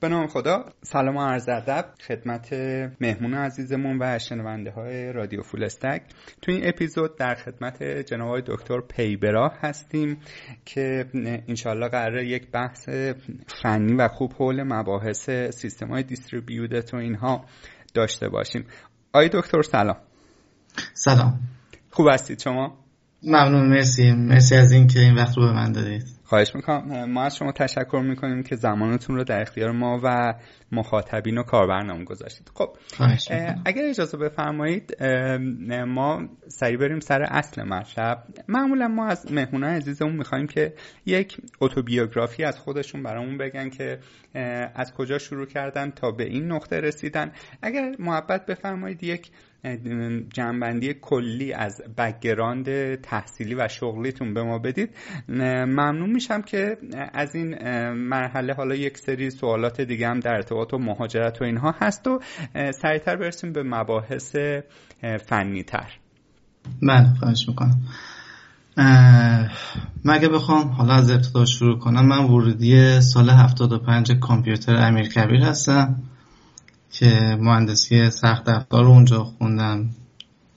به نام خدا. سلام و عرض ادب خدمت مهمون عزیزمون و شنونده های رادیو فول استک. تو این اپیزود در خدمت جناب آقای دکتر پی هستیم که انشالله قراره یک بحث فنی و خوب حول مباحث سیستم‌های دیستریبیوتد و اینها داشته باشیم. آقای دکتر سلام. سلام. خوب هستید شما؟ ممنون، مرسی از این که این وقت رو به من دادید. خواهش میکنم. ما از شما تشکر میکنیم که زمانتون رو در اختیار ما و مخاطبین و کاربرنامون گذاشتید. خب اگر اجازه بفرمایید ما سریع بریم سر اصل مطلب. معمولا ما از مهمونان عزیزمون میخوایم که یک اتوبیوگرافی از خودشون برامون بگن که از کجا شروع کردن تا به این نقطه رسیدن. اگر محبت بفرمایید یک جنبندی کلی از بک‌گراند تحصیلی و شغلیتون به ما بدید، ممنون میشم که از این مرحله حالا یک سری سوالات دیگه هم در ارتباط و مهاجرت و اینها هست و سریعتر برسیم به مباحث فنی تر. من خواهش میکنم. من اگه بخوام حالا از ابتدا شروع کنم، من ورودی سال 75 کامپیوتر امیرکبیر هستم که مهندسی سخت افزار رو اونجا خوندم.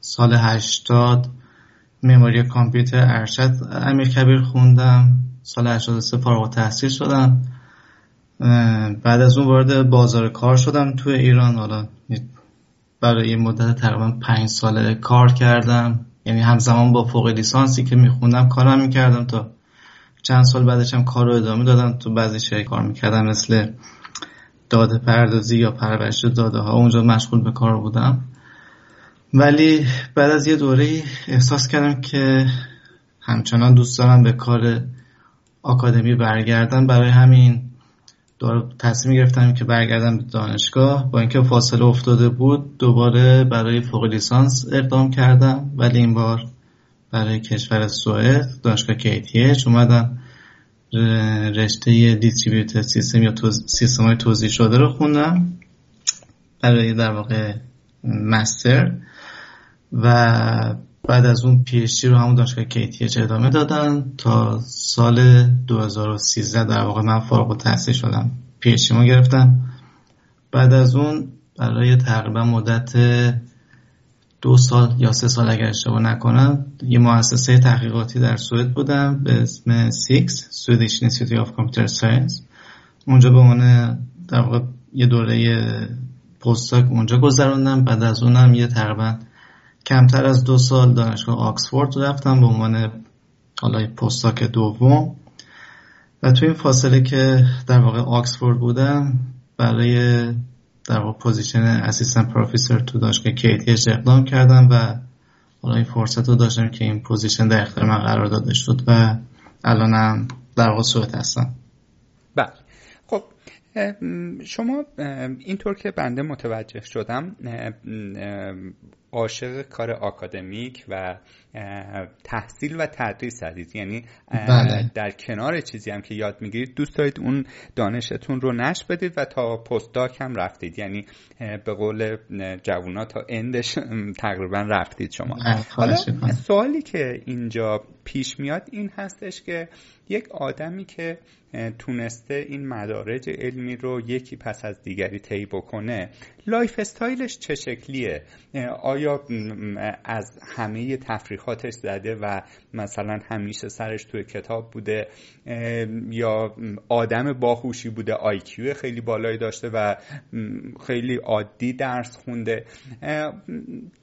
سال 80 مموری کامپیوتر ارشد امیرکبیر خوندم. سال 83 فارغ التحصیل شدم. بعد از اون وارد بازار کار شدم تو ایران. حالا برای یه مدت تقریبا 5 ساله کار کردم، یعنی همزمان با فوق لیسانسی که میخوندم کارم میکردم. تا چند سال بعدش هم کار رو ادامه دادم. تو بعضی شرکت کار میکردم مثل داده پردازی یا پرورش داده ها، اونجا مشغول به کار بودم. ولی بعد از یه دوره احساس کردم که همچنان دوست دارم به کار آکادمی برگردم. برای همین تصمیم گرفتم که برگردم به دانشگاه. با اینکه فاصله افتاده بود دوباره برای فوق لیسانس اقدام کردم، ولی این بار برای کشور سوئد دانشگاه KTH اومدم. رشته دیستریبیوتد سیستم یا سیستم‌های توزیع شده رو خوندم برای در واقع مستر، و بعد از اون پی اچ دی رو همون دانشگاه KTH ادامه دادم تا سال 2013. در واقع من فارغ التحصیل شدم، پی اچ دی رو گرفتم. بعد از اون برای تقریبا مدت 2 سال یا 3 سال اگر اشتباه نکنم یه مؤسسه تحقیقاتی در سوئد بودم به اسم سیکس، Swedish Institute of Computer Science. اونجا به عنوان در واقع یه دوره پستاک اونجا گذروندم. بعد از اونم یه تقریبا کمتر از 2 سال دانشگاه آکسفورد رفتم به عنوان حالا پستاک دوم. و تو این فاصله که در واقع آکسفورد بودم برای در واقع پوزیشن اسیستنت پروفسور تو دانشگاه KTH اقدام کردم و حالا این فرصت رو داشتم که این پوزیشن در اختیار من قرار داده شد و الانم در واقع سوئد هستم. بله. خب شما اینطور که بنده متوجه شدم عاشق کار آکادمیک و تحصیل و تدریس هستید، یعنی بله. در کنار چیزی هم که یاد میگیرید دوست دارید اون دانشتون رو نشر بدید و تا پستاک هم رفتید، یعنی به قول جوونا تا اندش تقریبا رفتید شما. حالا سوالی که اینجا پیش میاد این هستش که یک آدمی که تونسته این مدارج علمی رو یکی پس از دیگری طی بکنه لایف استایلش چه شکلیه؟ آیا از همه تفریحاتش زده و مثلا همیشه سرش توی کتاب بوده، یا آدم باهوشی بوده، IQ خیلی بالایی داشته و خیلی عادی درس خونده؟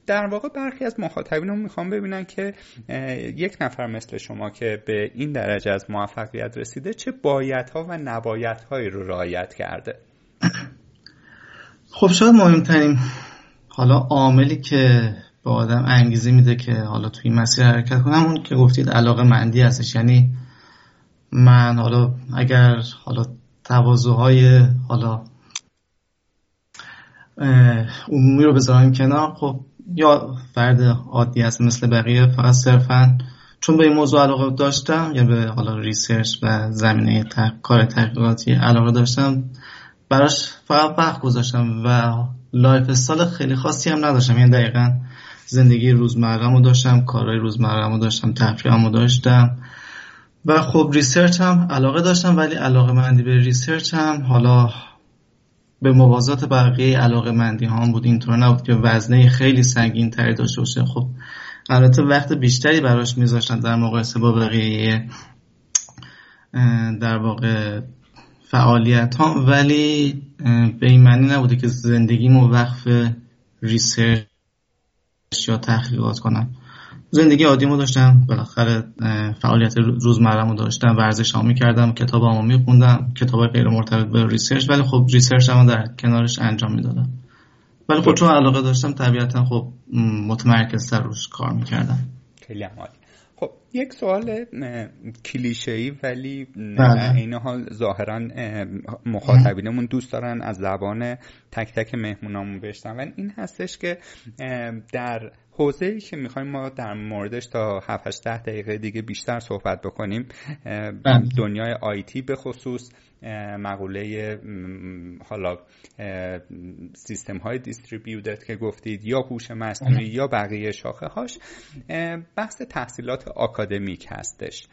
در واقع برخی از مخاطبینم میخوام ببینن که یک نفر مثل شما که به این درجه از موفقیت رسیده چه بایدها و نبایدهایی رو رعایت کرده. خب شاید مهمترین حالا عاملی که به آدم انگیزه میده که حالا توی این مسیر حرکت کنم اون که گفتید علاقه مندی هستش. یعنی من حالا اگر حالا تواضع‌های حالا عمومی رو بذارم کنار، خب یا فرد عادی هست مثل بقیه، فقط صرفاً چون به این موضوع علاقه داشتم یا به حالا ریسرچ و زمینه کار تحقیقاتی علاقه داشتم براش فقط وقت گذاشتم و لایف استایل خیلی خاصی هم نداشتم. یعنی دقیقاً زندگی روزمره‌مو داشتم، کارهای روزمره‌مو داشتم، تفریحمو داشتم و خب ریسرچ هم علاقه داشتم، ولی علاقه مندی به ریسرچ هم حالا به موازات بقیه علاقه‌مندی هام بود. اینطور نبود که وزنه خیلی سنگین تری داشته باشه. خب البته وقت بیشتری براش میذاشتن در مقایسه با بقیه در واقع فعالیت ها، ولی به این معنی نبوده که زندگیمو وقف ریسرچ یا تحقیقات کنم. زندگی عادیمو داشتم، بالاخره فعالیت روزمرهمو داشتم، ورزشامو می‌کردم، کتابامو می‌خوندم، کتابای غیر مرتبط به ریسرچ، ولی خب ریسرچمو در کنارش انجام میدادم. ولی خب چون علاقه داشتم طبیعتا خب متمرکزتر روش کار می‌کردم. خیلی عالی. خب یک سوال کلیشه‌ای ولی عین حال ظاهرا مخاطبینمون دوست دارن از زبان تک تک مهمونامون بشنون، ولی این هستش که در حوزه‌ای که می‌خوایم ما در موردش تا 7 8 10 دقیقه دیگه بیشتر صحبت بکنیم، دنیای آیتی به خصوص مقوله حالا سیستم‌های دیستریبیوتد که گفتید یا هوش مصنوعی یا بقیه شاخه‌هاش، بحث تحصیلات آکادمیک هستش.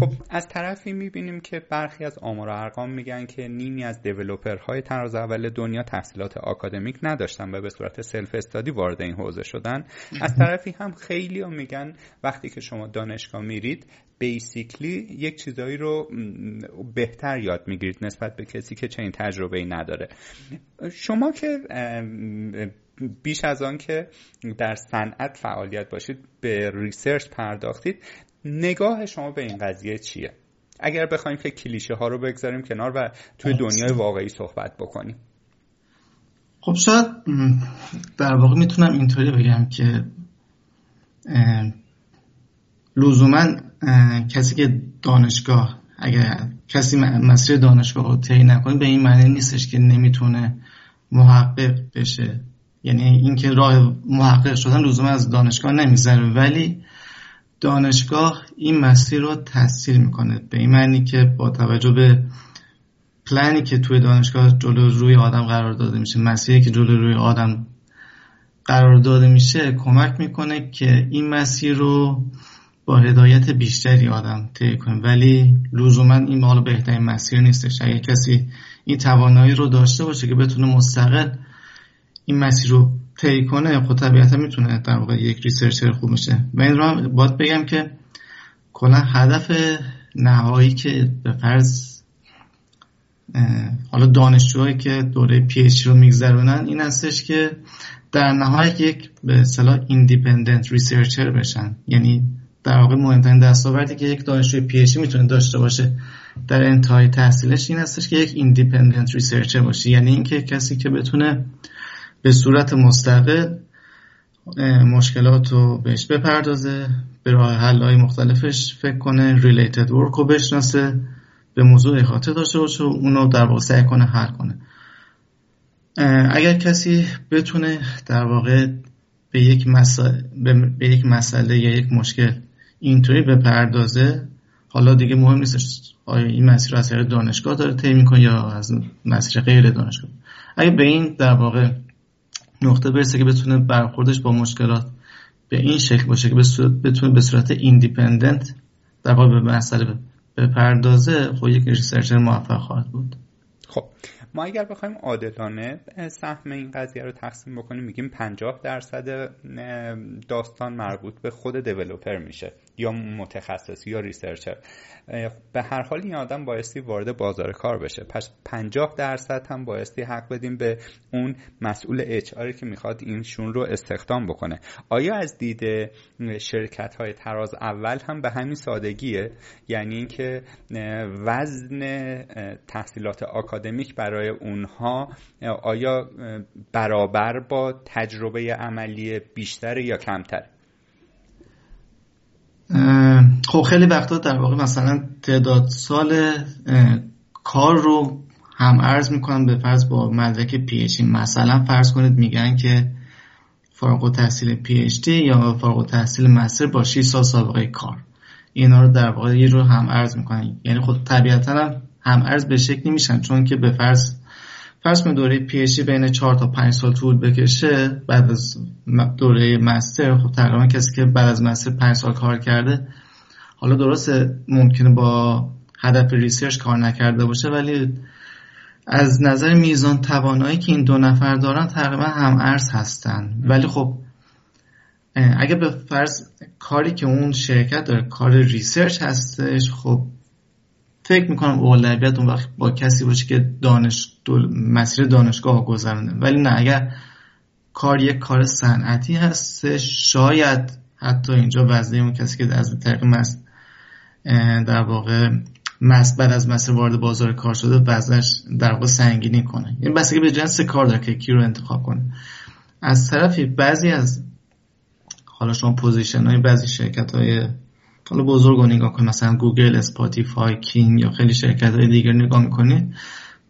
خب از طرفی می‌بینیم که برخی از آمار و ارقام میگن که نیمی از دیولپرهای طراز اول دنیا تحصیلات آکادمیک نداشتن و به صورت سلف استادی وارد این حوزه شدن. از طرفی هم خیلی ها میگن وقتی که شما دانشگاه میرید بیسیکلی یک چیزایی رو بهتر یاد میگیرید نسبت به کسی که چنین تجربه‌ای نداره. شما که بیش از آن که در صنعت فعالیت باشید به ریسرچ پرداختید، نگاه شما به این قضیه چیه؟ اگر بخوایم که کلیشه ها رو بگذاریم کنار و توی دنیای واقعی صحبت بکنیم. خب شاید در واقع میتونم اینطوری بگم که لزوما کسی که دانشگاه، اگر کسی مسیر دانشگاه رو طی نکنه به این معنی نیستش که نمیتونه محقق بشه. یعنی اینکه راه محقق شدن لزوما از دانشگاه نمیذاره، ولی دانشگاه این مسیر رو تسهیل میکنه به این معنی که با توجه به پلانی که توی دانشگاه جلو روی آدم قرار داده میشه، مسیری که جلو روی آدم قرار داده میشه، کمک میکنه که این مسیر رو با هدایت بیشتری آدم طی کنه، ولی لزوما این حالا بهترین مسیر نیستش. اگه کسی این توانایی رو داشته باشه که بتونه مستقل این مسیر رو طی کنه، خب طبیعتا میتونه در واقع یک ریسرچر خوب میشه. و این رو باید بگم که کلا هدف نهایی که به فرض حالا دانشجوهایی که دوره پی اچ رو میگذرونن این هستش که در نهایت یک به اصطلاح ایندیپندنت ریسرچر بشن. یعنی در واقع مهمترین دستاوردی که یک دانشجوی پی اچ میتونه داشته باشه در انتهای تحصیلش این هستش که یک ایندیپندنت ریسرچر باشه. یعنی اینکه کسی که بتونه به صورت مستقل مشکلات رو بهش بپردازه، به راه حل‌های مختلفش فکر کنه، ریلیتد ورک رو بشناسه، به موضوع احاطه داشته باشه و اونو در واقع سعی کنه حل کنه. اگر کسی بتونه در واقع به یک مسئله یا یک مشکل اینطوری بپردازه، حالا دیگه مهم نیست آیا این مسیر از طریق دانشگاه داره طی می‌کنه یا از مسیر غیر دانشگاه. اگه به این در واقع نقطه برسه که بتونه برخوردش با مشکلات به این شکل باشه که بتونه به صورت ایندیپندنت در واقع به مسئله به پردازه، خب یک ریسرچر موفق خواهد بود. خب ما اگر بخوایم عادلانه سهم این قضیه رو تقسیم بکنیم، میگیم 50% داستان مربوط به خود دیولپر میشه یا متخصص یا ریسرچر. به هر حال این آدم بایستی وارد بازار کار بشه، پس 50% هم بایستی حق بدیم به اون مسئول اچ آر که میخواد اینشون رو استخدام بکنه. آیا از دید شرکت های طراز اول هم به همین سادگیه؟ یعنی اینکه وزن تحصیلات آکادمیک برای اونها آیا برابر با تجربه عملی بیشتر یا کمتر؟ خب خیلی وقتا در واقع مثلا تعداد سال کار رو هم عرض میکنن به فرض با مدرک پی اچ دی. مثلا فرض کنید میگن که فارغ التحصیل پی اچ دی یا فارغ التحصیل مستر با 6 سال سابقه کار، اینا رو در واقع یه رو هم عرض میکنن. یعنی خود طبیعتا هم عرض به شکلی میشن، چون که به فرض می دوره پی اچ دی بین 4 تا 5 سال طول بکشه، بعد از دوره مستر خب تقریبا کسی که بعد از مستر 5 سال کار کرده، حالا درسته ممکنه با هدف ریسرچ کار نکرده باشه، ولی از نظر میزان توانایی که این دو نفر دارن تقریبا هم ارز هستن، ولی خب اگه به فرض کاری که اون شرکت داره کار ریسرچ هستش، خب فکر میکنم اولویت اون وقت با کسی باشه که مسیر دانشگاه گذرانده. ولی نه، اگر کار یک کار صنعتی هستش، شاید حتی اینجا وضعی اون کسی که از طریق در واقع بعد از مسیر وارد بازار کار شده وضعش در واقع سنگینی کنه. یعنی بس که به جنس کار داره که کی رو انتخاب کنه. از طرفی بعضی از حالا شما پوزیشن های بعضی شرکت های حالا بزرگ رو نگاه کنید، مثلا گوگل، اسپاتیفای، کینگ یا خیلی شرکت های دیگر نگاه میکنید،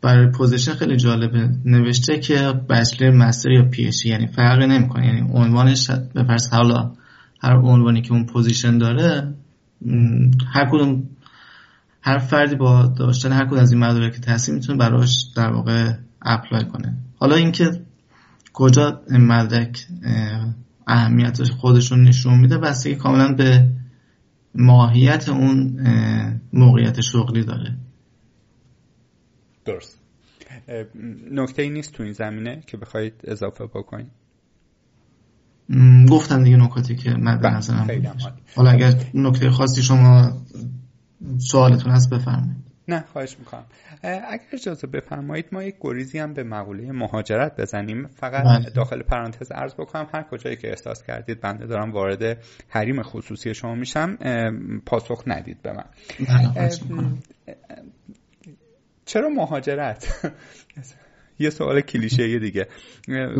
برای پوزیشن خیلی جالبه نوشته که بچلر، مستر یا پی اچ دی، یعنی فرقی نمیکنه. یعنی عنوانش به فرض حالا هر عنوانی که اون پوزیشن داره، هر فردی با داشتن هر کدوم از این مدارک تحصیل میتونه براش در واقع اپلای کنه. حالا اینکه کجا این مدرک اهمیتش خودشون نشون میده بستگی کاملا به ماهیت اون موقعیت شغلی داره. درست. نکته ای نیست تو این زمینه که بخواید اضافه بکنید؟ گفتم دیگه نکاتی که مد نظرم بود. حالا اگر نکته خاصی شما سوالتون هست بفرمایید. نه، خواهش میکنم. اگر اجازه بفرمایید ما یک گریزی هم به مقوله مهاجرت بزنیم. فقط داخل پرانتز عرض بکنم هر کجایی که احساس کردید بنده دارم وارد حریم خصوصی شما میشم پاسخ ندید به من. چرا مهاجرت؟ یه سوال کلیشه‌ای دیگه.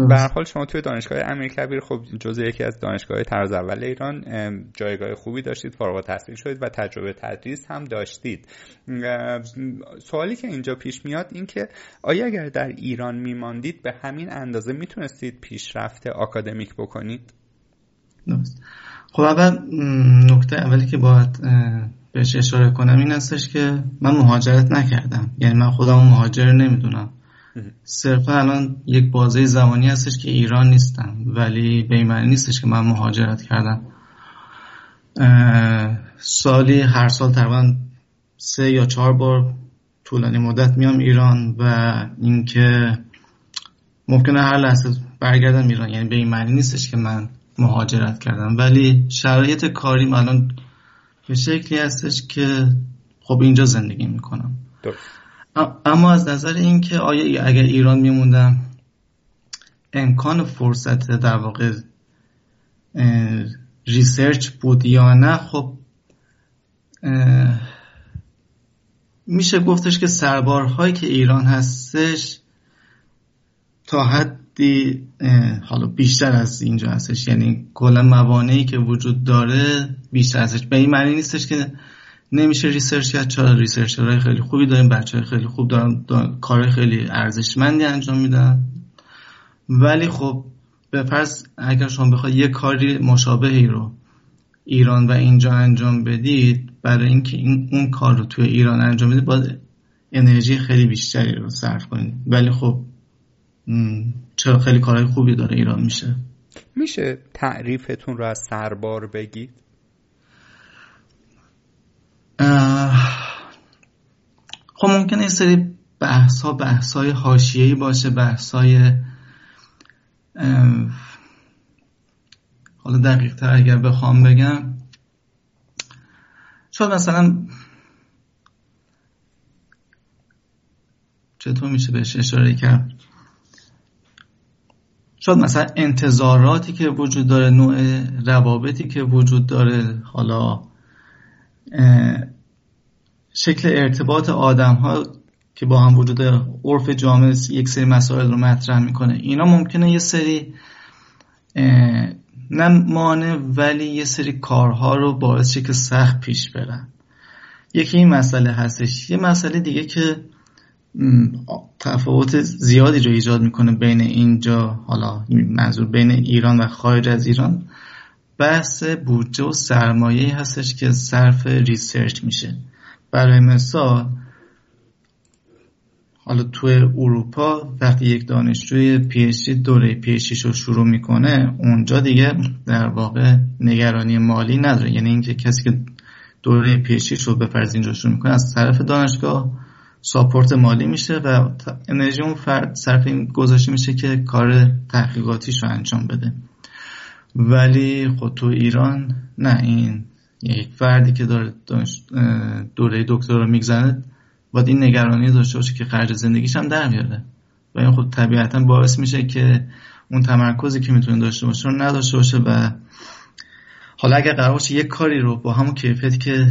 به هر حال شما توی دانشگاه امیرکبیر خب جزو یکی از دانشگاه طراز اول ایران جایگاه خوبی داشتید، فارغ التحصیل شدید و تجربه تدریس هم داشتید. سوالی که اینجا پیش میاد این که آیا اگر در ایران میماندید به همین اندازه میتونستید پیشرفت آکادمیک بکنید؟ درست. خب اول نکته اولی که باید بهش اشاره کنم این هستش که من مهاجرت نکردم. یعنی من خودم مهاجر نمیدونم. صرفا الان یک بازه زمانی هستش که ایران نیستم، ولی به این معنی نیستش که من مهاجرت کردم. هر سال تقریبا 3 یا 4 بار طولانی مدت میام ایران و اینکه ممکنه هر لحظه برگردم ایران. یعنی به این معنی نیستش که من مهاجرت کردم، ولی شرایط کاریم الان به شکلی هستش که خب اینجا زندگی میکنم. اما از نظر این که آیا اگر ایران میموندم امکان فرصت در واقع ریسرچ بود یا نه، خب میشه گفتش که سربارهایی که ایران هستش تا حدی حالا بیشتر از اینجا هستش. یعنی کلا موانعی که وجود داره بیشتر هستش. به این معنی نیستش که نمیشه ریسرچ کرد. چرا؟ ریسرچرهای خیلی خوبی داریم، بچه‌های خیلی خوب دارن، کارهای خیلی ارزشمندی انجام میدن. ولی خب به فرض اگر شما بخواید یه کاری مشابهی رو ایران و اینجا انجام بدید، برای اینکه اون کار رو توی ایران انجام بدید باید انرژی خیلی بیشتری رو صرف کنید. ولی خب چرا، خیلی کارهای خوبی داره ایران. میشه تعریفتون رو از سربار بگید؟ خب ممکنه یه سری بحث‌های حاشیه‌ای باشه، بحث‌های حالا دقیق‌تر اگر بخوام بگم شاید مثلا چطور میشه بهش اشاره کرد، شاید مثلا انتظاراتی که وجود داره، نوع روابطی که وجود داره، حالا شکل ارتباط آدم ها که با هم وجود عرف جامعه یک سری مسائل رو مطرح میکنه، اینا ممکنه یه سری نه مانع ولی یه سری کارها رو باعث شه که سخت پیش برن. یکی این مسئله هستش. یه مسئله دیگه که تفاوت زیادی رو ایجاد میکنه بین اینجا، حالا منظور بین ایران و خارج از ایران، بحث بودجه و سرمایه هستش که صرف ریسرچ میشه. برای مثال حالا توی اروپا وقتی یک دانشجوی پی اچ دی دوره پی اچ دیش رو شروع میکنه، اونجا دیگه در واقع نگرانی مالی نداره. یعنی اینکه کسی که دوره پی اچ دیش رو به فرض اینجا شروع میکنه از طرف دانشگاه ساپورت مالی میشه و انرژی اون فرد صرف این گذاشته میشه که کار تحقیقاتیش رو انجام بده. ولی خود تو ایران نه، این یک فردی که داره دوره دکترا رو میگذره باید این نگرانی داشته باشه که خرج زندگیش هم در میاره و این خود طبیعتا باعث میشه که اون تمرکزی که میتونه داشته باشه رو نداشته باشه. و حالا اگر قرار باشه یک کاری رو با همون کیفیتی که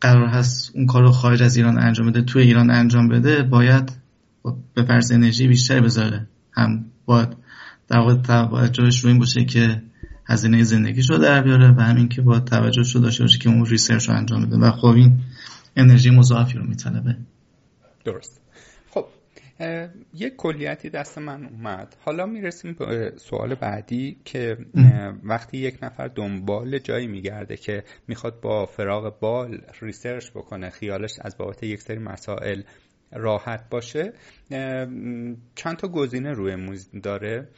قرار هست اون کار رو خارج از ایران انجام بده توی ایران انجام بده، باید به فرض انرژی بیشتر بذاره، هم باید در واقع توجهش رو این باشه که هزینه زندگیش رو در بیاره و همین که باید توجهش رو داشته باشه که اون ریسرچ رو انجام بده و خب این انرژی مضاعفی رو میطلبه. درست. خب یک کلیتی دست من اومد. حالا میرسیم به سوال بعدی که وقتی یک نفر دنبال جایی میگرده که میخواد با فراغ بال ریسرچ بکنه، خیالش از بابت یک سری مسائل راحت باشه، چند تا گزینه روی میز داره.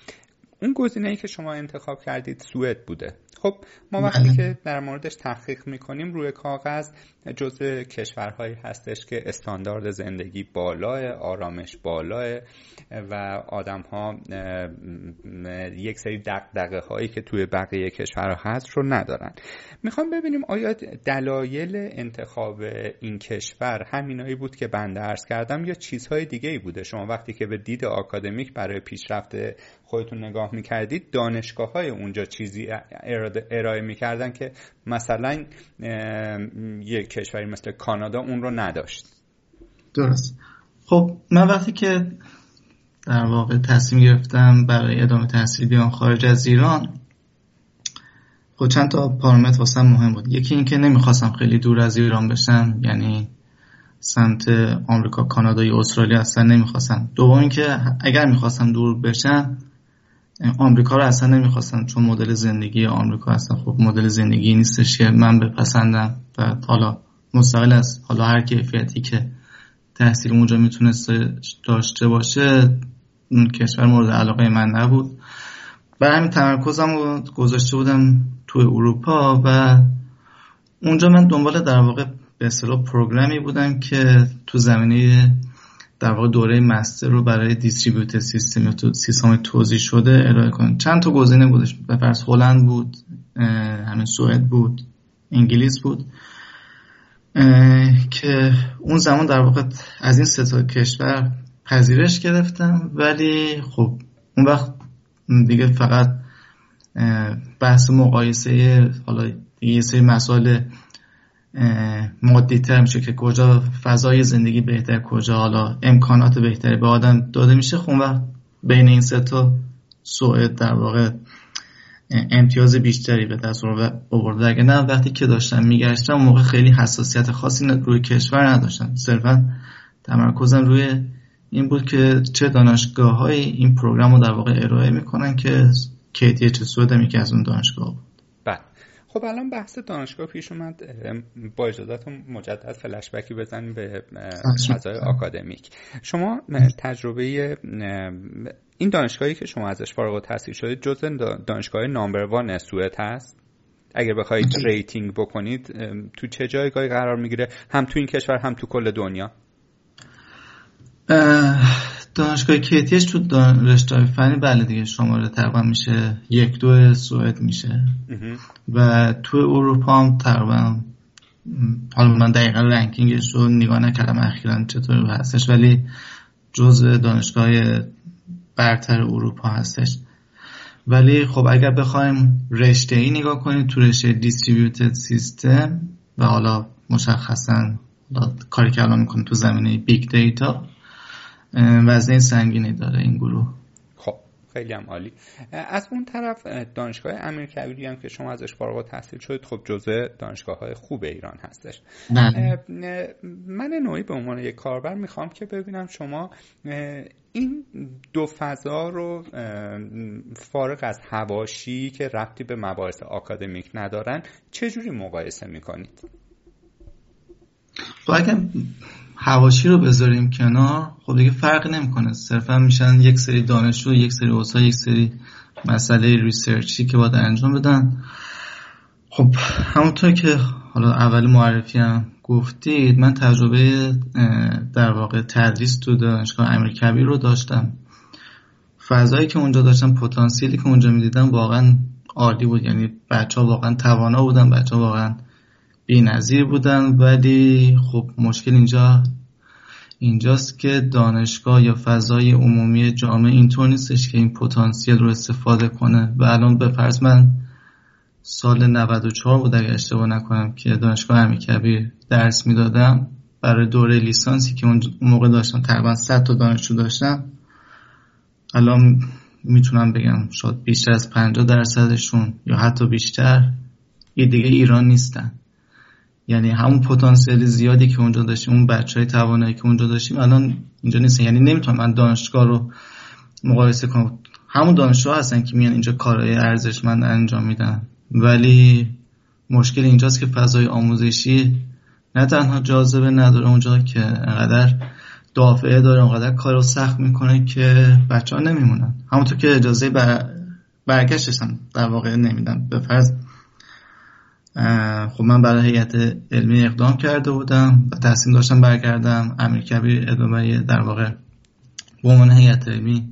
اون گزینه‌ای که شما انتخاب کردید سوئد بوده. خب ما وقتی که در موردش تحقیق میکنیم روی کاغذ جزء کشورهایی هستش که استاندارد زندگی بالاه، آرامش بالاه و آدم‌ها یک سری دغدغه‌هایی که توی بقیه کشورها هست رو ندارن. میخوام ببینیم آیا دلایل انتخاب این کشور همینایی بود که بنده عرض کردم یا چیزهای دیگه‌ای بوده؟ شما وقتی که به دید آکادمیک برای پیشرفت خودتون نگاه میکردید دانشگاه‌های اونجا چیزی ارائه میکردن که مثلا یک کشوری مثل کانادا اون رو نداشت. درست. خب من وقتی که در واقع تصمیم گرفتم برای ادامه تحصیل بیام خارج از ایران، خب چند تا پارامتر واسم مهم بود. یکی این که نمیخواستم خیلی دور از ایران بشم، یعنی سمت آمریکا، کانادا یا استرالیا اصلا نمیخواستم. دوم این که اگر میخواستم دور بشم آمریکا رو اصلا نمیخواستم، چون مدل زندگی آمریکا اصلا خب مدل زندگی نیستش که من بپسندم و حالا مستقل از حالا هر کیفیتی که تحصیل اونجا میتونسته داشته باشه اون کشور مورد علاقه من نبود. برای همین تمرکزم رو گذاشته بودم توی اروپا و اونجا من دنبال در واقع به اصطلاح پروگرامی بودم که تو زمینه در واقع دوره مستر رو برای دیستریبیوتد سیستم یا تو سیستم توزیع شده ارائه کنم. چند تا گزینه بودش، به فرض هلند بود، همین سوئد بود، انگلیس بود، که اون زمان در واقع از این سه تا کشور پذیرش گرفتم. ولی خب اون وقت دیگه فقط بحث مقایسه حالا یه سری مسائل مادی‌تر میشه که کجا فضای زندگی بهتر، کجا حالا امکانات بهتری به آدم داده میشه. خب وقت بین این سه تا سوئد در واقع امتیاز بیشتری به دست آورد. اگه نه وقتی که داشتم میگشتم موقع خیلی حساسیت خاصی روی کشور نداشتم، صرفا تمرکزم روی این بود که چه دانشگاه‌هایی این پروگرام رو در واقع ارائه میکنن که KTH سوئد هم یکی از اون دانشگاه‌ها بود. خب الان بحث دانشگاه پیش اومد، با اجازهتون مجدد فلش بکی بزنیم به فضای آکادمیک. شما تجربه این دانشگاهی که شما ازش فارغ التحصیل شده جزء دانشگاه نامبر 1 سوئد هست؟ اگر بخواید ریتینگ بکنید تو چه جایگاهی قرار میگیره، هم تو این کشور هم تو کل دنیا؟ دانشگاه KTH تو رشته‌های فنی بله دیگه شماره تقریبا میشه 1-2 سوئد میشه و تو اروپا هم تقریبا، حالا من دقیقا رنکینگش رو نگاه نکردم اخیراً چطور هستش، ولی جزء دانشگاه‌های برتر اروپا هستش. ولی خب اگر بخوایم رشته‌ای نگاه کنیم تو رشته دیستریبیوتد سیستم و حالا مشخصاً کاری که الان میکنیم تو زمینه بیگ دیتا وزنه سنگینی داره این گروه. خب خیلی هم عالی. از اون طرف دانشگاه امیرکبیری هم که شما ازش فارغ التحصیل شدید خب جزء دانشگاه‌های خوب ایران هستش. من نوعی به عنوان یک کاربر میخوام که ببینم شما این دو فضا رو فارغ از حواشی که ربطی به مباحث آکادمیک ندارن چجوری مقایسه میکنید؟ خب اگر حواشی رو بذاریم کنار خب دیگه فرق نمیکنه، صرفا میشن یک سری دانشجو، یک سری اوضاع، یک سری مسئله ریسرچی که باید انجام بدن. خب همونطور که حالا اول معرفی هم گفتید، من تجربه در واقع تدریس تو دانشگاه امیرکبیر رو داشتم. فضایی که اونجا داشتم، پتانسیلی که اونجا میدیدم واقعا عالی بود. یعنی بچه‌ها واقعا توانا بودن، بچه‌ها واقعا بی‌نظیر بودن. ولی خب مشکل اینجاست که دانشگاه یا فضای عمومی جامعه اینطور نیستش که این پتانسیل رو استفاده کنه. و الان به فرض من سال 94 بود اگه اشتباه نکنم که دانشگاه امیرکبیر درس میدادم برای دوره لیسانسی که اون موقع داشتم، تقریبا 100 تا دانشجو داشتم. الان میتونم بگم شاید بیشتر از 50% یا حتی بیشتر دیگه ایران نیستن. یعنی همون پتانسیل زیادی که اونجا داشتیم، اون بچهای توانایی که اونجا داشتیم الان اینجا نیستن. یعنی نمیتونم من دانشگاه رو مقایسه کنم. همون دانشجو هستن که میان اینجا کارهای ارزشمند انجام میدن، ولی مشکل اینجاست که فضای آموزشی نه تنها جاذبه نداره اونجا، که انقدر دافعه داره، انقدر کار رو سخت میکنه که بچه ها نمیمونن. همونطور که اجازه برگشتش هم در واقع نمیدن. به فرض خب من برای هیئت علمی اقدام کرده بودم و تصمیم داشتم برگردم امیرکبیر ادامه در واقع به عنوان هیئت علمی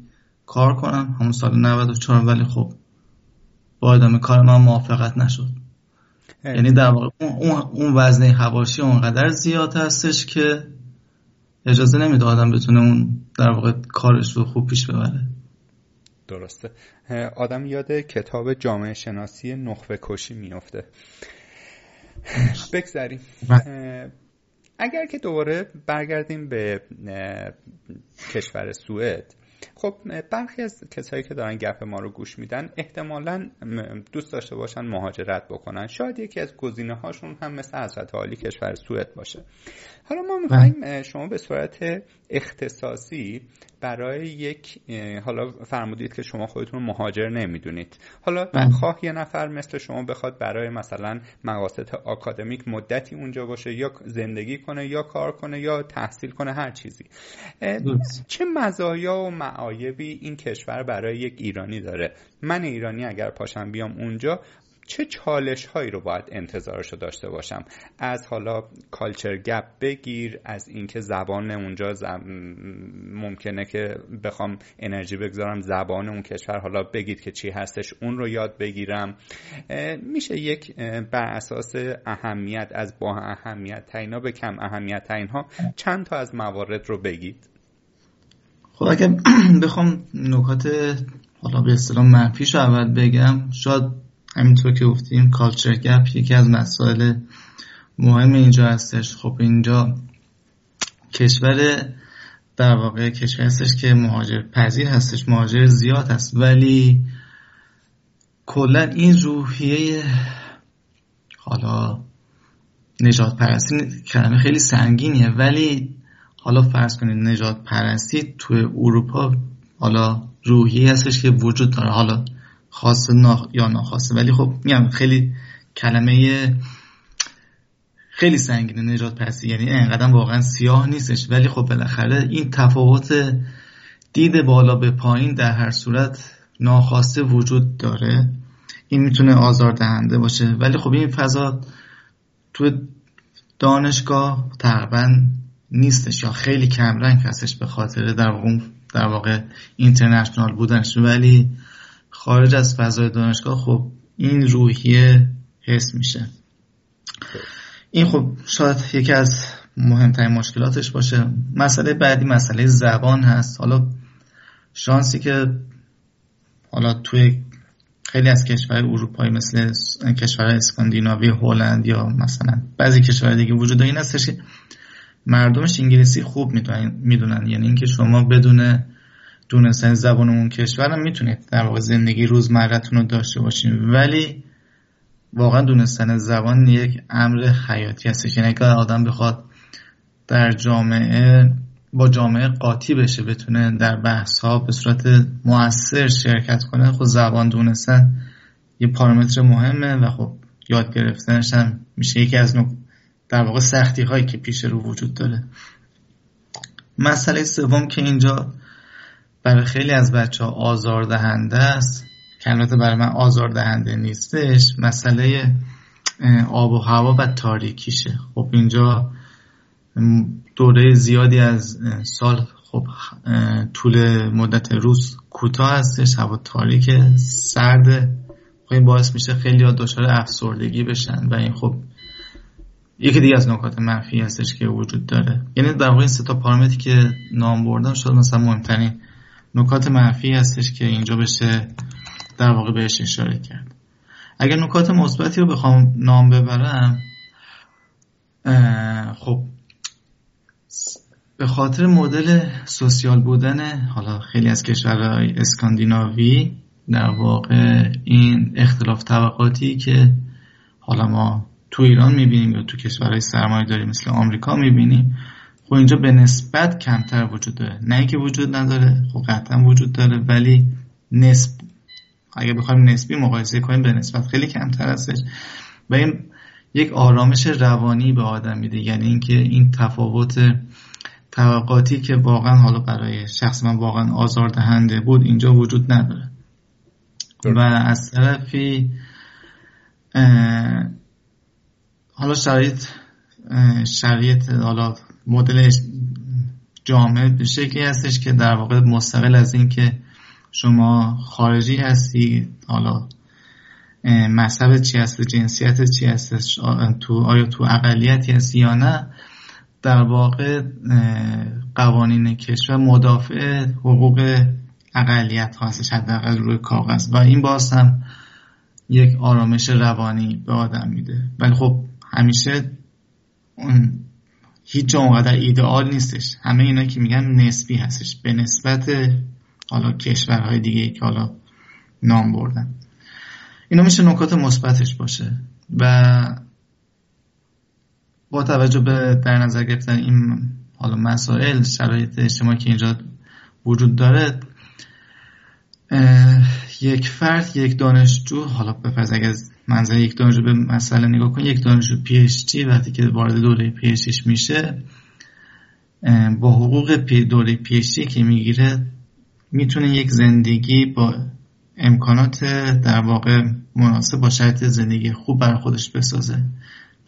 کار کنم همون سال 94، ولی خب با ادامه کار من موافقت نشد. یعنی در واقع اون وزنه حواشی اونقدر زیاد هستش که اجازه نمیده آدم بتونه اون در واقع کارش رو خوب پیش ببره. درسته. آدم یاد کتاب جامعه شناسی نخبه کشی میفته. بگذاریم. اگر که دوباره برگردیم به کشور سوئد، خب برخی از کسایی که دارن گپ ما رو گوش میدن احتمالاً دوست داشته باشن مهاجرت بکنن. شاید یکی از گزینه هاشون هم مثل حضرت عالی کشور سوئد باشه. حالا ما میخوایم شما به صورت اختصاصی برای یک، حالا فرمودید که شما خودتون مهاجر نمیدونید، حالا خواه یه نفر مثل شما بخواد برای مثلا مقاصد آکادمیک مدتی اونجا باشه، یا زندگی کنه، یا کار کنه، یا تحصیل کنه، هر چیزی، چه مزایا و معایبی این کشور برای یک ایرانی داره؟ من ایرانی اگر پاشم بیام اونجا چه چالش هایی رو باید انتظارش رو داشته باشم؟ از حالا کالچر گپ بگیر، از اینکه زبان اونجا ممکنه که بخوام انرژی بگذارم زبان اون کشور، حالا بگید که چی هستش اون رو یاد بگیرم. میشه یک بر اساس اهمیت، از با اهمیت ترین‌ها به کم اهمیت ترین‌ها چند تا از موارد رو بگید؟ خب اگه بخوام نکات حالا به اصطلاح منفیش رو اول بگم، شاید همینطور که گفتیم کالچر گپ یکی از مسائل مهم اینجا هستش. خب اینجا کشور در واقع کشور هستش که مهاجر پذیر هستش، مهاجر زیاد هست، ولی کلا این روحیه حالا نجات پرستی کلمه خیلی سنگینه، ولی حالا فرض کنید نجات پرستی توی اروپا حالا روحیه هستش که وجود داره، حالا خاصه یا ناخواسته، ولی خب میگم خیلی کلمه خیلی سنگینه نجات پرستی. یعنی انقدر واقعا سیاه نیستش، ولی خب بالاخره این تفاوت دید بالا به پایین در هر صورت ناخواسته وجود داره. این میتونه آزاردهنده باشه، ولی خب این فضا تو دانشگاه تقریبا نیستش یا خیلی کم رنگ هستش به خاطر در واقع اینترنشنال بودنش. ولی خارج از فضای دانشگاه خب این روحیه حس میشه. این خب شاید یکی از مهمترین مشکلاتش باشه. مسئله بعدی مسئله زبان هست. حالا شانسی که حالا توی خیلی از کشورهای اروپایی مثل کشورهای اسکاندیناوی، هلند یا مثلا بعضی کشورهای دیگه وجود داره این هستش که مردمش انگلیسی خوب میدونن. یعنی اینکه شما بدون دونستن زبان اون کشور هم میتونید در واقع زندگی روزمرتون رو داشته باشین، ولی واقعا دونستن زبان یک امر حیاتی هست. یعنی اگر آدم بخواد در جامعه با جامعه قاطی بشه، بتونه در بحث ها به صورت مؤثر شرکت کنه، خب زبان دونستن یه پارامتر مهمه و خب یاد گرفتنش هم میشه یکی از در واقع سختی هایی که پیش رو وجود داره. مسئله سوم که اینجا برای خیلی از بچه ها آزاردهنده است، که البته برای من آزاردهنده نیستش، مسئله آب و هوا و تاریکیشه. خب اینجا دوره زیادی از سال خب طول مدت روز کوتاه هستش، هوا تاریک، سرد، خب این باعث میشه خیلی ها دچار افسردگی بشن و این خب یکی دیگه از نکات منفی هستش که وجود داره. یعنی در واقع این سه تا پارامتری که نام بردم شد مثلا مهمترین نکات منفی هستش که اینجا بشه در واقع بهش اشاره کرد. اگر نکات مثبتی رو بخوام نام ببرم، خب به خاطر مدل سوسیال بودن حالا خیلی از کشورهای اسکاندیناوی در واقع این اختلاف طبقاتی که حالا ما تو ایران میبینیم یا تو کشورهای سرمایه‌داری مثل آمریکا میبینیم، خب اینجا به نسبت کمتر وجود داره. نه اینکه وجود نداره، خب قطعا وجود داره، ولی نسب اگه بخوایم نسبی مقایسه کنیم به نسبت خیلی کمتر هستش و این یک آرامش روانی به آدم میده. یعنی اینکه این تفاوت طبقاتی که واقعا حالا برای شخص من واقعا آزاردهنده بود اینجا وجود نداره و از طرفی حالا شرایط حالا مدل جامعه به شکلی هستش که در واقع مستقل از این که شما خارجی هستی، حالا مذهب چی هست، جنسیت چی هست، آیا تو اقلیتی هستی یا نه، در واقع قوانین کشور مدافع حقوق اقلیت ها هستش حداقل روی کاغذ و این باز هم یک آرامش روانی به آدم میده. ولی خب همیشه هیچ جا اونقدر ایدئال نیستش، همه اینا که میگن نسبی هستش به نسبت حالا کشورهای دیگه که حالا نام بردن. اینا میشه نکات مثبتش باشه و با توجه به در نظر گرفتن این حالا مسائل شرایط اجتماعی که اینجا وجود داره، یک فرد، یک دانشجو، حالا به فرض اگه از منظر یک دانشجو به مسئله نگاه کن، یک دانشجو PhD وقتی که وارد دوره PhDش میشه با حقوق دوره PhD که میگیره میتونه یک زندگی با امکانات در واقع مناسب با شرط زندگی خوب برای خودش بسازه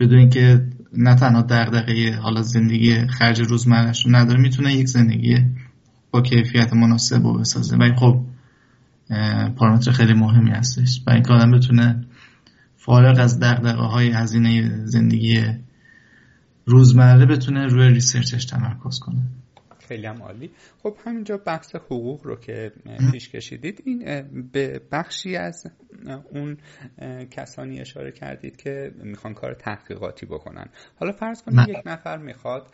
بدون اینکه نه تنها دغدغه حالا زندگی خرج روزمرهش رو نداره، میتونه یک زندگی با کیفیت مناسب رو بسازه و این خب پارامتر خیلی مهمی هستش برای اینکه آدم بتونه فارغ از دغدغه‌های هزینه زندگی روزمره بتونه روی ریسرچش تمرکز کنه. خیلی هم عالی. خب همینجا بحث حقوق رو که پیش کشیدید، این به بخشی از اون کسانی اشاره کردید که میخوان کار تحقیقاتی بکنن. حالا فرض کنید یک نفر میخواد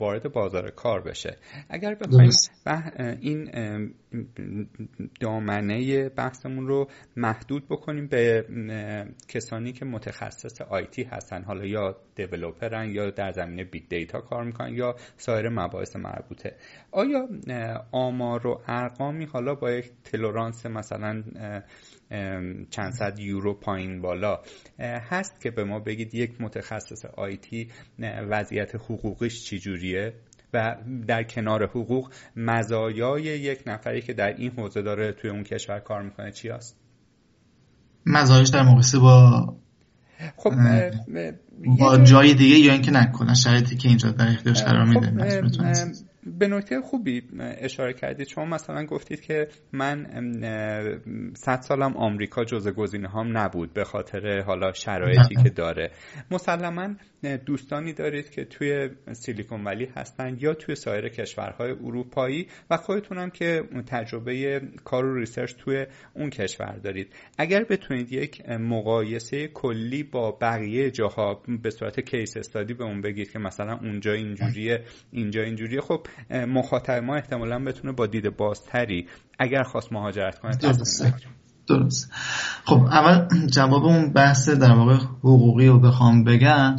وارد بازار کار بشه، اگر بخوایم این دامنه بحثمون رو محدود بکنیم به کسانی که متخصص آیتی هستن، حالا یا دیولوپرن یا در زمینه بیگ دیتا کار میکنن یا سایر مباحث مربوطه، آیا آمار و ارقامی حالا با یک تلورانس مثلا چند صد یورو پایین بالا هست که به ما بگید یک متخصص آیتی وضعیت حقوقیش چجوریه و در کنار حقوق مزایای یک نفری که در این حوزه داره توی اون کشور کار میکنه چی هست؟ مزایاش در مقایسه با خب با جای دیگه یا اینکه نکنه شرایطی که اینجا در اختیارش قرار میده. به نکته خوبی اشاره کردید. شما مثلا گفتید که من 100 سالم آمریکا جزو گزینه‌هام نبود به خاطر حالا شرایطی که داره. مسلماً دوستانی دارید که توی سیلیکون ولی هستن یا توی سایر کشورهای اروپایی و خودتونم که تجربه کار و ریسرچ توی اون کشور دارید. اگر بتونید یک مقایسه کلی با بقیه جاها به صورت کیس استادی به اون بگید که مثلا اونجا اینجوریه، اینجا اینجوریه، خب مخاطب ما احتمالاً بتونه با دید بازتری اگر خواست مهاجرت کنه تصمیم بگیره. درست. خب اول جواب اون بحث در واقع حقوقی رو بخوام بگم،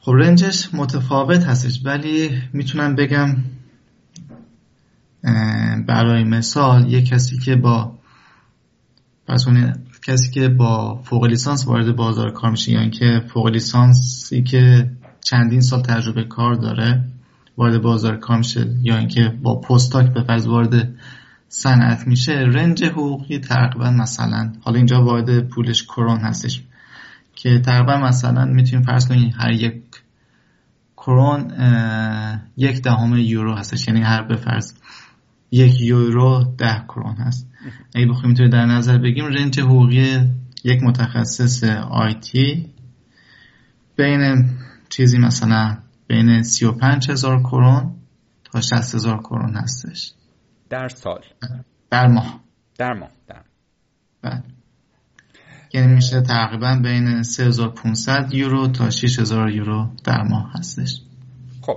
خب رنجش متفاوت هستش ولی میتونم بگم برای مثال یک کسی که با فوق لیسانس وارد بازار کار میشه یا یعنی که فوق لیسانسی که چندین سال تجربه کار داره وارد بازار کار میشه یا یعنی اینکه با پستاک به فرض وارد صنعت میشه، رنج حقوقی تقریبا مثلا حالا اینجا وارد پولش کرون هستش که که تقریبا مثلا میتونیم فرض کنیم هر یک کرون 0.10 یورو هستش، یعنی هر به فرض 1 یورو 10 کرون هست. اگه بخویم تو در نظر بگیم رنج حقوقی یک متخصص آیتی بین چیزی مثلا بین 35,000 کرون تا 60,000 کرون هستش در سال، در ماه. بله، یعنی میشه تقریبا بین 3500 یورو تا 6000 یورو در ماه هستش. خب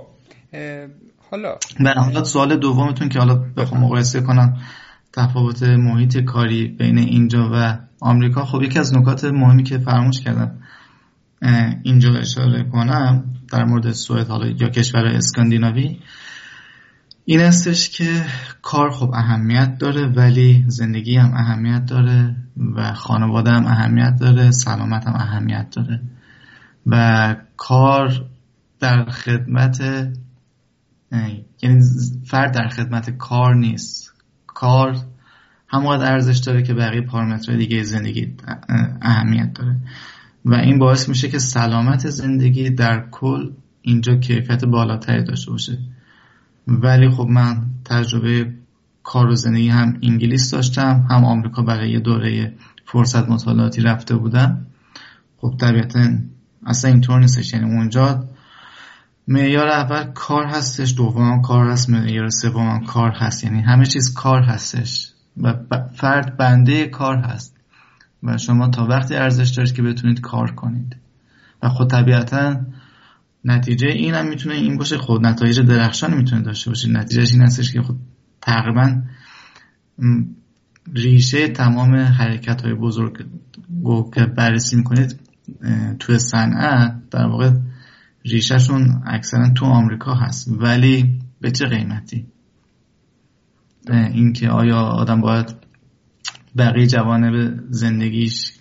حالا حالا سوال دومتون که حالا بخوام مقایسه کنم تفاوت محیط کاری بین اینجا و آمریکا، خب یکی از نکات مهمی که فراموش کردم اینجا اشاره کنم در مورد سوئد حالا یا کشور اسکاندیناوی این هستش که کار خب اهمیت داره، ولی زندگی هم اهمیت داره و خانواده هم اهمیت داره، سلامت هم اهمیت داره و کار در خدمت، یعنی فرد در خدمت کار نیست، کار همونقدر ارزش داره که بقیه پارامترهای دیگه زندگی اهمیت داره و این باعث میشه که سلامت زندگی در کل اینجا کیفیت بالاتری داشته باشه. ولی خب من تجربه کار و زندگی هم انگلیس داشتم، هم آمریکا برای یه دوره فرصت مطالعاتی رفته بودم. خب طبیعتاً اصلا اینطور نیستش، یعنی اونجا معیار اول کار هستش، دوم کار هست، معیار سوم کار هست، یعنی همه چیز کار هستش و فرد بنده کار هست و شما تا وقتی ارزش دارید که بتونید کار کنید و خب طبیعتاً نتیجه این هم میتونه این باشه، خود نتایج درخشانی میتونه داشته باشه. نتیجهش این هستش که خود تقریبا ریشه تمام حرکت های بزرگ که بررسی میکنید توی صنعت در واقع ریشه شون اکثرا تو آمریکا هست، ولی به چه قیمتی؟ این که آیا آدم باید بقیه جوانب زندگیش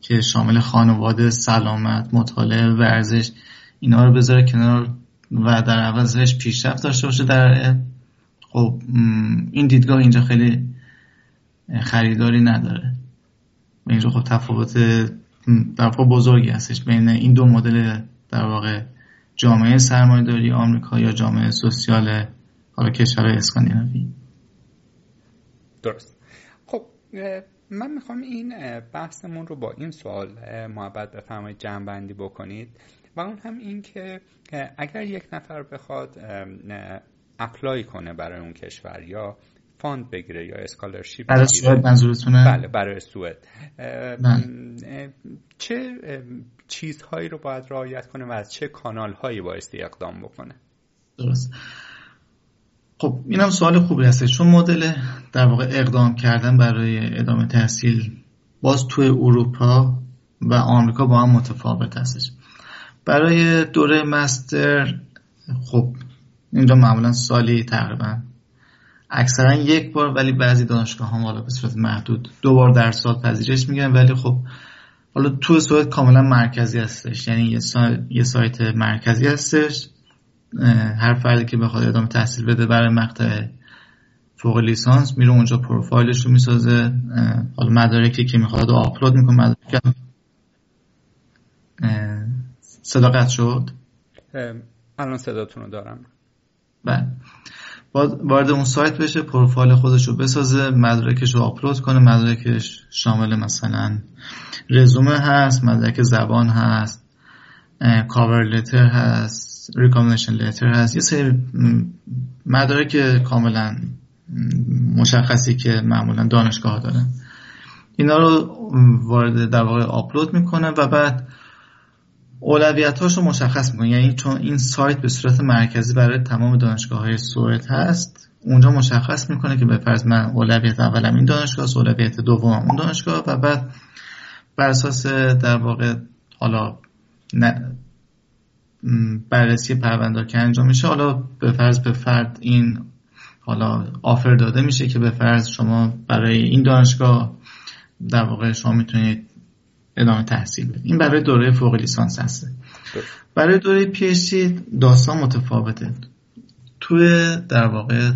که شامل خانواده، سلامت، مطالعه، ورزش اینا رو بذاره کنار و در عوضش پیشرفت داشته باشه در خب این دیدگاه اینجا خیلی خریداری نداره. اینجا خب تفاوت در واقع بزرگی هستش بین این دو مدل در واقع جامعه سرمایه‌داری آمریکا یا جامعه سوسیال حالا کشورهای اسکاندیناوی. درست. خب من میخوام این بحثمون رو با این سوال محبت بفرمایید جمع‌بندی بکنید و اون هم این که اگر یک نفر بخواد اپلای کنه برای اون کشور یا فاند بگیره یا اسکالرشیپ برای سوئد منظورتونه؟ بله برای سوئد چه چیزهایی رو باید رعایت کنه و از چه کانالهایی بایستی اقدام بکنه؟ درست. خب اینم سوال خوبی هست، چون مدل در واقع اقدام کردن برای ادامه تحصیل باز توی اروپا و آمریکا با هم متفاوت هستش. برای دوره مستر خب اینجا معمولا سالی تقریبا اکثرا یک بار، ولی بعضی دانشگاه ها حالا به صورت محدود 2 بار در سال پذیرش میگن، ولی خب حالا تو سوئد کاملا مرکزی هستش، یعنی یه سایت مرکزی هستش، هر فردی که بخواد ادامه تحصیل بده برای مقطع فوق لیسانس میره اونجا پروفایلش رو میسازه، حالا مدارکی که میخواد آپلود میکنه، مدارک صداقت شد. الان صداتون رو دارم. بله. وارد اون سایت بشه، پروفایل خودش رو بسازه، مدارکش رو آپلود کنه، مدارکش شامل مثلا رزومه هست، مدارک زبان هست، کاور لتر هست، ریکامندیشن لتر هست، یه سری مدارک کاملا مشخصی که معمولا دانشگاه داره. اینا رو وارد در واقع آپلود میکنه و بعد اولویت‌هاش رو مشخص می‌کنه، یعنی چون این سایت به صورت مرکزی برای تمام دانشگاه‌های سوئد هست، اونجا مشخص می‌کنه که به فرض من اولویت اولم این دانشگاه است، اولویت دومم اون دانشگاه و بعد بر اساس در واقع حالا بررسی پرونده که انجام میشه، حالا به فرض به فرد این حالا آفر داده میشه که به فرض شما برای این دانشگاه در واقع شما میتونید ادامه تحصیل بده. این برای دوره فوق لیسانس هست. برای دوره پی اچ دی داستان متفاوته. توی در واقع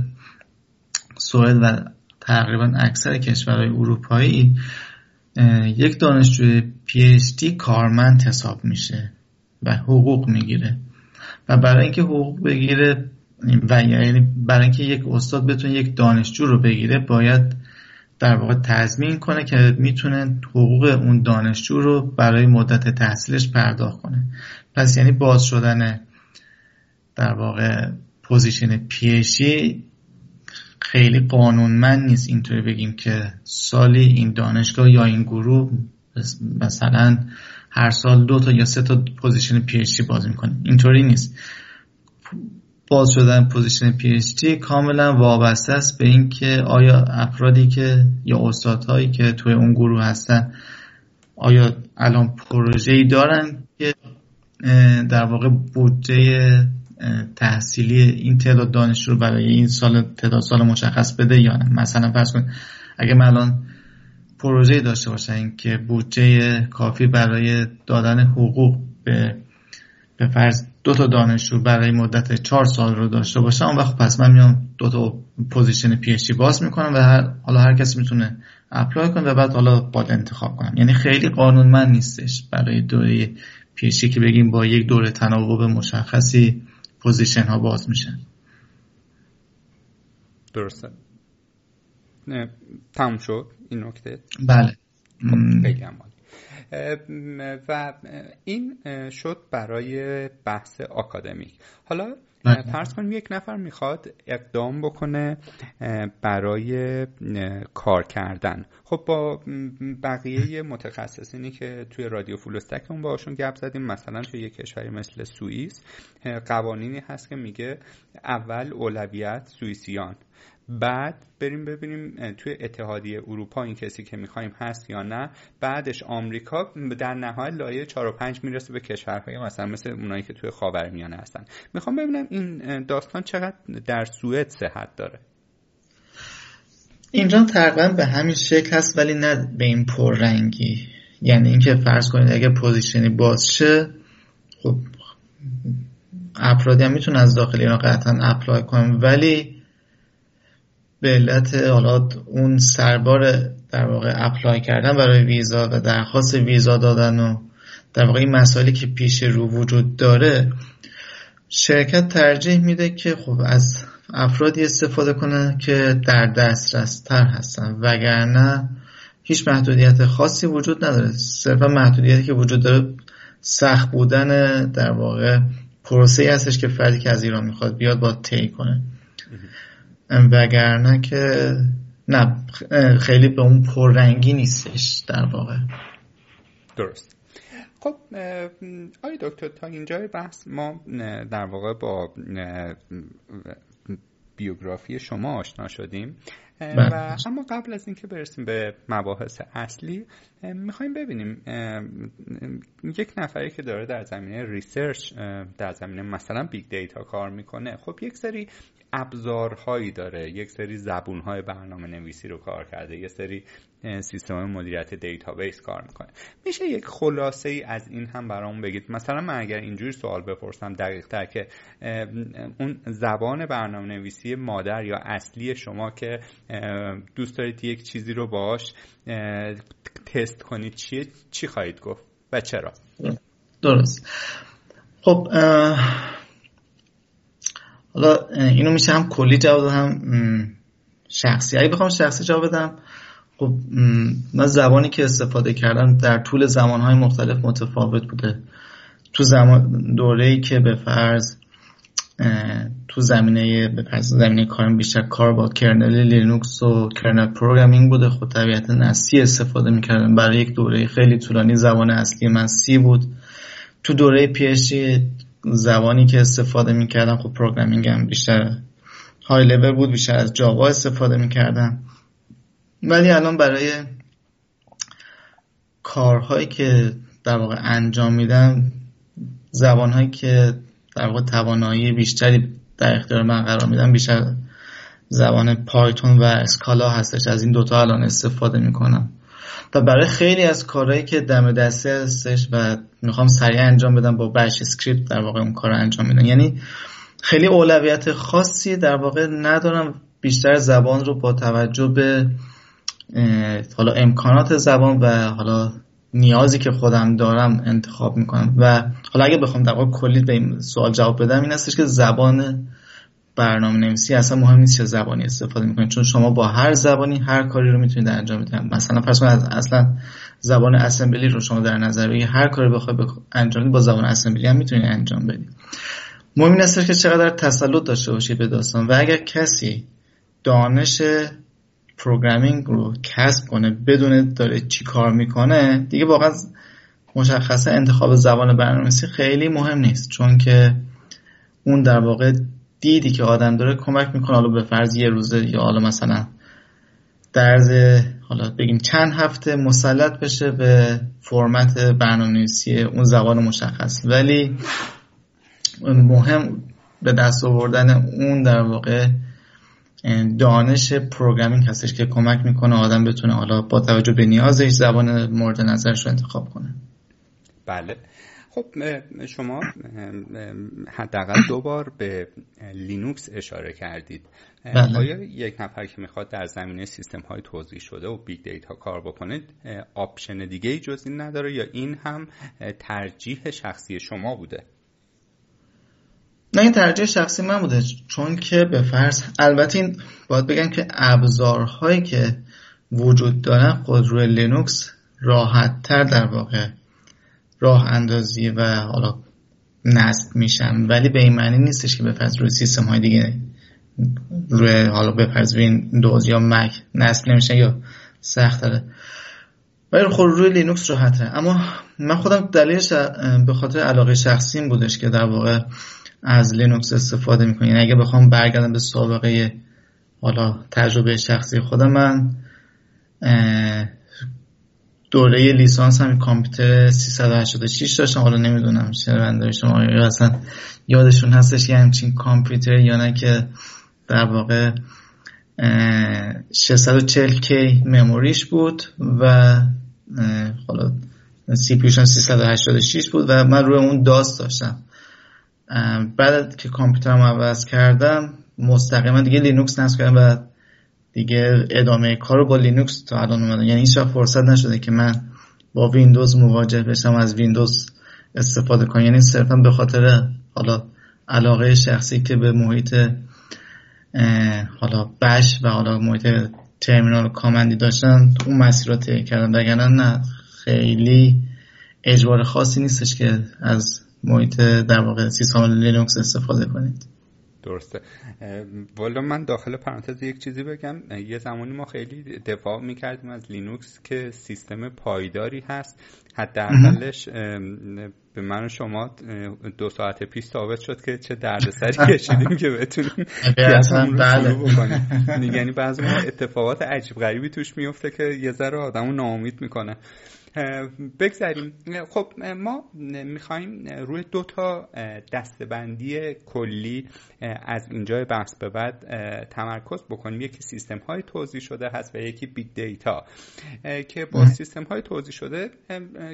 سوئد و تقریبا اکثر کشورهای اروپایی یک دانشجوی PhD کارمند حساب میشه و حقوق میگیره و برای اینکه حقوق بگیره و یعنی برای اینکه یک استاد بتونه یک دانشجو رو بگیره باید در واقع تضمین کنه که میتونه حقوق اون دانشجو رو برای مدت تحصیلش پرداخت کنه. پس یعنی باز شدن در واقع پوزیشن پیشی خیلی قانونمند نیست. اینطوری بگیم که سالی این دانشگاه یا این گروه مثلا هر سال 2 تا یا 3 تا پوزیشن پیشی باز میکنه، اینطوری نیست. باز شدن پوزیشن پیشتی کاملا وابسته است به این که آیا افرادی که یا استادهایی که توی اون گروه هستن آیا الان پروژه‌ای دارن که در واقع بودجه تحصیلی این تعداد دانشجو برای این سال تعداد سال مشخص بده یا نه. مثلا فرض کن اگه من الان پروژه‌ای داشته باشن که بودجه کافی برای دادن حقوق به فرض 2 تا دانشجو برای مدت 4 سال رو داشته باشم، اون وقت پس من میام 2 تا پوزیشن پی اچ دی باز میکنم و حالا هر کسی میتونه اپلای کنه و بعد حالا باید انتخاب کنم. یعنی خیلی قانونمند نیستش برای دوره پی اچ دی که بگیم با یک دوره تناوب مشخصی پوزیشن ها باز میشن. درسته، نه تمام شد این نکته. بله بگم و این شد برای بحث آکادمیک. حالا فرض کنیم یک نفر میخواد اقدام بکنه برای کار کردن. خب با بقیه متخصصینی که توی رادیو فولستک اون باشون گپ زدیم، مثلا توی یک کشوری مثل سوئیس قوانینی هست که میگه اول اولویت سوئیسیان، بعد بریم ببینیم توی اتحادیه اروپا این کسی که میخوایم هست یا نه، بعدش آمریکا، در نهایت لایه 4 و 5 میرسه به کشورهای مثلا مثل اونایی که توی خاورمیانه هستن. میخوام ببینم این داستان چقدر در سوئد صحت داره. اینجا تقریبا به همین شکل هست ولی نه به این پررنگی. یعنی اینکه فرض کنید اگه پوزیشنی باز شه، خب افرادی هم میتونن از داخل اینا قطعا اپلای کنن، ولی به علت حالا اون سربار در واقع اپلای کردن برای ویزا و درخواست ویزا دادن و در واقع این مسائلی که پیش رو وجود داره، شرکت ترجیح میده که خب از افرادی استفاده کنه که در دسترس تر هستن، وگرنه هیچ محدودیت خاصی وجود نداره. صرفا محدودیتی که وجود داره سخت بودن در واقع پروسه‌ای هستش که فردی که از ایران میخواد بیاد باید طی کنه، وگرنه که نه خیلی به اون پررنگی نیستش در واقع. درست. خب آقای دکتر تا اینجای بحث ما در واقع با بیوگرافی شما آشنا شدیم و اما قبل از اینکه برسیم به مباحث اصلی میخوایم ببینیم یک نفری که داره در زمینه ریسرچ در زمینه مثلا بیگ دیتا کار میکنه، خب یک سری ابزارهایی داره، یک سری زبونهای برنامه نویسی رو کار کرده، یک سری سیستم مدیریت دیتابیس کار میکنه. میشه یک خلاصه ای از این هم برام بگید؟ مثلا من اگر اینجوری سوال بپرسم دقیق تر که اون زبان برنامه نویسی مادر یا اصلی شما که دوست دارید یک چیزی رو باهاش تست کنید چیه، چی خواهید گفت و چرا؟ درست. خب حالا اینو میشه هم کلی جواب داد هم شخصی. اگه بخوام شخصی جواب بدم، خب من زبانی که استفاده کردم در طول زمانهای مختلف متفاوت بوده. تو زمان دوره‌ای که به فرض تو زمینه کارم بیشتر کار با کرنل لینوکس و کرنل پروگرامینگ بوده، خب طبیعتاً از C استفاده میکردم. برای یک دوره خیلی طولانی زبان اصلی من C بود. تو دوره پی‌اچ‌دی زبانی که استفاده میکردم خب پروگرامینگ هم بیشتر های لول بود، بیشتر از جاوا استفاده میکردم. ولی الان برای کارهایی که در واقع انجام میدم زبانهایی که در واقع توانایی بیشتری در اختیار من قرار میدم بیشتر زبان پایتون و اسکالا هستش. از این دوتا الان استفاده میکنم تا برای خیلی از کارهایی که دم دسته هستش و میخوام سریع انجام بدم با بش اسکریپت در واقع اون کار رو انجام میدم. یعنی خیلی اولویت خاصی در واقع ندارم، بیشتر زبان رو با توجه به حالا امکانات زبان و حالا نیازی که خودم دارم انتخاب میکنم. و حالا اگه بخوام در واقع کلی به این سوال جواب بدم، این هستش که زبان برنامه‌نویسی اصلا مهم نیست چه زبانی استفاده میکنید، چون شما با هر زبانی هر کاری رو میتونید انجام بدید. مثلا فرض کنید اصلا زبان اسمبلی رو شما در نظر بگیرید، هر کاری بخواید انجام بدید با زبان اسمبلی هم میتونید انجام بدید. مهم این است که چقدر تسلط داشته باشید به داستان، و اگر کسی دانش پروگرامینگ رو کسب کنه بدون داره چی کار میکنه، دیگه واقعا مشخصه انتخاب زبان برنامه‌نویسی خیلی مهم نیست، چون که اون در واقع دیدی که آدم داره کمک میکنه. حالا به فرض یه روزه یا حالا مثلا در حالا بگیم چند هفته مسلط بشه به فرمت برنامه‌نویسی اون زبان مشخص، ولی مهم به دست آوردن اون در واقع دانش پروگرامینگ هستش که کمک میکنه آدم بتونه حالا با توجه به نیازش زبان مورد نظرش رو انتخاب کنه. بله خب شما حداقل 2 بار به لینوکس اشاره کردید. بله. آیا یک نفر که میخواد در زمینه سیستم های توزیع شده و بیگ دیتا کار بکنه آپشن دیگه ای جز این نداره، یا این هم ترجیح شخصی شما بوده؟ نه، این ترجیح شخصی من بوده، چون که به فرض البته این باید بگم که ابزارهایی که وجود دارن خود روی لینوکس راحت تر در واقع راه اندازی و حالا نصب میشن، ولی به این معنی نیستش که به فرض روی سیستم های دیگه روی حالا به فرض ویندوز یا مک نصب نمیشن یا سخت تره، ولی خود روی لینوکس راحت تره. اما من خودم دلیلش به خاطر علاقه شخصیم بودش که در واقع از لینوکس استفاده میکنم. یعنی اگه بخوام برگردم به سابقه حالا تجربه شخصی خودم، من دوره لیسانس هم کامپیوتر 386 داشتم. حالا نمیدونم شنونده‌های شما یا اصلا یادشون هستش یه همچین کامپیوتر یا نه، که در واقع 640K مموریش بود و حالا سی پیوش هم 386 بود و من روی اون داست داشتم. بعد که کامپیوترم عوض کردم مستقیما دیگه لینوکس نصب کردم و دیگه ادامه کار رو با لینوکس تا الان اومدم. یعنی هیچ وقت فرصت نشده که من با ویندوز مواجه بشم، از ویندوز استفاده کنم. یعنی صرفا به خاطر حالا علاقه شخصی که به محیط حالا بش و حالا محیط ترمینال کامندی داشتن اون مسیر رو طی کردم، وگرنه نه، خیلی اجبار خاصی نیستش که از محیط در واقع سیستم لینوکس استفاده کنید. درسته. والا من داخل پرانتز یک چیزی بگم، یه زمانی ما خیلی دفاع میکردیم از لینوکس که سیستم پایداری هست، حداقلش به من و شما 2 ساعت پیش ثابت شد که چه دردسری کشیدیم که بتونیم اصلا بله بکنیم. یعنی بعضی موقع اتفاقات عجیب غریبی توش میفته که یه ذره آدمو ناامید میکنه. بگذاریم. خب ما میخواییم روی 2 تا دستبندی کلی از اینجای بحث به بعد تمرکز بکنیم. یکی سیستم های توزیع شده هست و یکی بیگ دیتا، که با سیستم های توزیع شده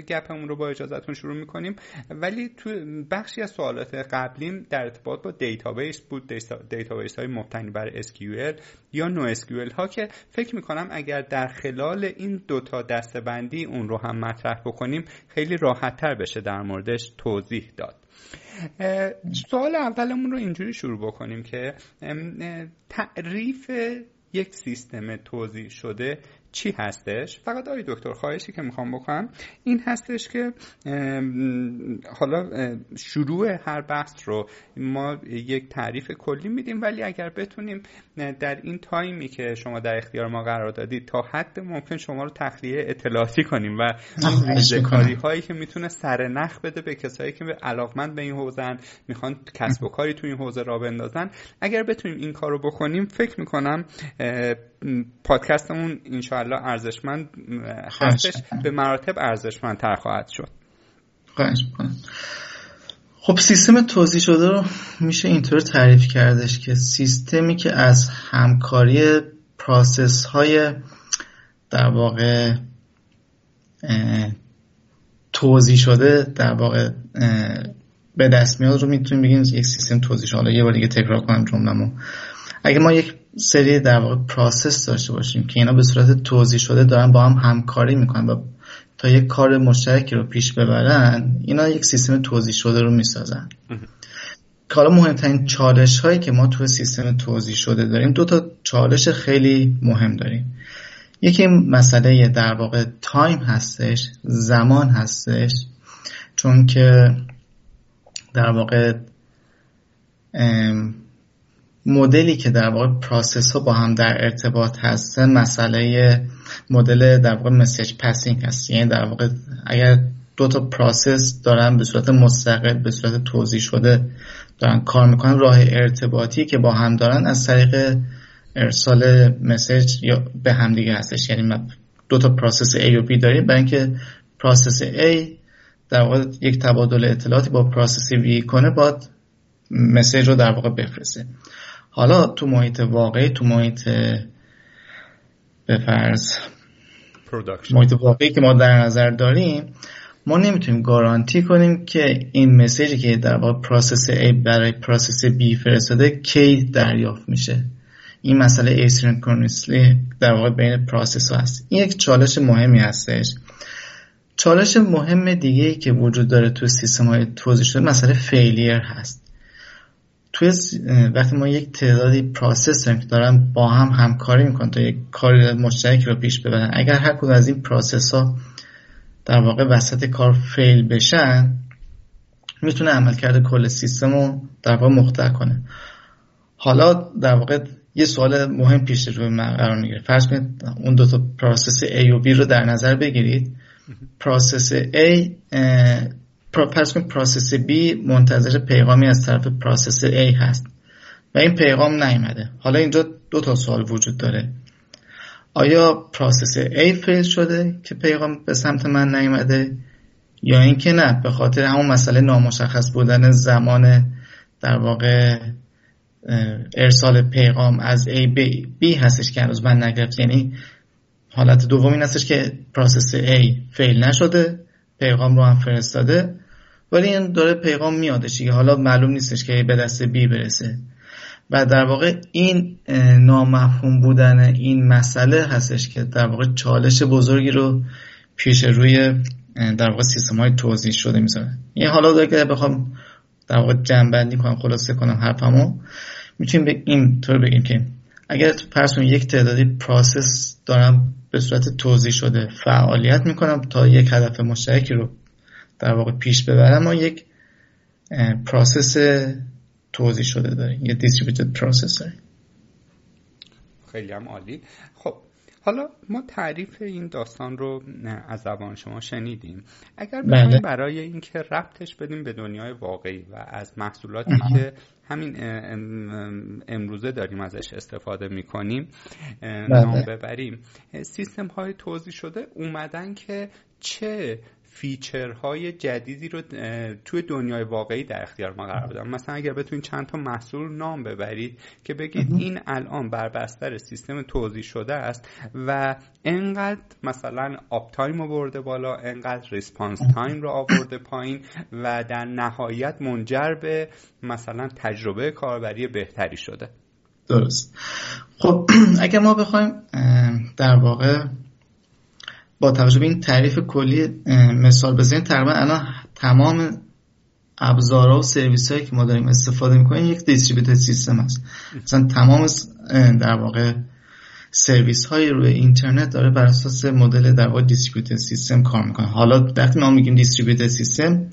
گپمون رو با اجازتون شروع میکنیم. ولی تو بخشی از سوالات قبلیم در ارتباط با دیتابیس بود، دیتابیس های مبتنی بر SQL یا نو SQL ها، که فکر میکنم اگر در خلال این 2 تا دستبندی اون رو هم مطرح بکنیم خیلی راحت تر بشه در موردش توضیح داد. سوال اولمون رو اینجوری شروع بکنیم که تعریف یک سیستم توزیع شده چی هستش؟ فقط آقای دکتر خواهشی که میخوام بکنم این هستش که حالا شروع هر بحث رو ما یک تعریف کلی میدیم، ولی اگر بتونیم در این تایمی که شما در اختیار ما قرار دادید تا حد ممکن شما رو تخلیه اطلاعاتی کنیم و ریزکاری هایی که میتونه سرنخ بده به کسایی که علاقمند به این حوزه‌اند، میخوان کسب و کاری تو این حوزه را بندازن، اگر بتونیم این کارو بکنیم فکر میکنم پادکستمون انشاءالله ارزشمند هستش، به مراتب ارزشمندتر خواهد شد. خب سیستم توزیع شده رو میشه اینطور تعریف کردش که سیستمی که از همکاری پروسس های در واقع توزیع شده در واقع به دست میاد رو میتونیم بگیم یک سیستم توزیع شده. حالا یه بار دیگه تکرار کنم جمله‌مو. اگه ما یک سری در واقع پروسس داشته باشیم که اینا به صورت توزیع شده دارن با هم همکاری میکنن و تا یک کار مشترکی رو پیش ببرن، اینا یک سیستم توزیع شده رو میسازن. که حالا مهمترین چالش هایی که ما توی سیستم توزیع شده داریم، دو تا چالش خیلی مهم داریم. یکی مسئله در واقع تایم هستش، زمان هستش، چون که در واقع مدلی که در واقع پروسس ها با هم در ارتباط هستن، مسئله مدل در واقع مسیج پسینگ هست. یعنی در واقع اگر دو تا پروسس دارن به صورت مستقل، به صورت توزیع شده دارن کار میکنن، راه ارتباطی که با هم دارن از طریق ارسال مسیج یا به هم دیگه هستش. یعنی ما دو تا پروسس A و B داریم، برای اینکه پروسس A در واقع یک تبادل اطلاعاتی با پروسس B کنه، بعد مسیج رو در واقع بفرسته. حالا تو محیط واقعی، تو محیط به فرض محیط واقعی که ما در نظر داریم، ما نمیتونیم گارانتی کنیم که این مسیجی که در واقع پروسس A برای پروسس B فرستاده کی دریافت میشه. این مسئله اسینکرونیسلی در واقع بین پروسس ها هست. این یک چالش مهمی هستش. چالش مهم دیگه‌ای که وجود داره تو سیستم‌های توزیع شده، مسئله فیلیر هست. توی وقتی ما یک تعدادی پروسس داریم که دارن با هم همکاری میکنن تا یک کار مشترک رو پیش ببرن، اگر هر کدوم از این پروسس ها در واقع وسط کار فیل بشن، میتونه عملکرد کل سیستم رو در واقع مختل کنه. حالا در واقع یه سوال مهم پیش رو من قرار میگیره. فرض کنید اون دو تا پروسس A و B رو در نظر بگیرید. پروسس A، فرض کنید پروسس B منتظر پیغامی از طرف پروسس A هست و این پیغام نیامده. حالا اینجا دو تا سوال وجود داره. آیا پروسس A فیل شده که پیغام به سمت من نیامده، یا اینکه نه، به خاطر همون مسئله نامشخص بودن زمان در واقع ارسال پیغام از A به B هستش که هنوز من نگرفت. یعنی حالت دوم این هستش که پروسس A فیل نشده، پیغام رو هم فرستاده، ولی این داره پیغام میادش که حالا معلوم نیستش که به دست B برسه. و در واقع این نامفهوم بودن این مسئله هستش که در واقع چالش بزرگی رو پیش روی در واقع سیستم‌های توزیع شده میذاره. یعنی حالا اگه بخوام در واقع جمع‌بندی کنم، خلاصه کنم حرفمو، میتونیم به این طور بگیم که اگر فرض کنید یک تعدادی پروسس دارم به صورت توزیع شده فعالیت میکنم تا یک هدف مشترکی رو در واقع پیش ببرم، ما یک پروسس توزیع شده داریم، یه دیستریبیوتد پروسس داریم. خیلی هم عالی. خب حالا ما تعریف این داستان رو از زبان شما شنیدیم. اگر بخوایم برای اینکه ربطش بدیم به دنیای واقعی و از محصولاتی که همین امروزه داریم ازش استفاده می‌کنیم نام ببریم، سیستم‌های توزیع شده اومدن که چه فیچرهای جدیدی رو توی دنیای واقعی در اختیار ما قرار بدن؟ مثلا اگر بتونید چند تا محصول نام ببرید که بگید این الان بر بستر سیستم توزیع شده است و انقدر مثلا آپ تایم رو برده بالا، انقدر ریسپانس تایم رو آورده پایین و در نهایت منجر به مثلا تجربه کاربری بهتری شده. درست. خب اگر ما بخوایم در واقع با توجه به این تعریف کلی مثال بزنیم، تقریبا الان تمام ابزارها و سرویس‌هایی که ما داریم استفاده می‌کنیم یک دیستریبیوتد سیستم است. مثلا تمام در واقع سرویس‌های روی اینترنت داره بر اساس مدل در واقع دیستریبیوتد سیستم کار می‌کنه. حالا وقتی ما میگیم دیستریبیوتد سیستم،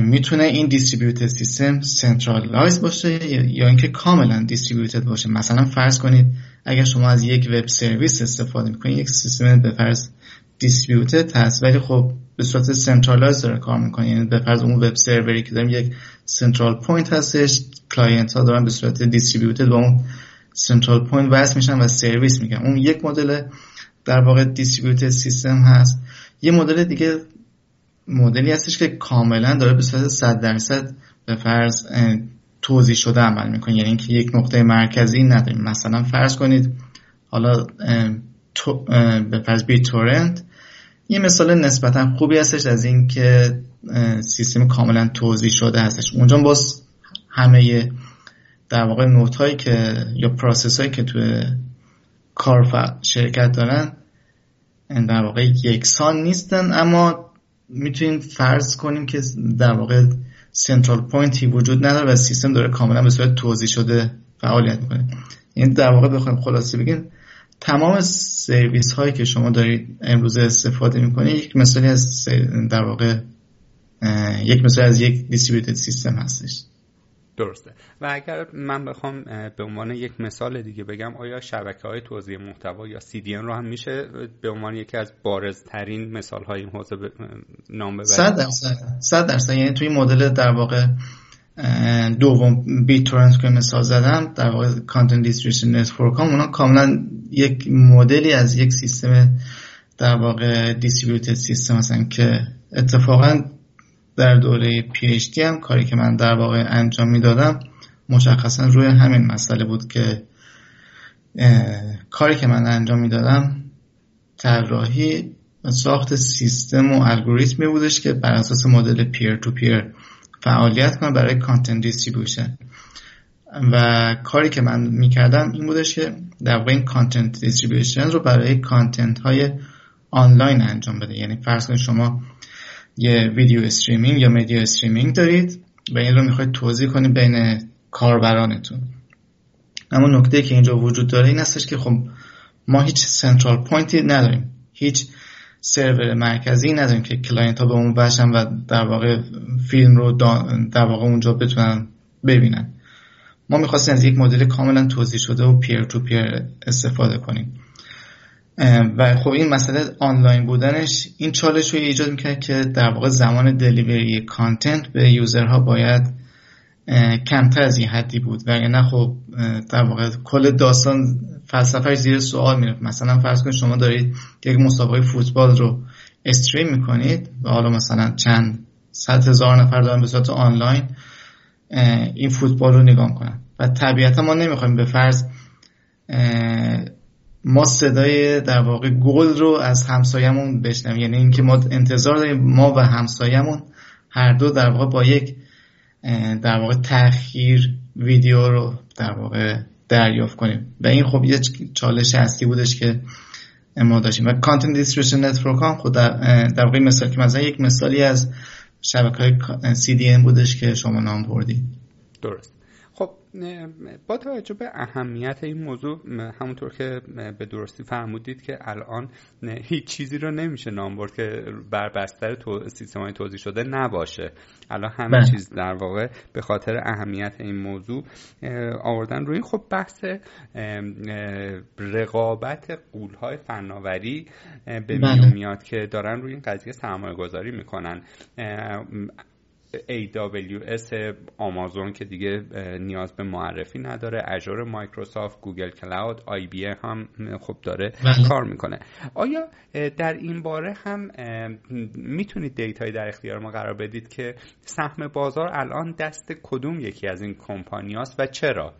میتونه این دیستریبیوتد سیستم سنترالایز باشه یا اینکه کاملا دیستریبیوتد باشه. مثلا فرض کنید اگر شما از یک وب سرویس استفاده میکنید، یک سیستم به فرض دیستریبیوتد هست ولی خب به صورت سنترالایز داره کار میکنه. یعنی به فرض اون وب سروری که داریم یک سنترال پوینت هستش، کلاینت ها دارن به صورت دیستریبیوتد با اون سنترال پوینت وصل میشن و سرویس میگن. اون یک مدل در واقع دیستریبیوتد سیستم هست. یه مدل دیگه مدلی هستش که کاملا داره به صورت 100% به فرض توزیع شده عمل میکنه، یعنی اینکه یک نقطه مرکزی نداریم. مثلا فرض کنید حالا به فرض بی تورنت یه مثال نسبتا خوبی هستش از اینکه سیستم کاملا توزیع شده هستش. اونجا باز همه در واقع نوت هایی که یا پروسس هایی که توی کار شرکت دارن در واقع یکسان نیستن، اما میتونیم فرض کنیم که در واقع سنترال پوینتی وجود نداره و سیستم داره کاملا به صورت توزیع شده فعالیت میکنه. این در واقع بخوایم خلاصه بگیم، تمام سرویس هایی که شما دارید امروز استفاده میکنید یک مثالی از در واقع یک مثال از یک دیستریبیوتد سیستم هستش. درسته. و اگر من بخوام به عنوان یک مثال دیگه بگم، آیا شبکه‌های توزیع محتوا یا CDN رو هم میشه به عنوان یکی از بارزترین مثال‌های این حوزه نام ببریم؟ 100%. یعنی توی مدل در واقع دوم بیت تورنت که مثال زدم، در واقع کانتنت دیستریبیوشن نتورک ها، اونا کاملا یک مدلی از یک سیستم در واقع دیستریبیوتد سیستم هستن که اتفاقاً در دوره PhD هم کاری که من در واقع انجام میدادم مشخصا روی همین مسئله بود که کاری که من انجام میدادم طراحی و ساخت سیستم و الگوریتمی بودش که بر اساس مدل پیر تو پیر فعالیت کنه برای کانتنت دیستریبیوشن. و کاری که من میکردم این بودش که در واقع این کانتنت دیستریبیوشن رو برای کانتنت های آنلاین انجام بده. یعنی فرض کنید شما یه ویدیو استریمینگ یا مدیا استریمینگ دارید و این رو میخواید توزیع کنید بین کاربرانتون، اما نکته که اینجا وجود داره این هستش که خب ما هیچ سنترال پوینتی نداریم، هیچ سرور مرکزی نداریم که کلاینت ها به اون باشن و در واقع فیلم رو در واقع اونجا بتونن ببینن. ما میخواستیم از یک مدل کاملا توزیع شده و پیر تو پیر استفاده کنیم و خب این مسئله آنلاین بودنش این چالش رو ایجاد میکنه که در واقع زمان دلیوری کانتنت به یوزرها باید کمتر از این حدی بود، وگرنه خب در واقع کل داستان فلسفهش زیر سوال میره. مثلا فرض کنید شما دارید یک مسابقه فوتبال رو استریم میکنید و حالا مثلا چند صد هزار نفر دارن به صورت آنلاین این فوتبال رو نگاه میکنن و طبیعتا ما نمیخوایم به فرض ما صدای در واقع گل رو از همسایمون بشنویم، یعنی اینکه ما انتظار داریم ما و همسایمون هر دو در واقع با یک در واقع تأخیر ویدیو رو در واقع دریافت کنیم و این خب یه چالش اصلی بودش که ما داشتیم. و کانتنت دیستریبیوشن نتورک هم خود در واقع مثال که مثلا یک مثالی از شبکه‌های CDN بودش که شما نام بردید. درست. خب با توجه به اهمیت این موضوع، همونطور که به درستی فرمودید که الان هیچ چیزی رو نمیشه نام برد که بر بستر سیستم‌های توزیع شده نباشه. الان همه چیز در واقع به خاطر اهمیت این موضوع آوردن روی. خب بحث رقابت غول‌های فناوری به میون میاد که دارن روی این قضیه سرمایه‌گذاری میکنن. AWS، آمازون که دیگه نیاز به معرفی نداره، اجور، مایکروسافت، گوگل کلاود، IBM هم خب داره کار میکنه. آیا در این باره هم میتونید دیتایی در اختیار ما قرار بدید که سهم بازار الان دست کدوم یکی از این کمپانی هاست و چرا؟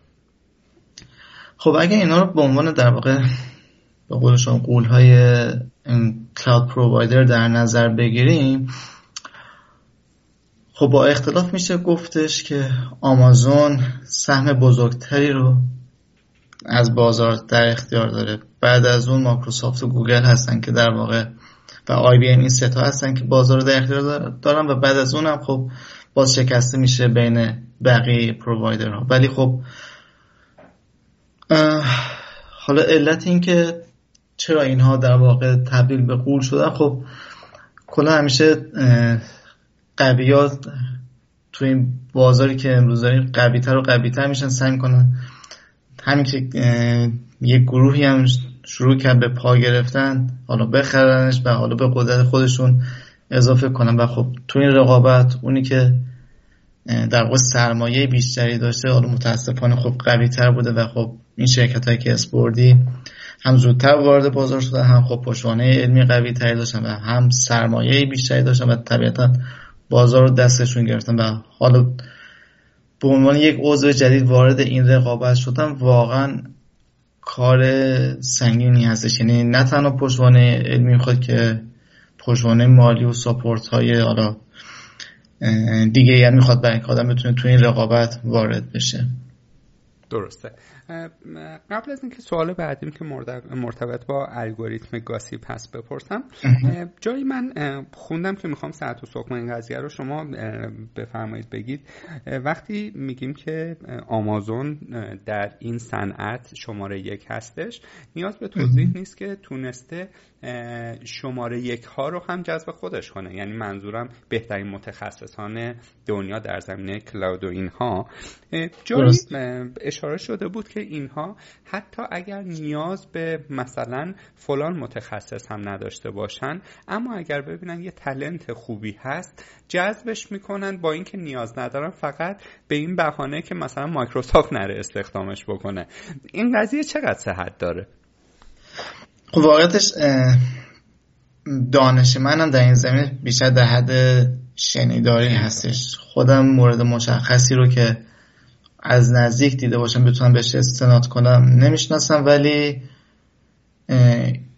خب اگه اینا رو به عنوان در واقع به قول شما قولهای کلاود پرووایدر در نظر بگیریم، خب با اختلاف میشه گفتش که آمازون سهم بزرگتری رو از بازار در اختیار داره، بعد از اون مایکروسافت و گوگل هستن که در واقع و IBM، این سه تا هستن که بازار رو در اختیار دارن و بعد از اون هم خب باز شکسته میشه بین بقیه پرووایدرها. ولی خب حالا علت این که چرا اینها در واقع تبدیل به غول شدن، خب کلا همیشه قوی ها تو این بازاری که امروز داریم قوی تر و قوی تر میشن، سعی میکنن. همین که یک گروهی هم شروع کرد به پا گرفتن، حالا بخرنش و حالا به قدرت خودشون اضافه کنن و خب تو این رقابت اونی که در واقع سرمایه بیشتری داشته حالا متاسفانه خب قوی تر بوده و خب این شرکت هایی که اسپوردی هم زودتر وارد بازار شدن، هم خب پشتوانه علمی قوی تری داشتن و هم سرمایه بیشتری داشتن و طبیعتاً بازار رو دستشون گرفتن و حالا به عنوان یک عضو جدید وارد این رقابت شدن واقعا کار سنگینی هستش. یعنی نه تنها پشتوانه علمی خود که پشتوانه مالی و ساپورت های حالا دیگه، یعنی میخواد برای اینکه آدم بتونه تو این رقابت وارد بشه. درسته. قبل از اینکه سوال بعدیم که مرتبط با الگوریتم گاسیپ هست بپرسم، جایی من خوندم که میخوام ساعت و سقم این قضیه رو شما بفرمایید بگید. وقتی میگیم که آمازون در این صنعت شماره یک هستش، نیاز به توضیح نیست که تونسته شماره یک ها رو هم جذب خودش کنه، یعنی منظورم بهترین متخصصان دنیا در زمینه کلاود و اینها. جایی اشاره شده بود که اینها حتی اگر نیاز به مثلا فلان متخصص هم نداشته باشن، اما اگر ببینن یه تلنت خوبی هست جذبش میکنن، با اینکه نیاز ندارن، فقط به این بهانه که مثلا مایکروسافت نره استخدامش بکنه. این قضیه چقدر صحت داره؟ خب واقعیتش دانش منم در این زمینه بیشتر در حد شنیداری هستش. خودم مورد مشخصی رو که از نزدیک دیده باشم بتونم بهش استناد کنم نمیشناسم، ولی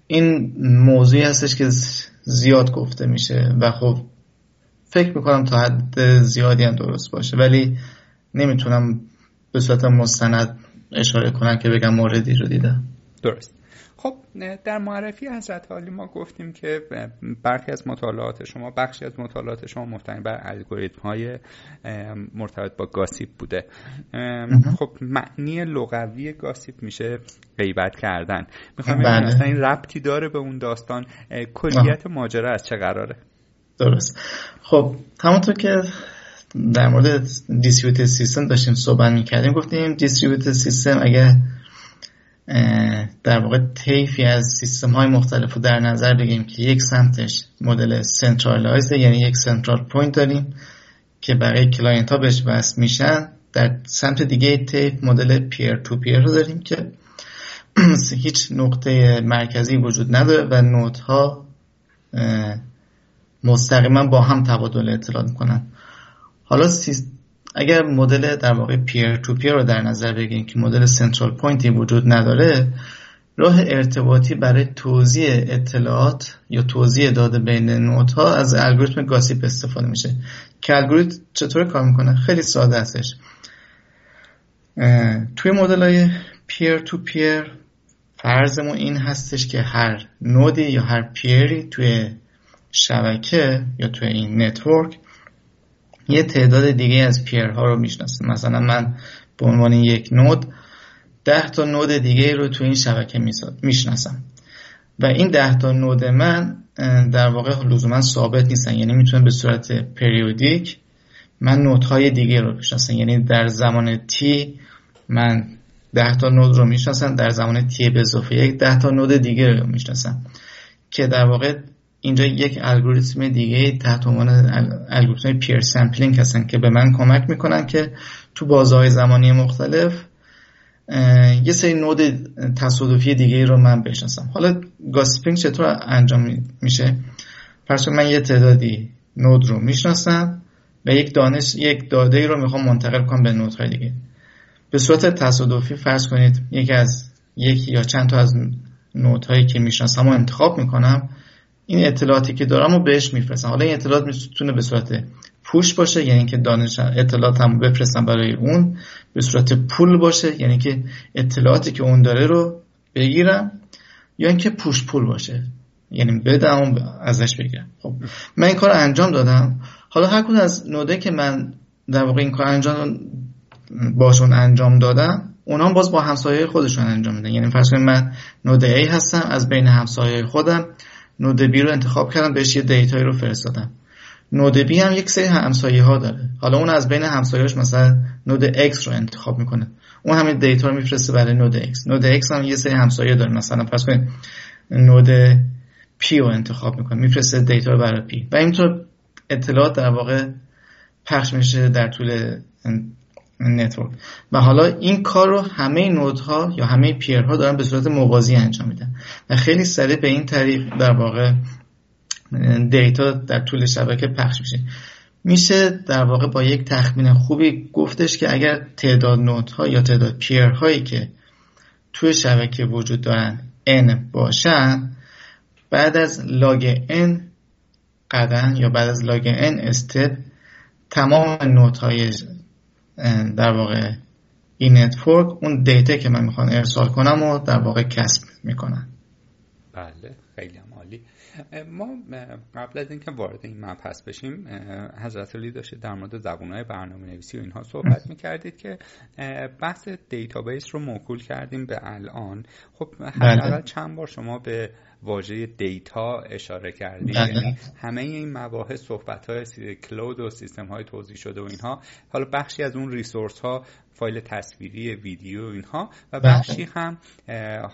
این موضوعی هستش که زیاد گفته میشه و خب فکر میکنم تا حد زیادی هم درست باشه، ولی نمیتونم به صورت مستند اشاره کنم که بگم موردی رو دیدم. درست. خب در معرفی حضرت عالی ما گفتیم که برخی از مطالعات شما، بخشی از مطالعات شما مبتنی بر الگوریتم‌های مرتبط با گاسیپ بوده. خب معنی لغوی گاسیپ میشه غیبت کردن. میخوام ببینم اصلا این ربطی داره به اون داستان؟ کلیت ماجرا از چه قراره؟ درست. خب همونطور که در مورد دیستریبیوتد سیستم داشتیم صحبت می‌کردیم، گفتیم دیستریبیوتد سیستم اگه در واقع طیفی از سیستم های مختلف رو در نظر بگیریم که یک سمتش مدل سنترالایزد، یعنی یک سنترال پوینت داریم که برای کلاینت ها بهش وصل میشن، در سمت دیگه طیف مدل پیر تو پیر رو داریم که هیچ نقطه مرکزی وجود نداره و نود ها مستقیما با هم تبادل اطلاع میکنن. حالا اگر مدل در واقع پیر تو پیر رو در نظر بگیریم که مدل سنترال پوینتی وجود نداره، راه ارتباطی برای توزیع اطلاعات یا توزیع داده بین نودها از الگوریتم گاسیپ استفاده میشه. که الگوریتم چطور کار میکنه؟ خیلی ساده هستش. توی مدل‌های پیر تو پیر فرضمون این هستش که هر نودی یا هر پیری توی شبکه یا توی این نتورک یه تعداد دیگه از پیرها رو میشناسم. مثلا من به عنوان یک نود 10 تا نود دیگه رو تو این شبکه میشناسم و این 10 تا نود من در واقع لزوما ثابت نیستن، یعنی میتونه به صورت پریودیک من نودهای دیگه رو میشناسم، یعنی در زمان تی من 10 تا نود رو میشناسم، در زمان تی به اضافه یک 10 تا نود دیگه رو میشناسم که در واقع اینجا یک الگوریتم دیگه تحت عنوان الگوریتم پیر سامپلینگ هستن که به من کمک میکنن که تو بازه‌های زمانی مختلف یه سری نود تصادفی دیگه رو من بشناسم. حالا گاسیپینگ چطور انجام میشه؟ پس من یه تعدادی نود رو میشناسم و یک داده‌ای رو میخوام منتقل کنم به نودهای دیگه. به صورت تصادفی فرض کنید یک یا چند تا از نودهایی که میشناسم رو انتخاب میکنم، این اطلاعاتی که دارم رو بهش میفرستم. حالا این اطلاعات میتونه به صورت پوش باشه، یعنی که اطلاعاتم رو بفرستم برای اون، به صورت پول باشه، یعنی که اطلاعاتی که اون داره رو بگیرم، یا یعنی که پوش پول باشه، یعنی بدم ازش بگیرم. خب من این کار رو انجام دادم. حالا هر کدوم از نوده که من در واقع این کار باشون انجام دادم، اونا هم باز با همسایه خودشون انجام میدن. یعنی فرض کنید من نوده A هستم، از بین همسایه خودم نود بی رو انتخاب کردم، بهش یه دیتایی رو فرستادم. نود بی هم یک سری همسایه‌ها داره. حالا اون از بین همسایه‌اش مثلا نود ایکس رو انتخاب میکنه، اون همین دیتا رو میفرسته برای نود ایکس. نود ایکس هم یه سری همسایه داره، مثلا فرض کنید نود پی رو انتخاب میکنه، میفرسته دیتا رو برای پی و اینطور اطلاعات در واقع پخش میشه در طول نتورک. و حالا این کار رو همه نودها یا همه پیرها دارن به صورت موازی انجام میدن و خیلی سریع به این طریق در واقع دیتا در طول شبکه پخش میشه. میشه در واقع با یک تخمین خوبی گفتش که اگر تعداد نودها یا تعداد پیرهایی که توی شبکه وجود دارن n باشن، بعد از لاگ n قدم یا بعد از لاگ n استپ تمام نودهای در واقع این نتورک اون دیتا که من میخوام ارسال کنم و در واقع کسب میکنن. بله خیلی هم عالی. ما قبل از اینکه وارد این مبحث بشیم، حضرت علی داشته در مورد زبان‌های برنامه‌نویسی و اینها صحبت می‌کردید که بحث دیتابیس رو موکول کردیم به الان. خب حداقل چند بار شما به واژه دیتا اشاره کردید، یعنی همه این مباحث صحبت‌های کلود و سیستم‌های توزیع شده و اینها، حالا بخشی از اون ریسورس‌ها فایل تصویری، ویدیو اینها، و بخشی هم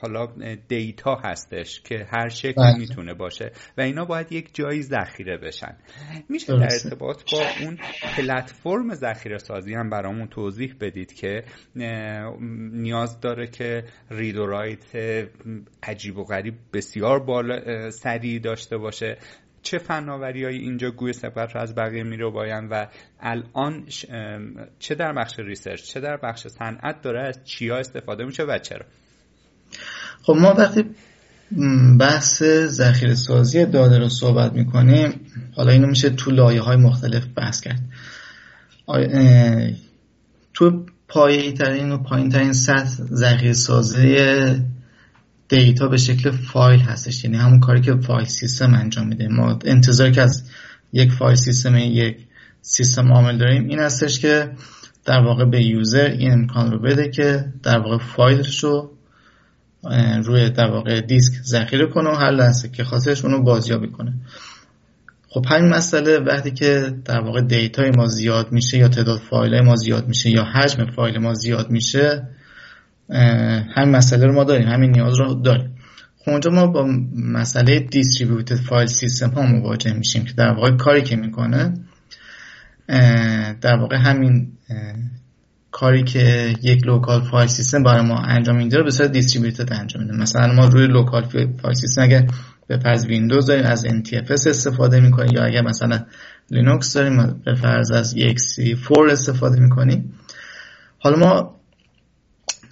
حالا دیتا هستش که هر شکلی میتونه باشه و اینا باید یک جایی ذخیره بشن. میشه در ارتباط با اون پلتفرم ذخیره سازی هم برامون توضیح بدید که نیاز داره که رید و رایت عجیب و غریب بسیار بالا سریع داشته باشه؟ چه فناوری‌های اینجا گوی سپر از بقیه می رو باین و الان چه در بخش ریسرچ، چه در بخش صنعت داره از چیا استفاده میشه و چرا؟ خب ما وقتی بحث ذخیره سازی داده رو صحبت میکنیم، حالا اینو میشه تو لایه‌های مختلف بحث کرد. تو پایه‌ترین و پایین‌ترین سطح ذخیره سازی دیتا به شکل فایل هستش، یعنی همون کاری که فایل سیستم انجام میده. ما انتظاری که از یک فایل سیستم، یک سیستم عامل داریم این هستش که در واقع به یوزر این امکان رو بده که در واقع فایلش رو روی در واقع دیسک ذخیره کنه و هر لحظه که خواستش اون رو بازیابی کنه. خب همین مسئله وقتی که در واقع دیتای ما زیاد میشه یا تعداد فایل‌های ما زیاد میشه یا حجم فایل ما زیاد میشه، همین مسئله رو ما داریم، همین نیاز رو داریم. خب اونجا ما با مسئله دیستریبیوتد فایل سیستم ها مواجه میشیم که در واقع کاری که میکنه در واقع همین کاری که یک لوکال فایل سیستم برای ما انجام میده رو به صورت دیستریبیوتد انجام میده. مثلا ما روی لوکال فایل سیستم اگر به فرض ویندوز داریم از NTFS استفاده میکنیم، یا اگر مثلا لینوکس داریم به فرض از EXE4 استفاده میکنیم. حالا ما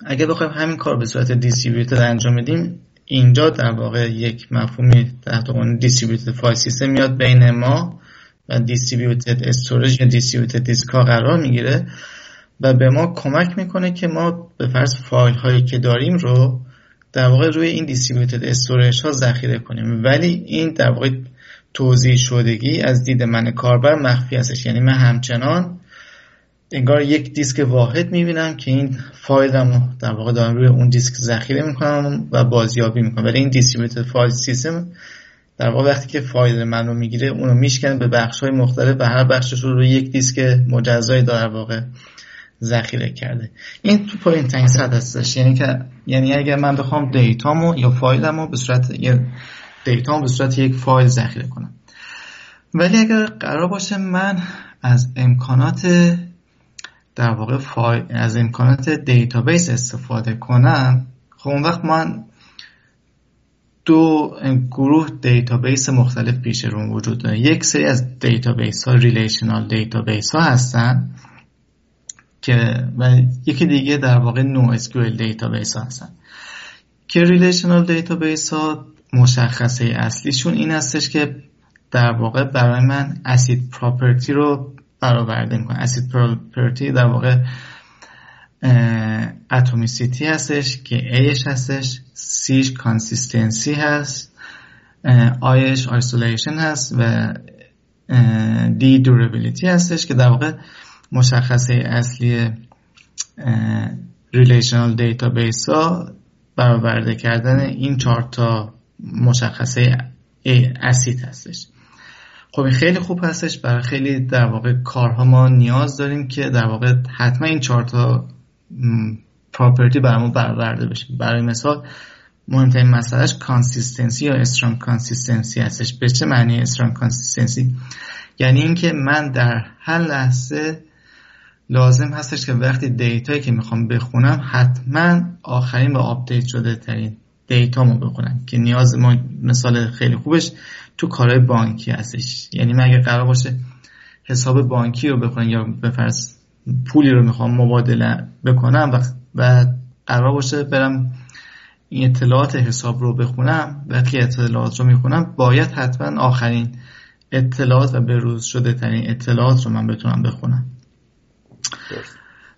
اگه بخوایم همین کار به صورت دیستریبیوتد انجام بدیم، اینجا در واقع یک مفهومی تحت عنوان دیستریبیوتد فایل سیستم میاد بین ما و دیستریبیوتد استوریج یا دیستریبیوتد دیسک ها قرار میگیره و به ما کمک میکنه که ما به فرض فایل هایی که داریم رو در واقع روی این دیستریبیوتد استوریج ها ذخیره کنیم. ولی این در واقع توزیع شدگی از دید من کاربر مخفی هستش، یعنی من همچنان انگار یک دیسک واحد میبینم که این فایلمو در واقع دارم روی اون دیسک ذخیره میکنم و بازیابی میکنم، ولی این دیستریبیوتد فایل سیستم در واقع وقتی که فایل من رو میگیره اونو میشکنه به بخش‌های مختلف و هر بخشش رو روی یک دیسک مجزایی در واقع ذخیره کرده. این تو پایین ترین سطح هستش، یعنی اگر من بخوام دیتامو یا فایلمو به صورت یک فایل ذخیره کنم. ولی اگر قرار باشه من از امکانات در واقع از امکانات دیتابیس استفاده کنم، خب اون وقت من دو گروه دیتابیس مختلف پیش رو وجود داره. یک سری از دیتابیس ها ریلیشنال دیتابیس ها هستن که و یکی دیگه در واقع نو اسکیوال دیتابیس ها هستن که ریلیشنال دیتابیس ها مشخصه اصلیشون این هستش که در واقع برای من اسید پراپرتی رو برآورده میکنه. اسید پراپرتی در واقع اتمیسیتی هستش که Aش هستش، Cش کانسیستنسی هست، Iش آیسولیشن هست و D دورابیلیتی هستش که در واقع مشخصه اصلی ریلیشنال دیتابیس ها برآورده کردن این 4 تا مشخصه اسید هستش. خب این خیلی خوب هستش، برای خیلی در واقع کارها ما نیاز داریم که در واقع حتما این 4 تا پراپرتی برامون برآورده بشه. برای مثال مهمترین مسئلهش کانسیستنسی یا استرانگ کانسیستنسی هستش. به چه معنی استرانگ کانسیستنسی؟ یعنی اینکه من در هر لحظه لازم هستش که وقتی دیتایی که میخوام بخونم حتما آخرین و آپدیت شده ترین دیتامو بخونم که نیاز ما مثال خیلی خوبش تو کارهای بانکی هستش. یعنی من اگه قرار باشه حساب بانکی رو بخونم یا به فرض پولی رو میخوام مبادله بکنم و قرار باشه برم این اطلاعات حساب رو بخونم، وقتی اطلاعات رو میخونم باید حتما آخرین اطلاعات و بروز شده ترین اطلاعات رو من بتونم بخونم.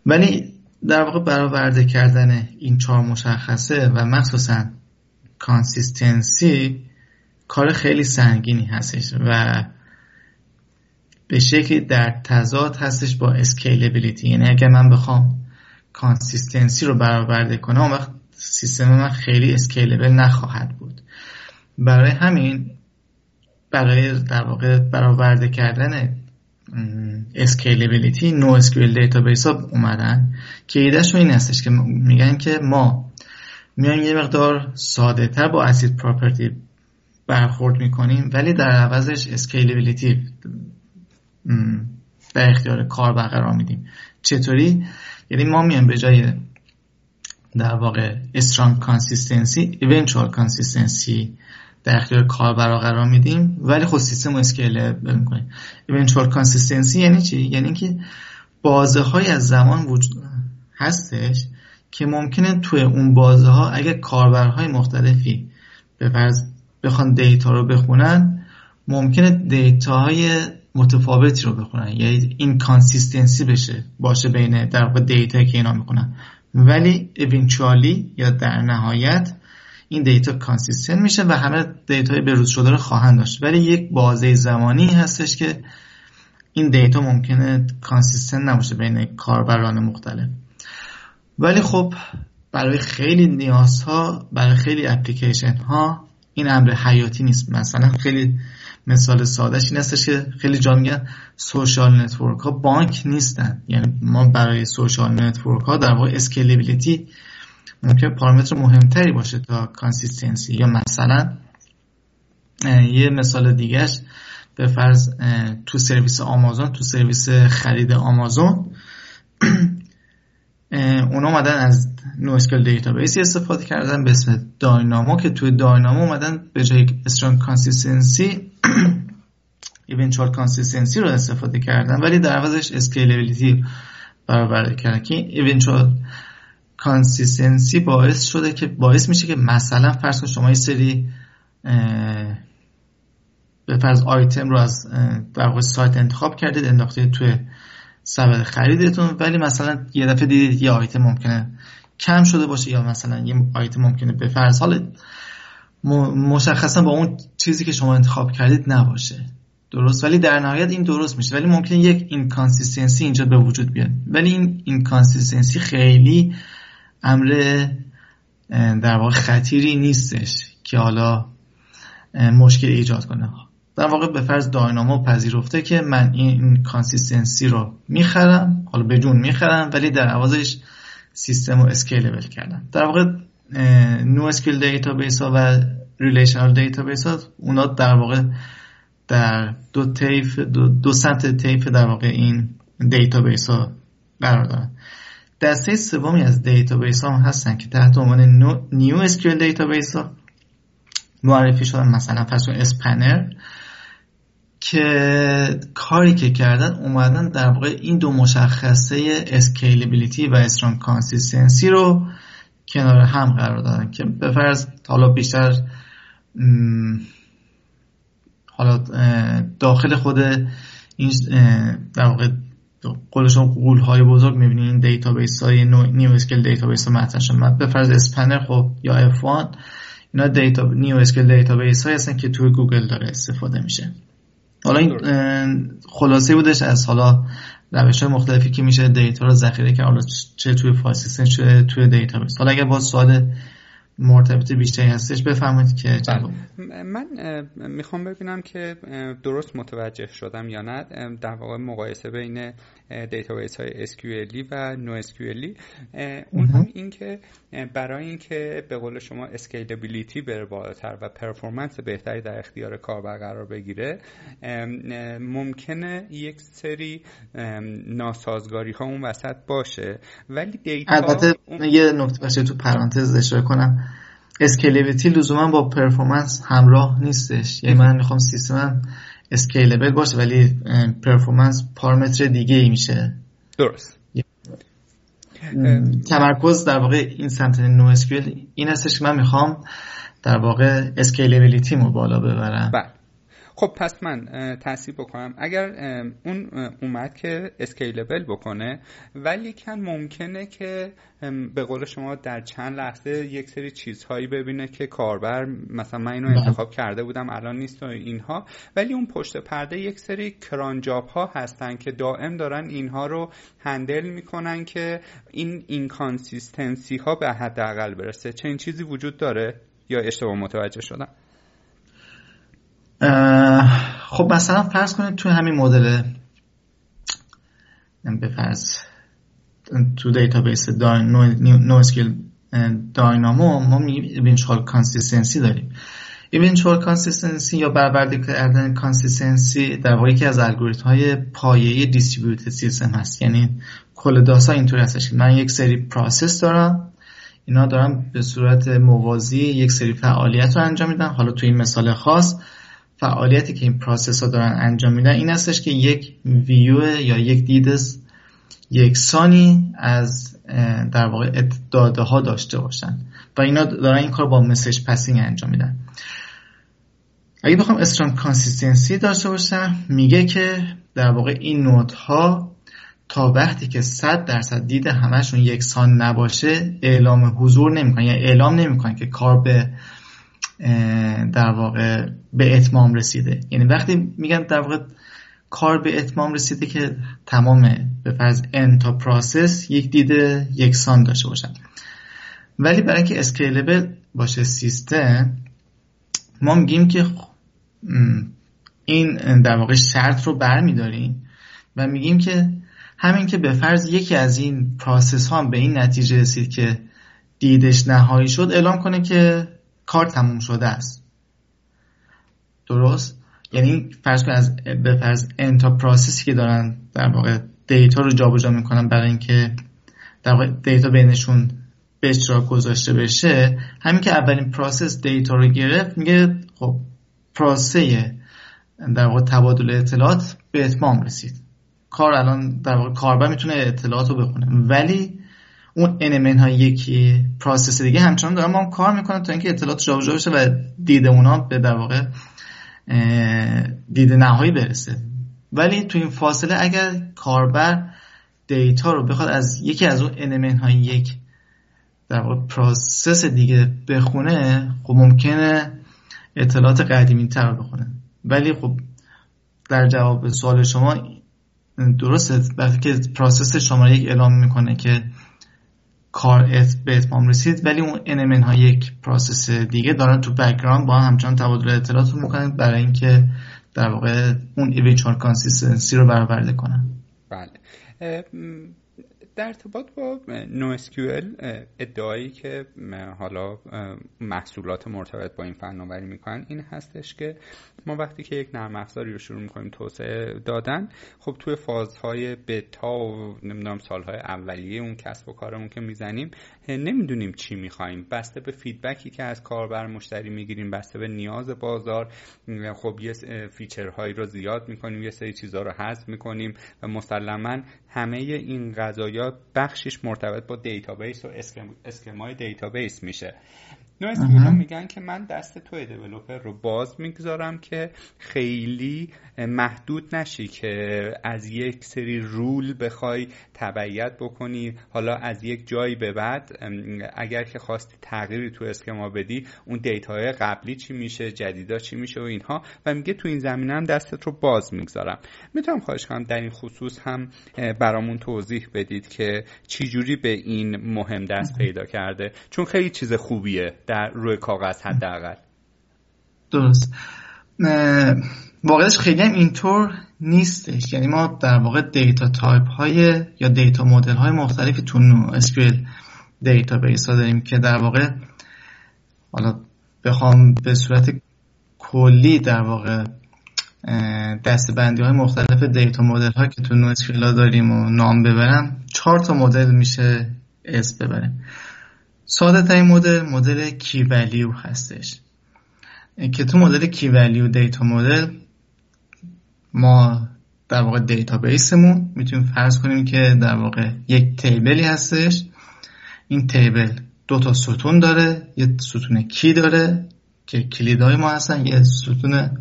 ولی در واقع برآورده کردن این 4 مشخصه و مخصوصا کانسیستنسی کار خیلی سنگینی هستش و به شکلی در تضاد هستش با اسکیلبیلیتی. یعنی اگر من بخوام کانسیستنسی رو برآورده کنم اون وقت سیستم من خیلی اسکیلبل نخواهد بود. برای همین برای در واقع برآورده کردن اسکیلبیلیتی NoSQL دیتابیس ها اومدن که ایدهشون این هستش که میگن که ما میایم یه مقدار ساده تر با اسید پراپرتی برخورد میکنیم ولی در عوضش اسکیلبیلیتی در اختیار کار برقرار میدیم. چطوری؟ یعنی ما میایم به جای در واقع استرانگ کانسیستنسی ایونچوال کانسیستنسی در اختیار کار برقرار میدیم ولی خود سیستم رو اسکیلبل میکنیم. ایونچوال کانسیستنسی یعنی چی؟ یعنی اینکه بازه‌های از زمان وجود هستش که ممکنه توی اون بازه‌ها اگه کاربرهای مختلفی به فرض بخوان دیتا رو بخونن ممکنه دیتاهای متفاوتی رو بخونن، یعنی این کانسیستنسی باشه بین در واقع دیتا که اینا میخونن ولی ایونچوالی یا در نهایت این دیتا کانسیستنت میشه و همه دیتاهای بروز شده رو خواهند داشت ولی یک بازه زمانی هستش که این دیتا ممکنه کانسیستنت نباشه بین کاربران مختلف. ولی خب برای خیلی نیازها برای خیلی اپلیکیشن ها این امر حیاتی نیست. مثلا خیلی مثال سادهش این هستش که خیلی جا میگن سوشال نتورک ها بانک نیستن، یعنی ما برای سوشال نتورک ها در واقع اسکیلبیلیتی ممکنه پارامتر مهمتری باشه تا کانسیستنسی. یا مثلا یه مثال دیگهش به فرض تو سرویس آمازون، تو سرویس خرید آمازون اونا اومدن از NoSQL دیتابیسی استفاده کردن به اسم داینامو که توی داینامو اومدن به جای استرانگ کانسیستنسی ایونچوال کانسیستنسی رو استفاده کردن ولی در عوضش اسکیلبیلیتی برآورده کردن که ایونچوال کانسیستنسی باعث میشه که مثلا فرض کن شما یه سری به فرض آیتم رو از در واقع سایت انتخاب کردید انداختید توی سبد خریدتون ولی مثلا یه دفعه دیدید یه آیتم ممکنه کم شده باشه یا مثلا یه آیتم ممکنه به فرض حال مشخصا با اون چیزی که شما انتخاب کردید نباشه. درست؟ ولی در نهایت این درست میشه ولی ممکنه یک اینکانسیستنسی اینجا به وجود بیاد ولی این اینکانسیستنسی خیلی امر در واقع خطیری نیستش که حالا مشکل ایجاد کنه. در واقع به فرض داینامو پذیرفته که من این کانسیستنسی رو میخرم، حالا به جون میخرم ولی در عوضش سیستم رو اسکیلبل کردم. در واقع NoSQL دیتابیس ها و ریلیشنال دیتابیس ها اونا در واقع در دو سمت طیف در واقع این دیتابیس ها قرار دارن. دسته سومی از دیتابیس ها هستن که تحت عنوان NewSQL دیتابیس ها معرفی شدن. مثلا فرض کن اسپنر که کاری که کردن اومدن در واقع این دو مشخصه اسکیلبیلیتی و استرانگ کانسیستنسی رو کنار هم قرار دادن که به فرض حالا بیشتر حالا داخل خود این در واقع قولشون قولهای بزرگ میبینید این دیتابیس های نیو اسکیل دیتابیس ها مطرح شدن. به فرض اسپنر خب یا F1 اینا دیتا نیو اسکیل دیتابیس های هستن که توی گوگل داره استفاده میشه. حالا این خلاصه بودش از حالا روش‌های مختلفی که میشه دیتا رو ذخیره کرد، حالا چه توی فایل سیستم چه توی دیتابیس. حالا اگه باز سوال مرتبط بیشتری هستش بفرمایید که من میخوام ببینم که درست متوجه شدم یا نه. در واقع مقایسه بین دیتابیس های SQLی و NoSQLی اون هم این که برای اینکه به قول شما اسکیلبیلیتی بره بالاتر و پرفورمنس بهتری در اختیار کاربر قرار بگیره ممکنه یک سری ناسازگاری ها اون وسط باشه ولی دیتا البته یه نکته باشه تو پرانتز اشاره کنم اسکیلبیلیتی لزوما با پرفورمنس همراه نیستش. یعنی من میخوام سیستمم اسکیلبل باشه ولی پرفورمنس پارامتر دیگه ای میشه. درست. تمرکز در واقع این سمت NoSQL این هستش که من میخوام در واقع اسکیلبیلیتیمو بالا ببرم. بله. خب پس من تصحیح بکنم، اگر اون اومد که اسکیلبل بکنه، ولی کن ممکنه که به قول شما در چند لحظه یک سری چیزهایی ببینه که کاربر مثلا من اینو انتخاب کرده بودم الان نیست و اینها، ولی اون پشت پرده یک سری کرانجاب ها هستن که دائم دارن اینها رو هندل میکنن که این اینکانسیستنسی ها به حداقل برسه. چنین چیزی وجود داره یا اشتباه متوجه شدم؟ خب مثلا فرض کنید تو همین مدل به فرض تو دیتابیس نو اسکیل داینامو ما ایونچوال کانسیستنسی داریم. ایونچوال کانسیستنسی یا برآورده کردن کانسیستنسی در واقع یکی از الگوریتم‌های پایه‌ای دیستریبیوتد سیستم هست. یعنی کل داستان اینطوری هستش که من یک سری پروسس دارم، اینا دارن به صورت موازی یک سری فعالیت رو انجام میدن. حالا تو این مثال خاص فعالیتی که این پروسس ها دارن انجام میدن این هستش که یک ویو یا یک دید یکسانی از در واقع داده ها داشته باشن و اینا دارن این کار با مسیج پسینگ انجام میدن. اگه بخوام استرانگ کانسیستنسی داشته باشم میگه که در واقع این نود ها تا وقتی که 100% دید همشون یکسان نباشه اعلام حضور نمیکنن، یعنی اعلام نمیکنن که کار به در واقع به اتمام رسیده. یعنی وقتی میگن در واقع کار به اتمام رسیده که تمام به فرض n تا پروسس یک دید یکسان داشته باشن. ولی برای اینکه اسکیلبل باشه سیستم، ما میگیم که این در واقع شرط رو برمیداریم و میگیم که همین که به فرض یکی از این پروسس ها به این نتیجه رسید که دیدش نهایی شد اعلام کنه که کار تموم شده است. درست؟ یعنی فرض کنید از به فرض n تا پروسسی که دارن در واقع دیتا رو جابجا میکنن برای اینکه در واقع دیتا بینشون به اشتراک گذاشته بشه، همین که اولین پروسس دیتا رو گرفت میگه خب پروسه در واقع تبادل اطلاعات به اتمام رسید. کار الان در واقع کاربر میتونه اطلاعات رو بخونه، ولی اون انمن های یکی پروسس دیگه همچنان دارن با هم کار میکنن تا اینکه اطلاعات جابجا بشه و دید اونا به در واقع دید نهایی برسه. ولی تو این فاصله اگر کاربر دیتا رو بخواد از یکی از اون انمن های یک در واقع پروسس دیگه بخونه، خب ممکنه اطلاعات قدیمی تر رو بخونه. ولی خب در جواب سوال شما درسته، وقتی که پروسس شماره یک اعلام میکنه که کار به اتمام رسید، ولی اون انمن ها یک پروسس دیگه دارن تو بک‌گراند با همچنان تبادل اطلاعات میکنن برای اینکه در واقع اون ایونچوال کانسیستنسی رو برآورده کنن. بله، در ارتباط با NoSQL ادعایی که حالا محصولات مرتبط با این فناوری میکنن این هستش که ما وقتی که یک نرم افزاری رو شروع میکنیم توسعه دادن، خب توی فازهای بتا و نمیدونم سالهای اولیه اون کسب و کارمون که میزنیم نمیدونیم چی میخوایم، بسته به فیدبکی که از کاربر مشتری میگیریم، بسته به نیاز بازار، خب یه فیچرهایی رو زیاد میکنیم، یه سری چیزها رو حذف میکنیم و مسلماً همه این قضایا بخشش مرتبط با دیتابیس و اسکمای دیتابیس میشه. NoSQL میگن که من دست توی دیولوپر رو باز میگذارم که خیلی محدود نشی که از یک سری رول بخوای تبعیت بکنی. حالا از یک جایی به بعد اگر که خواستی تغییری تو اسکما بدی، اون دیتاهای قبلی چی میشه، جدیدا چی میشه و اینها، و میگه تو این زمینه هم دستت رو باز میگذارم. میتونم خواهش کنم در این خصوص هم برامون توضیح بدید که چی جوری به این مهم دست پیدا کرده، چون خیلی چیز خوبیه در روی کاغذ حداقل. درست، واقعش خیلی هم اینطور نیستش. یعنی ما در واقع دیتا تایپ های یا دیتا مدل های مختلفی تو NoSQL دیتابیس ها داریم که در واقع حالا بخوام به صورت کلی در واقع دسته‌بندی های مختلف دیتا مدل ها که تو NoSQL ها داریم و نام ببرم، 4 تا مدل میشه اسم ببریم. ساده ترین مدل کی ولیو هستش که تو مدل کی ولیو دیتا مدل ما در واقع دیتابیسمون میتونیم فرض کنیم که در واقع یک تیبلی هستش. این تیبل 2 تا ستون داره، یه ستون کی داره که کلیدهای ما هستن، یه ستون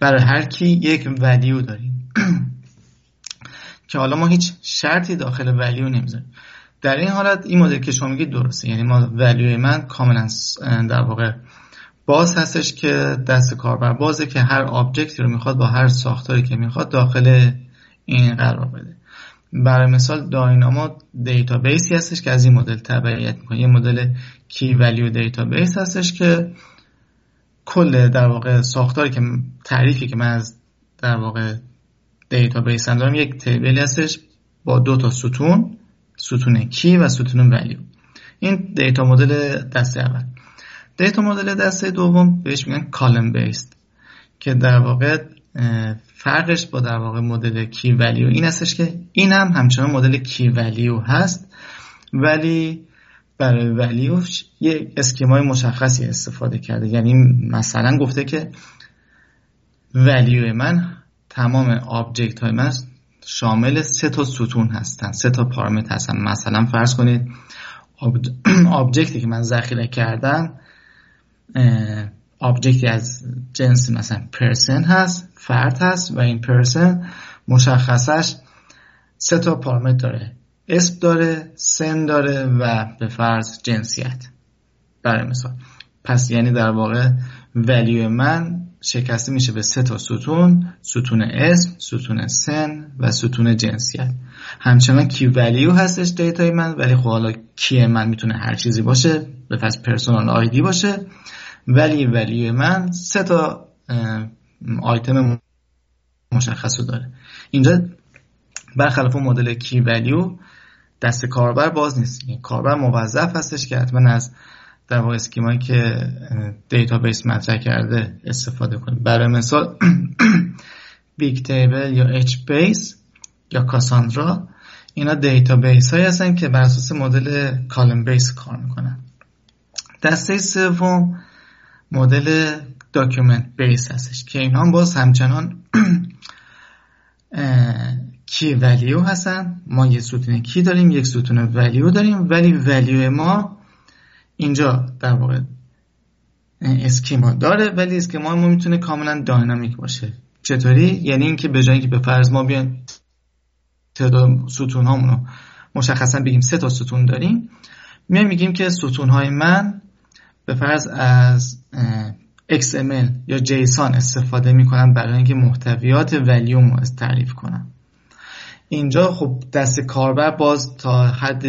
برای هر کی یک ولیو داریم که حالا ما هیچ شرطی داخل ولیو نمیذاریم. در این حالت این مدل که شما میگید درسته، یعنی ما ولیو من کاملا در واقع باز هستش که دست کاربر بازه که هر آبجکتی رو میخواد با هر ساختاری که میخواد داخل این قرار بده. برای مثال داینامو دیتابیسی هستش که از این مدل تبعیت میکنه. یه مدل کی ولیو دیتابیس هستش که کل در واقع ساختاری که تعریفی که من از در واقع دیتابیس دارم یک تیبل هستش با دو تا ستون، ستون کی و ستون ولیو. این دیتا مدل دسته اول. دیتا مدل دسته دوم بهش میگن کالم بیسد که در واقع فرقش با در واقع مدل کی ولیو این هستش که این هم همچنان مدل کی ولیو هست، ولی برای ولیو یک اسکیمای مشخصی استفاده کرده. یعنی مثلا گفته که ولیو من تمام آبجکت های من شامل 3 تا ستون هستن، 3 تا پارامتر هستن. مثلا فرض کنید آبجکتی که من ذخیره کردم آبجکتی از جنس مثلا پرسن هست، فرد هست و این پرسن مشخصش 3 تا پارامتر داره، اسم داره، سن داره و به فرض جنسیت برای مثال. پس یعنی در واقع ولیو من شکسته میشه به 3 تا ستون، ستون اسم، ستون سن و ستون جنسیت. همچنان کی ولیو هستش دیتای من، ولی خب حالا کی من میتونه هر چیزی باشه، به فرض پرسونال آیدی باشه، ولی ولیو من 3 تا آیتم مشخصو داره. اینجا برخلاف مدل کی ولیو دست کاربر باز نیست. کاربر موظف هستش که حتما از در واقع اسکیمایی که دیتابیس مطرح کرده استفاده کنه. برای مثال بیگ تیبل یا اچ بیس یا کاساندرا اینا دیتابیس هایی هستن که بر اساس مدل کالم بیس کار میکنن. دسته سوم مدل داکیومنت بیس هستش که اینا هم باز همچنان کی ولیو هستن. ما یک ستون کی داریم، یک ستون ولیو داریم، ولی ولیو ما اینجا در واقع اسکیما داره، ولی اسکیما ما میتونه کاملا داینامیک باشه. چطوری؟ یعنی اینکه به جای اینکه به فرض ما بیان تعداد ستون هامونو مشخصا بگیم 3 تا ستون داریم، میایم میگیم که ستون های من به فرض از XML یا JSON استفاده میکنن برای اینکه محتویات ولیوم رو تعریف کنن. اینجا خب دست کاربر باز تا حد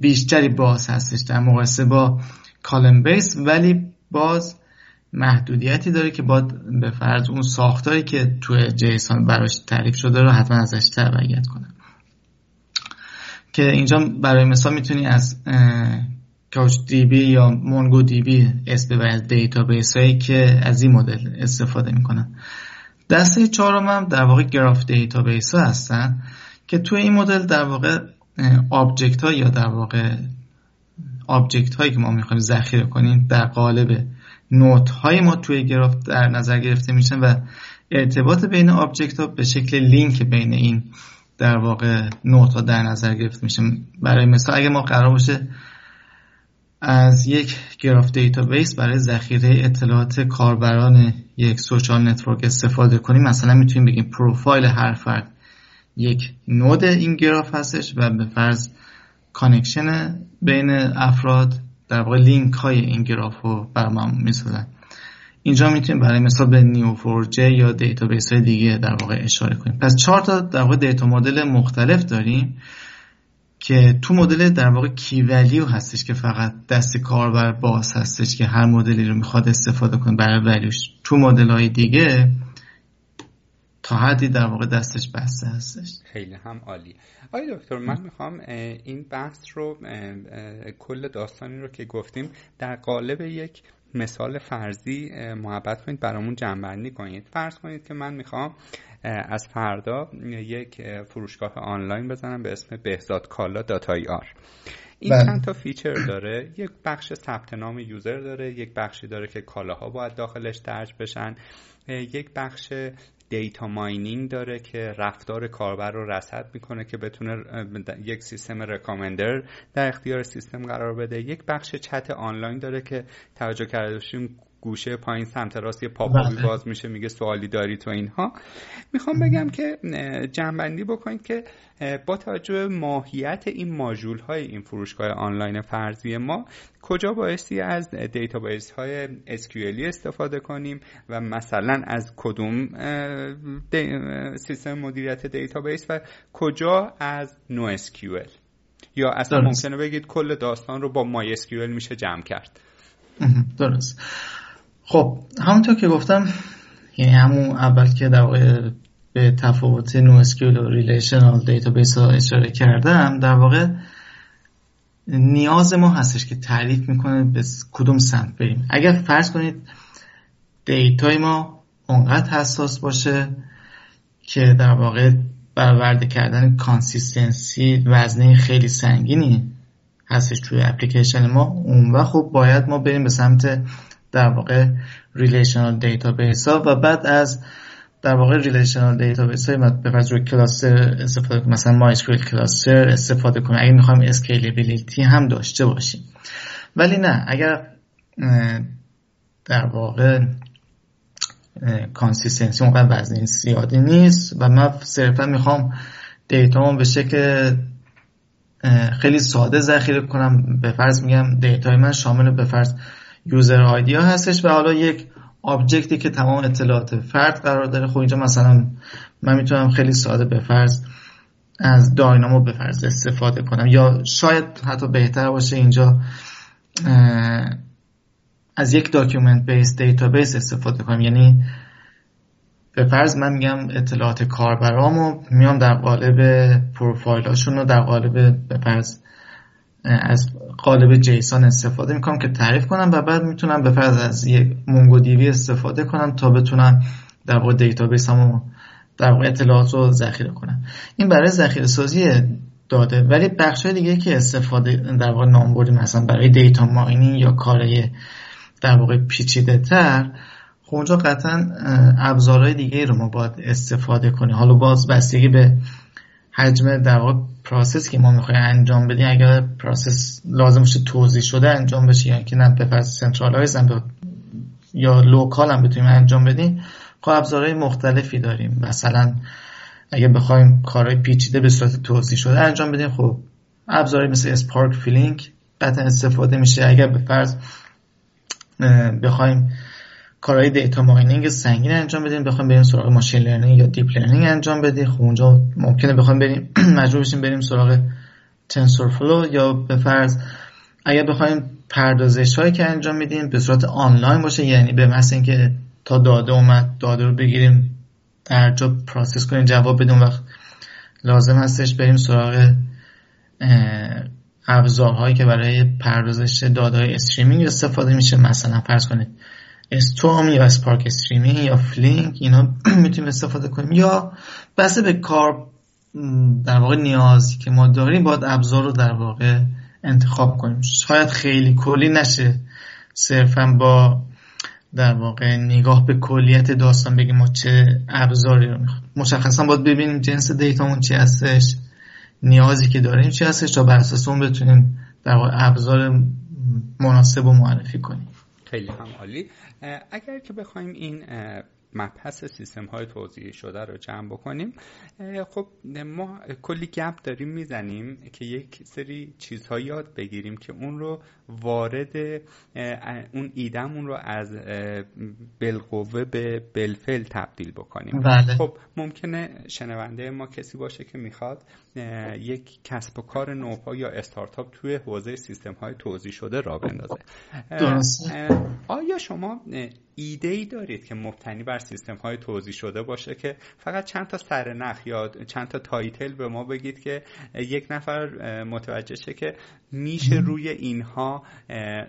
بیشتری باز هستش در مقایسه با کالم بیس، ولی باز محدودیتی داره که باید به فرض اون ساختاری که توی جیسون براش تعریف شده رو حتما ازش تبعیت کنه. که اینجا برای مثال میتونی از کاوچ دی بی یا مونگو دی بی اسم ببرید دیتابیس هایی که از این مدل استفاده میکنن. دسته چهارم هم در واقع گراف دیتابیس ها هستن که توی این مدل در واقع آبجکت ها یا در واقع آبجکت هایی که ما میخوایم ذخیره کنیم در قالب نوت های ما توی گراف در نظر گرفته میشن و ارتباط بین آبجکت ها به شکل لینک بین این در واقع نوت ها در نظر گرفته میشه. برای مثال اگه ما قرار باشه از یک گراف دیتابیس برای ذخیره اطلاعات کاربران یک سوشال نتورک استفاده کنیم، مثلا میتونیم بگیم پروفایل هر فرد یک نود این گراف هستش و به فرض کانکشن بین افراد در واقع لینک های این گراف رو برام میسازن. اینجا میتونیم برای مثال به Neo4j یا دیتابیس های دیگه در واقع اشاره کنیم. پس 4 تا در واقع دیتا مدل مختلف داریم که تو مدل در واقع کی ولیو هستش که فقط دست کاربر باز هستش که هر مدلی رو میخواد استفاده کنه برای ولیوش. تو مدل های دیگه تا حدی در واقع دستش بسته هستش. خیلی هم عالی. آقای دکتر من میخوام این بحث رو کل داستانی رو که گفتیم در قالب یک مثال فرضی محبت کنید برامون جمع‌بندی کنید. فرض کنید که من میخوام از فردا یک فروشگاه آنلاین بزنم به اسم بهزاد کالا داتای آر. این چند تا فیچر داره، یک بخش ثبت نام یوزر داره، یک بخشی داره که کالاها باید داخلش درج بشن، یک بخش دیتا ماینینگ داره که رفتار کاربر رو رصد میکنه که بتونه یک سیستم رکامندر در اختیار سیستم قرار بده، یک بخش چت آنلاین داره که توجه کرده باشیم گوشه پایین سمت راست یه پاپ‌آپی باز میشه میگه سوالی داری تو اینها. میخوام بگم که جمع‌بندی بکنید که با توجه ماهیت این ماژول های این فروشگاه آنلاین فرضی ما کجا بایستی از دیتابیس های SQLی استفاده کنیم و مثلا از کدوم سیستم مدیریت دیتابیس و کجا از NoSQL یا اصلا ممکنه بگید کل داستان رو با MySQL میشه جمع کرد. درست. خب همونطور که گفتم، یعنی همون اول که در واقع به تفاوت NoSQL و ریلیشنال دیتابیس ها اشاره کردم، در واقع نیاز ما هستش که تعریف میکنه به کدوم سمت بریم. اگر فرض کنید دیتای ما اونقدر حساس باشه که در واقع برآورده کردن کانسیستنسی وزنه خیلی سنگینی هستش توی اپلیکیشن ما، اون وقت خب باید ما بریم به سمت در واقع ریلیشنال دیتابیس ها و بعد از در واقع ریلیشنال دیتابیس های به وجه کلاستر استفاده کنیم، مثلا MySQL کلاستر استفاده کنیم اگه میخوایم اسکیلبیلیتی هم داشته باشیم. ولی نه، اگر در واقع کانسیستنسی اونقدر وزنی زیادی نیست و من صرفا میخوام دیتامو به شکل خیلی ساده ذخیره کنم، به فرض میگم دیتای من شامل به فرض یوزر آیدی ها هستش و حالا یک آبجکتی که تمام اطلاعات فرد قرار داره، خب اینجا مثلا من میتونم خیلی ساده به فرض از داینامو به فرض استفاده کنم، یا شاید حتی بهتر باشه اینجا از یک داکیومنت بیس دیتابیس استفاده کنم. یعنی به فرض من میگم اطلاعات کاربرامو میام در قالب پروفایلاشون رو در قالب به فرض از قالب جیسون استفاده میکنم که تعریف کنم و بعد میتونم به فرض از یک MongoDB استفاده کنم تا بتونم در واقع دیتابیسمو در واقع اطلاعاتو ذخیره کنم. این برای ذخیره سازی داده. ولی بخشای دیگه که استفاده در واقع نامبردی مثلا برای دیتا ماینینگ یا کارهای در واقع پیچیده‌تر، خب اونجا قطعاً ابزارهای دیگه رو ما باید استفاده کنیم. حالا باز بستگی به حجم در واقع پروسس که ما میخوایم انجام بدیم، اگر پروسس لازم باشه توزیع شده انجام بشه یا که نه به فرض سنترالایز هم یا لوکال هم بتونیم انجام بدیم، خب ابزارهای مختلفی داریم. مثلا اگه بخوایم کارهای پیچیده به صورت توزیع شده انجام بدیم، خب ابزارهایی مثل اسپارک، فلینک قطعاً استفاده میشه. اگر به فرض بخوایم کارهای دیتا ماینینگ سنگین انجام بدیم، بخوایم بریم سراغ ماشین لرنینگ یا دیپ لرنینگ انجام بدیم، خب اونجا ممکنه بخوایم بریم مجبور بشیم بریم سراغ TensorFlow، یا به فرض اگر بخوایم پردازش‌هایی که انجام میدیم به صورت آنلاین باشه، یعنی به محض اینکه تا داده اومد داده رو بگیریم در جا پروسس کنیم جواب بدیم، وقت لازم هستش بریم سراغ ابزارهایی که برای پردازش داده‌های استریمینگ استفاده میشه، مثلا فرض کنید استورم یا اسپارک استریمینگ یا فلینک، اینا میتونیم استفاده کنیم. یا بسته به کار در واقع نیازی که ما داریم باید ابزار رو در واقع انتخاب کنیم. شاید خیلی کلی نشه صرفا با در واقع نگاه به کلیت داستان بگیم ما چه ابزاری رو میخوایم. مشخصا باید ببینیم جنس دیتامون چی هستش، نیازی که داریم چی هستش، تا بر اساس اون بتونیم در واقع ابزار مناسب و معرفی کنیم. خیلی هم عالی. اگر که بخوایم این مبحث سیستم های توزیع شده رو جمع بکنیم، خب ما کلی گپ داریم میزنیم که یک سری چیزها یاد بگیریم که اون رو وارد اون ایدمون رو از بالقوه به بالفعل تبدیل بکنیم. بله. خب ممکنه شنونده ما کسی باشه که میخواد یک کسب و کار نوپا یا استارتاپ توی حوزه سیستم های توزیع شده را بندازه. درست. آیا شما ایده‌ای دارید که مبتنی بر سیستم‌های توزیع شده باشه که فقط چند تا سرنخ یا چند تا تایتل به ما بگید که یک نفر متوجه شه که میشه روی اینها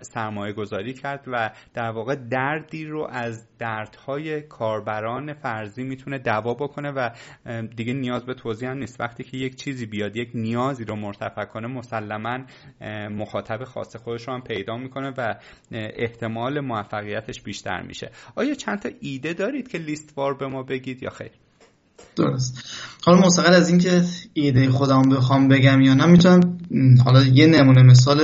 سرمایه گذاری کرد و در واقع دردی رو از دردهای کاربران فرضی میتونه دوا بکنه و دیگه نیاز به توزیع هم نیست. وقتی که یک چیزی بیاد یک نیازی رو مرتفع کنه، مسلماً مخاطب خاص خودش رو هم پیدا میکنه و احتمال موفقیتش بیشتر میشه. آیا چند تا ایده دارید که لیستوار به ما بگید یا خیر؟ درست. حالا مستقل از اینکه ایده خودم بخوام بگم یا نه، میتونم حالا یه نمونه مثال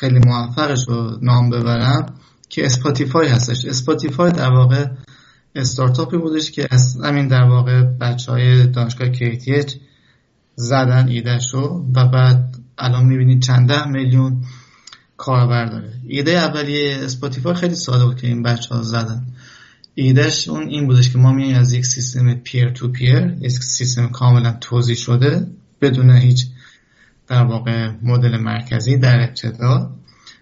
خیلی موفقش رو نام ببرم که اسپاتیفای هستش. اسپاتیفای در واقع استارتاپی بودش که از همین در واقع بچهای دانشگاه KTH زدن ایدهشو و بعد الان میبینید چند ده میلیون کاربر داره. ایده اولیه اسپاتیفای خیلی ساده بود که این بچه‌ها زدن. ایدهش اون این بودش که ما میایم از یک سیستم پیر تو پیر، یک سیستم کاملا توزیع شده بدون هیچ در واقع مدل مرکزی در ابتدا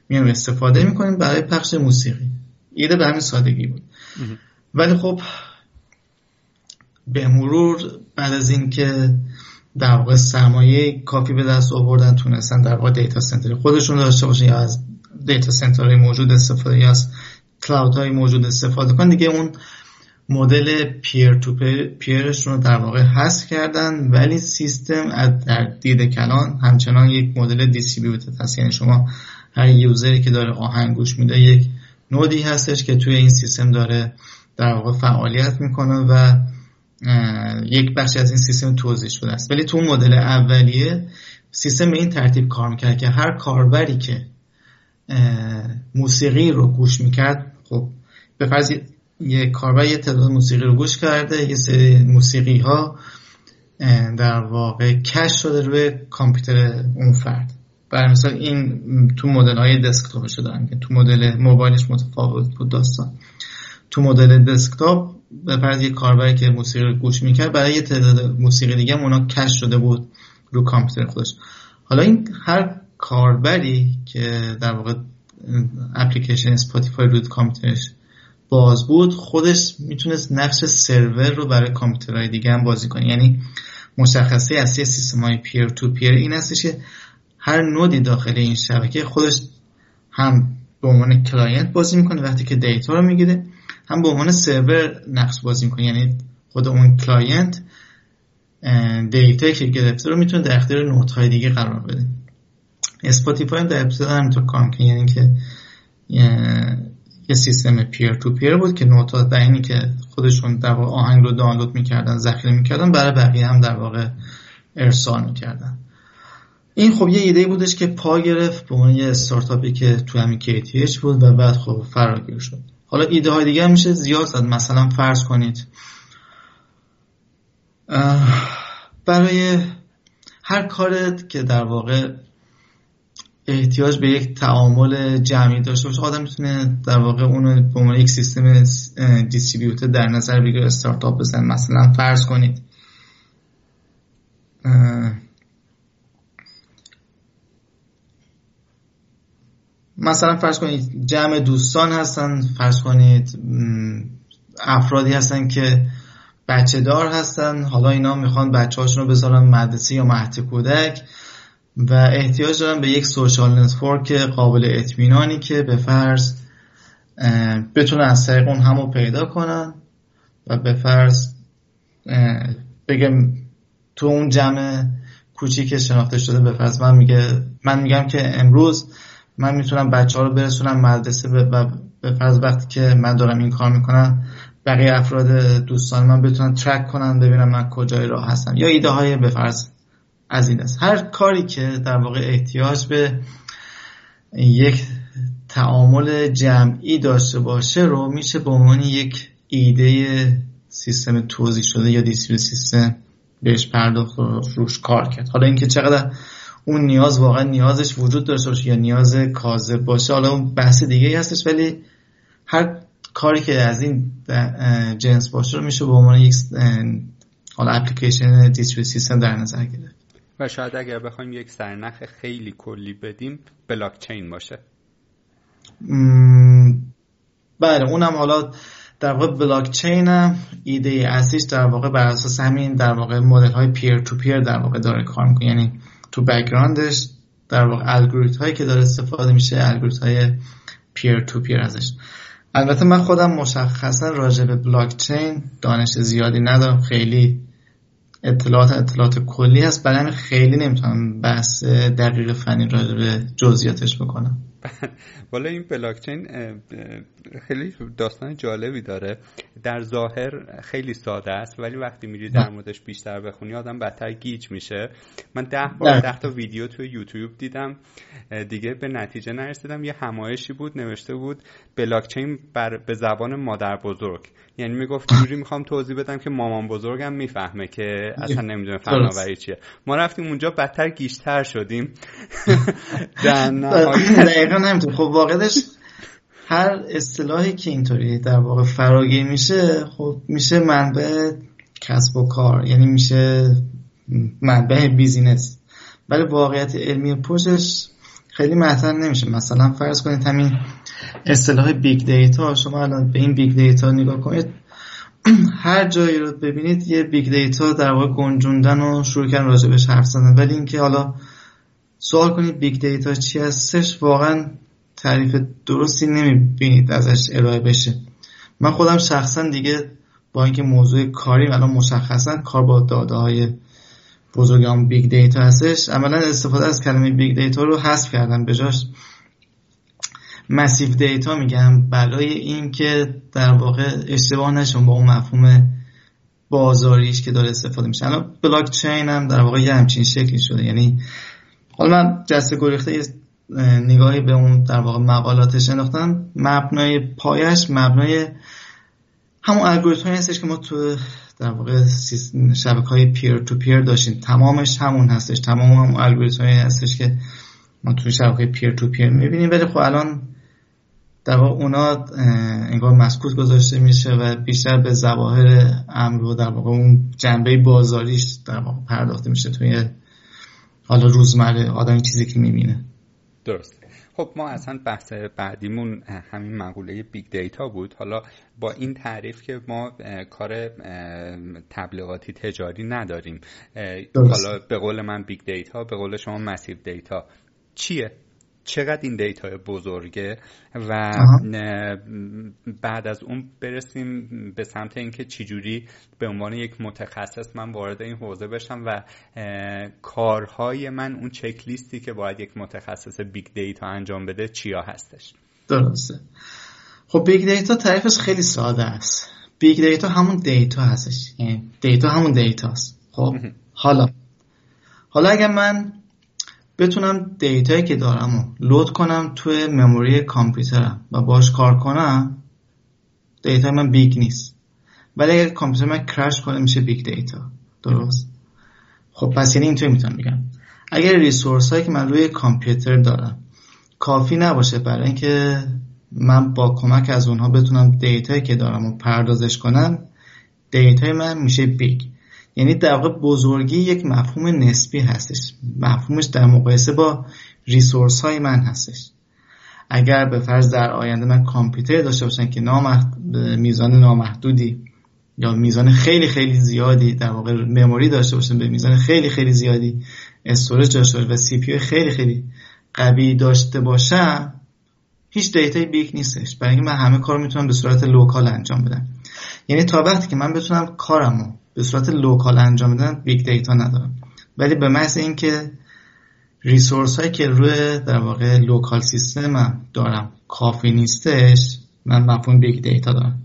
میایم استفاده میکنیم برای پخش موسیقی. ایده به همین سادگی بود. ولی خب به مرور بعد از اینکه در واقع سرمایه کافی به دست آوردن تونستن در واقع دیتا سنتر خودشون داشته باشن یا از دیتا سنترهای موجود استفاده یا از کلاودهای موجود استفاده کنن، دیگه اون مدل پیر تو پیرشون رو در واقع حذف کردن، ولی سیستم از دید کلان همچنان یک مدل دیستریبیوتد هست. یعنی شما هر یوزری که داره آهنگ گوش میده یک نودی هستش که توی این سیستم داره در واقع فعالیت میکنه و یک بخشی از این سیستم توزیع شده است. ولی تو مدل اولیه سیستم به این ترتیب کار میکرد که هر کاربری که موسیقی رو گوش میکرد، خب به فرض یک کاربر یه تعداد موسیقی رو گوش کرده، یه سری موسیقی ها در واقع کش شده روی کامپیوتر اون فرد. برای مثال این تو مدل های دسکتاپ شدن که تو مدل موبایلش متفاوت بود داستان. تو مدل دسکتاپ به فرض یک کاربری که موسیقی رو گوش میکرد برای یه تعداد موسیقی دیگه اونا کش شده بود رو کامپیوتر خودش. حالا این هر کاربری که در واقع اپلیکیشن اسپاتیفای رو کامپیوترش باز بود خودش میتونست نقش سرور رو برای کامپیوترهای دیگه هم بازی کنه. یعنی مشخصه اصلی سیستم‌های پیر تو پیر این هستش که هر نودی داخل این شبکه خودش هم به عنوان کلاینت بازی میکنه وقتی که دیتا رو میگیره، هم به عنوان سرور نقش بازی میکنه. یعنی خود اون کلاینت دیتا که گرفته رو میتونه در اختیار نودهای دیگه قرار بده. اسپاتیفای در ابتدا همینطور کار میکنه، یعنی که یه سیستم پیر تو پیر بود که نودها در اینی که خودشون در واقع آهنگ رو دانلود میکردن ذخیره میکردن برای بقیه هم در واقع ارسال میکردن. این خب یه ایده بودش که پا گرفت به اون یه استارتاپی که تو همین KTH بود و بعد خب فراگیر شد. حالا ایده های دیگه هم میشه زیاد زد. مثلا فرض کنید برای هر کاری که در واقع احتیاج به یک تعامل جمعی داشته باشه آدم میتونه در واقع اونو به عنوان یک سیستم دیستریبیوتد در نظر بگیره استارتاپ بزن. مثلا فرض کنید جمع دوستان هستن، فرض کنید افرادی هستن که بچه دار هستن، حالا اینا میخوان بچه هاشون رو بذارن مدرسه یا مهد کودک و احتیاج دارن به یک سوشال نتورک قابل اطمینانی که به فرض بتونن از طریق اون همو پیدا کنن و به فرض بگم تو اون جمع کوچیک شناخته شده. به فرض من میگم که امروز من میتونم بچه ها رو برسونم مدرسه و به فرض وقتی که من دارم این کار میکنم بقیه افراد دوستان من بتونن ترک کنن ببینم من کجای راه هستم یا ایده های به فرض از این است. هر کاری که در واقع احتیاج به یک تعامل جمعی داشته باشه رو میشه به عنوان یک ایده سیستم توزیع شده یا دیستریبیوتد سیستم بهش پرداخت و روش کار کرد. حالا اینکه چقدر اون نیاز واقعا نیازش وجود داشته باشه یا نیاز کاذب باشه حالا اون بحث دیگه هستش، ولی هر کاری که از این جنس باشه رو میشه به عنوان یک حالا اپلیکیشن دیستریبیوتد سیستم در نظر گرفت. و شاید اگر بخوایم یک سرنخ خیلی کلی بدیم بلاکچین باشه. بله اونم حالا در واقع بلاکچین هم ایده اصلیش در واقع بر اساس همین در واقع مدل های پیر تو پیر در واقع داره کار میکنه. یعنی تو بک‌گراندش در واقع الگوریتم هایی که داره استفاده میشه الگوریتم های پیر تو پیر ازش. البته من خودم مشخصا راجع به بلاکچین دانش زیادی ندارم، خیلی اطلاعات کلی هست، برای همین خیلی نمیتونم بحث دقیق فنی راجع به جزئیاتش بکنم. والا این بلاکچین خیلی داستان جالبی داره. در ظاهر خیلی ساده است ولی وقتی میری در موردش بیشتر بخونی آدم بدتر گیج میشه. من 10 تا ویدیو توی یوتیوب دیدم دیگه به نتیجه نرسیدم. یه همایشی بود نوشته بود بلاکچین به زبان مادر بزرگ، یعنی میگفت جوری میخوام توضیح بدم که مامان بزرگم میفهمه که اصلا نمیدونه فناوری چیه. ما رفتیم اونجا بدتر گیج‌تر شدیم. دقیقا نمیتونه. خب واقعش هر اصطلاحی که اینطوری در واقع فراگیر میشه خب میشه منبع کسب و کار، یعنی میشه منبع بیزینس، ولی واقعیت علمی پشتش خیلی مطرح نمیشه. مثلا فرض کنید همین اصطلاح بیگ دیتا، شما الان به این بیگ دیتا نگاه کنید، هر جایی رو ببینید یه بیگ دیتا در واقع گنجوندن و شروع کردن راجبش حرف زدن. ولی اینکه حالا سوال کنید بیگ دیتا چی هستش، واقعا تعریف درستی نمیبینید ازش ارائه بشه. من خودم شخصا دیگه با اینکه موضوع کاریم الان مشخصا کار با داده‌های بزرگام بیگ دیتا هستش، عملا استفاده از کلمه بیگ دیتا رو حذف کردم، به جاش مسیو دیتا میگم، برای این که در واقع اشتباه نشون با اون مفهوم بازاریش که داره استفاده میشه. الان بلاک چین هم در واقع یه همچین شکلی شده. یعنی حالا من جسته گریخته یه نگاهی به اون در واقع مقالاتش انداختم، مبنای پایش مبنای همون الگوریتمی هستش که ما تو در واقع شبکه‌های پیر تو پیر داشتیم. تمامش همون هستش، تمام همون الگوریتمی هستش که ما تو شبکه‌های پیر تو پیر می‌بینیم. ولی خب الان در واقع اونا انگار مسکوت گذاشته میشه و بیشتر به ظواهر امر و در واقع اون جنبه بازاریش در واقع پرداخته میشه توی حالا روزمره آدم چیزی که می‌بینه. درست. خب ما اصلا بحث بعدیمون همین مقوله بیگ دیتا بود. حالا با این تعریف که ما کار تبلیغاتی تجاری نداریم، حالا به قول من بیگ دیتا، به قول شما مسیو دیتا چیه؟ چقدر این دیتا بزرگه و بعد از اون برسیم به سمت اینکه چجوری به عنوان یک متخصص من وارد این حوزه بشم و کارهای من اون چک لیستی که باید یک متخصص بیگ دیتا انجام بده چیا هستش. درسته. خب بیگ دیتا تعریفش خیلی ساده است. بیگ دیتا همون دیتا هستش، یعنی دیتا همون دیتا است. خب حالا اگر من بتونم دیتایی که دارم رو لود کنم توی مموری کامپیوترم و باش کار کنم، دیتای من بیگ نیست. ولی اگر کامپیوتر من کرش کنه میشه بیگ دیتا. درست؟ خب پس یعنی اینطوری میتونم بگم اگر ریسورس هایی که من روی کامپیوتر دارم کافی نباشه برای اینکه من با کمک از اونها بتونم دیتایی که دارم رو پردازش کنم، دیتای من میشه بیگ. یعنی در واقع بزرگی یک مفهوم نسبی هستش، مفهومش در مقایسه با ریسورس های من هستش. اگر به فرض در آینده من کامپیوتر داشته باشن که میزان نامحدودی یا میزان خیلی خیلی زیادی در واقع مموری داشته باشن، به میزان خیلی خیلی زیادی استوریج داشته باشن و سی پی یو خیلی خیلی قوی داشته باشن، هیچ دیتای بیگ نیستش، برای اینکه من همه کارو میتونم به صورت لوکال انجام بدم. یعنی تا وقتی که من بتونم کارمو به صورت لوکال انجام بدن بیگ دیتا ندارم. ولی به محض اینکه ریسورس هایی که روی در واقع لوکال سیستمم دارم کافی نیستش، من مفهوم بیگ دیتا دارم.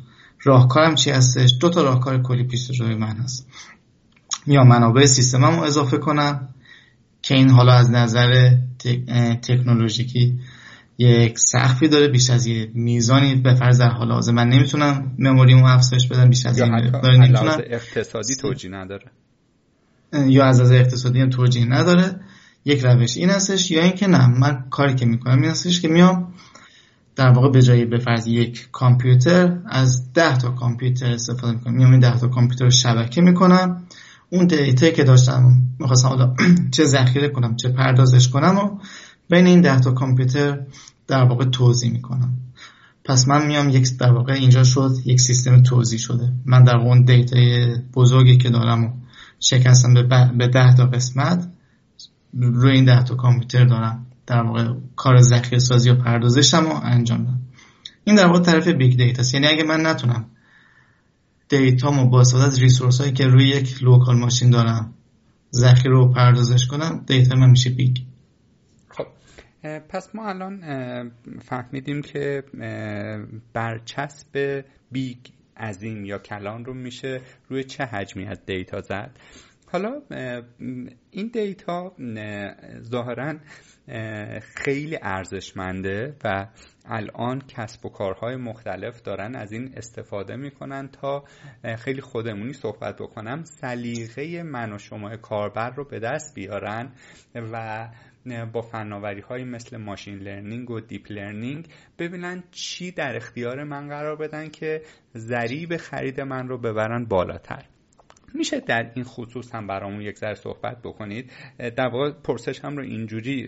راهکارم چی هستش؟ 2 راهکار کلی پیش روی من هست. یا منابع سیستمم رو اضافه کنم که این حالا از نظر تکنولوژیکی یک سقفی داره، بیش از یه میزانی به فرض در حال حاضر من نمیتونم مموریمو افزایش بدم، بیش از این مقدار نمیتونم. اقتصادی توجیه نداره یا از نظر اقتصادی هم توجیه نداره. یک روش این هستش، یا اینکه نه، من کاری که میکنم این هستش که میام در واقع به جای به فرض یک کامپیوتر از 10 کامپیوتر استفاده میکنم، میام این 10 کامپیوتر رو شبکه میکنم، اون دیتایی که داشتم میخواستم حالا چه ذخیره کنم چه پردازش کنم و بین این 10 کامپیوتر در واقع توزیع میکنم. پس من میام یک در واقع اینجا شد یک سیستم توزیع شده. من در واقع اون دیتای بزرگی که دارم و شکستم به 10 قسمت، روی این 10 کامپیوتر دارم در واقع کار ذخیره سازی و پردازشم رو انجام دادم. این در واقع طرف بیگ دیتا است. یعنی اگه من نتونم دیتامو با استفاده از ریسورس هایی که روی یک لوکال ماشین دارم ذخیره و پردازش کنم، دیتا من میشه بیگ. پس ما الان فهمیدیم که برچسب بیگ عظیم یا کلان رو میشه روی چه حجمی از دیتا زد. حالا این دیتا ظاهراً خیلی ارزشمنده و الان کسب و کارهای مختلف دارن از این استفاده میکنن. تا خیلی خودمونی صحبت بکنم، سلیقه من و شما کاربر رو به دست بیارن و با فناوری های مثل ماشین لرنینگ و دیپ لرنینگ ببینن چی در اختیار من قرار بدن که ضریب خرید من رو ببرن بالاتر. میشه در این خصوص هم برامون یک ذره صحبت بکنید؟ در واقع پرسش هم رو اینجوری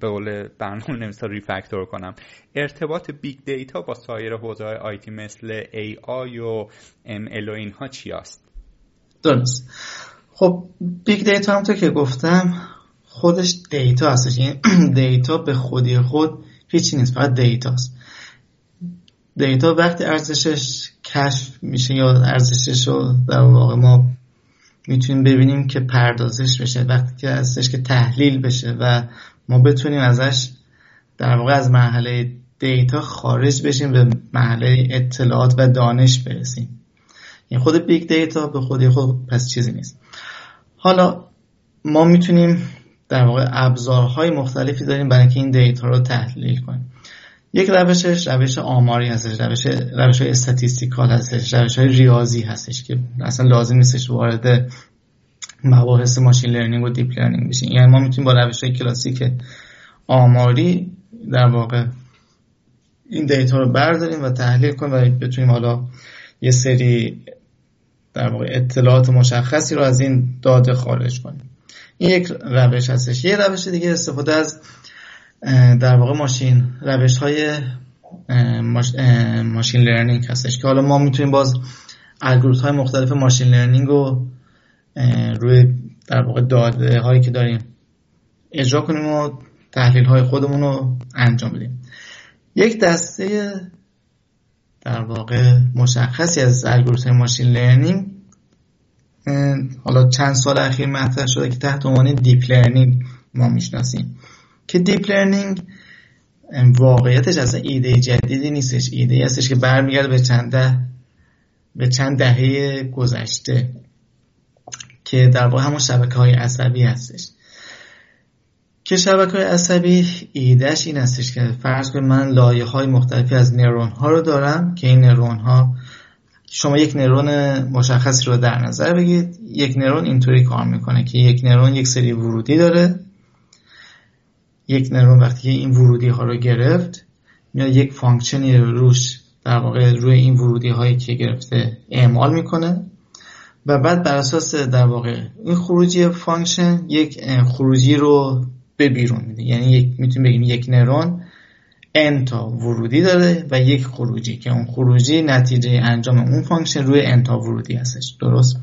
به قول برنامه نویسا ریفکتور کنم. ارتباط بیگ دیتا با سایر حوزه‌های آیتی مثل AI و ML و اینها چی است؟ درست. خب بیگ دیتا هم تو که گفتم خودش دیتا هستش، یعنی دیتا به خودی خود هیچی نیست، فقط دیتاست. دیتا وقتی ارزشش کشف میشه یا ارزشش رو در واقع ما میتونیم ببینیم که پردازش بشه، وقتی که ازش که تحلیل بشه و ما بتونیم ازش در واقع از مرحله دیتا خارج بشیم به مرحله اطلاعات و دانش برسیم. یعنی خود بیگ دیتا به خودی خود پس چیزی نیست. حالا ما میتونیم در واقع ابزارهای مختلفی داریم برای که این دیتا رو تحلیل کنیم. یک روشش روش آماری هستش، روش استاتیستیکال هستش، روش ریاضی هستش که اصلا لازم نیستش وارد مباحث ماشین لرنینگ و دیپ لرنینگ بشیم. یعنی ما میتونیم با روش‌های کلاسیک آماری در واقع این دیتا رو برداریم و تحلیل کنیم و بتونیم حالا یه سری در واقع اطلاعات مشخصی رو از این داده خارج کنیم. این یک روش هستش. یه روش دیگه استفاده از در واقع روش های ماشین لرنینگ هستش که حالا ما میتونیم باز الگوریتم های مختلف ماشین لرنینگ رو روی در واقع داده هایی که داریم اجرا کنیم و تحلیل های خودمون رو انجام بدیم. یک دسته در واقع مشخصی از الگوریتم های ماشین لرنینگ حالا چند سال اخیر مطرح شده که تحت عنوان دیپ لرنینگ ما میشناسیم، که دیپ لرنینگ واقعیتش اصلا ایده جدیدی نیستش، ایده هستش که برمیگرده به چند دهه گذشته که در واقع همون شبکه‌های عصبی هستش. که شبکه‌های عصبی ایدهش این هستش که فرض کنید من لایه‌های مختلفی از نورون‌ها رو دارم که این نورون‌ها، شما یک نورون مشخصی رو در نظر بگیرید. یک نورون اینطوری کار میکنه که یک نورون یک سری ورودی داره. یک نورون وقتی که این ورودی ها رو گرفت میاد یک فانکشنی روش در واقع روی این ورودی هایی که گرفته اعمال میکنه و بعد بر اساس در واقع این خروجی فانکشن یک خروجی رو به بیرون میده. یعنی میتونیم بگیم یک نورون n تا ورودی داره و یک خروجی که اون خروجی نتیجه انجام اون فانکشن روی n تا ورودی هستش. درست.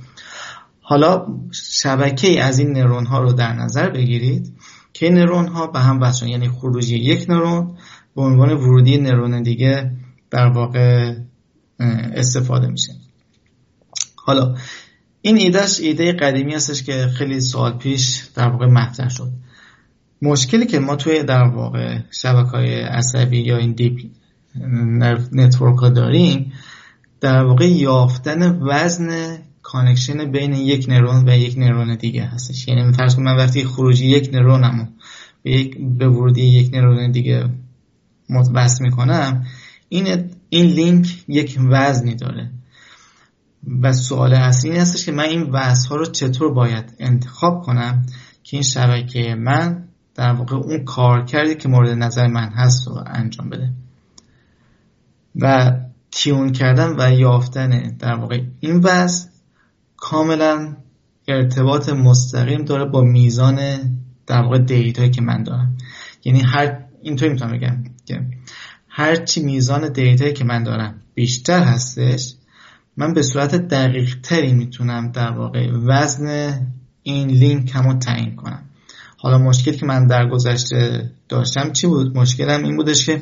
حالا شبکه از این نورون ها رو در نظر بگیرید که نورون ها به هم وصلن، یعنی خروجی یک نورون به عنوان ورودی نورون دیگه در واقع استفاده میشه. حالا این ایدهش ایده قدیمی هستش که خیلی سال پیش در واقع مطرح شد. مشکلی که ما توی در واقع شبکه‌های عصبی یا این دیپ نتورک ها داریم در واقع یافتن وزن کانکشن بین یک نورون و یک نورون دیگه هستش. یعنی فرض کنید من وقتی خروجی یک نورونمو به ورودی یک نورون دیگه وصل میکنم، این لینک یک وزنی داره و سوال اصلی این هستش که من این وزن ها رو چطور باید انتخاب کنم که این شبکه من در واقع اون کارکردی که مورد نظر من هست رو انجام بده. و تیون کردن و یافتن در واقع این وزن کاملا ارتباط مستقیم داره با میزان در واقع دیتایی که من دارم. یعنی اینطوری میتونم بگم که هرچی میزان دیتایی که من دارم بیشتر هستش، من به صورت دقیق تری میتونم در واقع وزن این لینک هم رو تعیین کنم. حالا مشکلی که من در گذشته داشتم چی بود؟ مشکلم این بودش که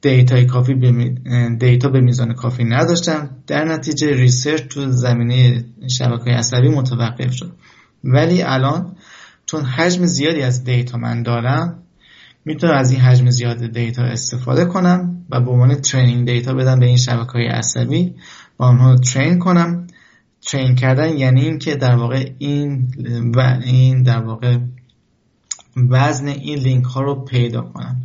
دیتا به میزان کافی نداشتم، در نتیجه ریسرچ تو زمینه شبکه‌های عصبی متوقف شد. ولی الان چون حجم زیادی از دیتا من دارم، میتونم از این حجم زیاد دیتا استفاده کنم و به عنوان ترینینگ دیتا بدم به این شبکه‌های عصبی، با آنها ترین کنم. ترین کردن یعنی این که در واقع این در واقع وزن این لینک ها رو پیدا کنم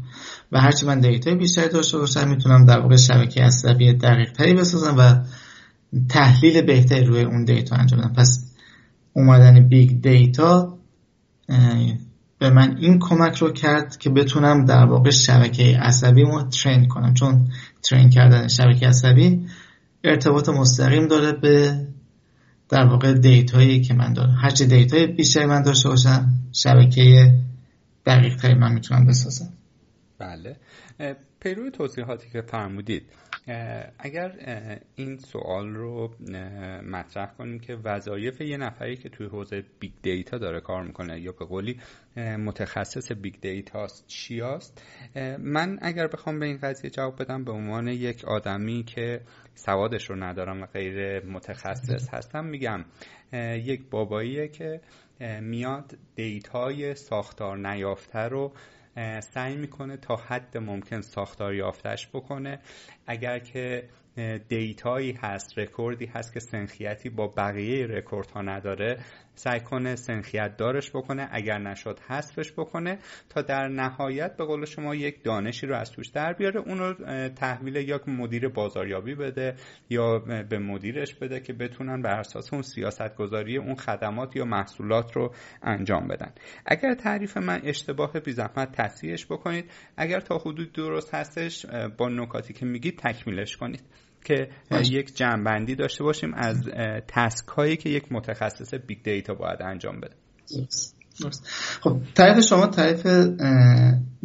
و هرچی من دیتای بیشتری داشته باشم میتونم در واقع شبکه عصبی دقیق تری بسازم و تحلیل بهتری روی اون دیتا انجام بدم. پس اومدن بیگ دیتا به من این کمک رو کرد که بتونم در واقع شبکه عصبی رو ترین کنم، چون ترین کردن شبکه عصبی ارتباط مستقیم داره به در واقع دیتایی که من دارم. هرچی دیتای بیشتری من داشته باشم شبکه دقیق تری من میتونم بسازم. بله، پیرو توضیحاتی که فرمودید، اگر این سوال رو مطرح کنیم که وظایف یه نفری که توی حوزه بیگ دیتا داره کار میکنه یا به قولی متخصص بیگ دیتاست چی هست، من اگر بخوام به این قضیه جواب بدم به عنوان یک آدمی که سوادش رو ندارم و غیر متخصص هستم، میگم یک باباییه که میاد دیتای ساختار نیافته رو سعی میکنه تا حد ممکن ساختار یافتش بکنه. اگر که دیتایی هست، رکوردی هست که سنخیتی با بقیه رکوردها نداره، سعی کنه سنخیت دارش بکنه، اگر نشد حذفش بکنه تا در نهایت به قول شما یک دانشی رو از توش در بیاره، اون رو تحویل یا مدیر بازاریابی بده یا به مدیرش بده که بتونن بر اساس اون سیاستگذاری اون خدمات یا محصولات رو انجام بدن. اگر تعریف من اشتباهه بی زحمت تصحیحش بکنید، اگر تا حدود درست هستش با نکاتی که میگید تکمیلش کنید که یک جمع‌بندی داشته باشیم از تسک هایی که یک متخصص بیگ دیتا باید انجام بده. خب تعریف شما تعریف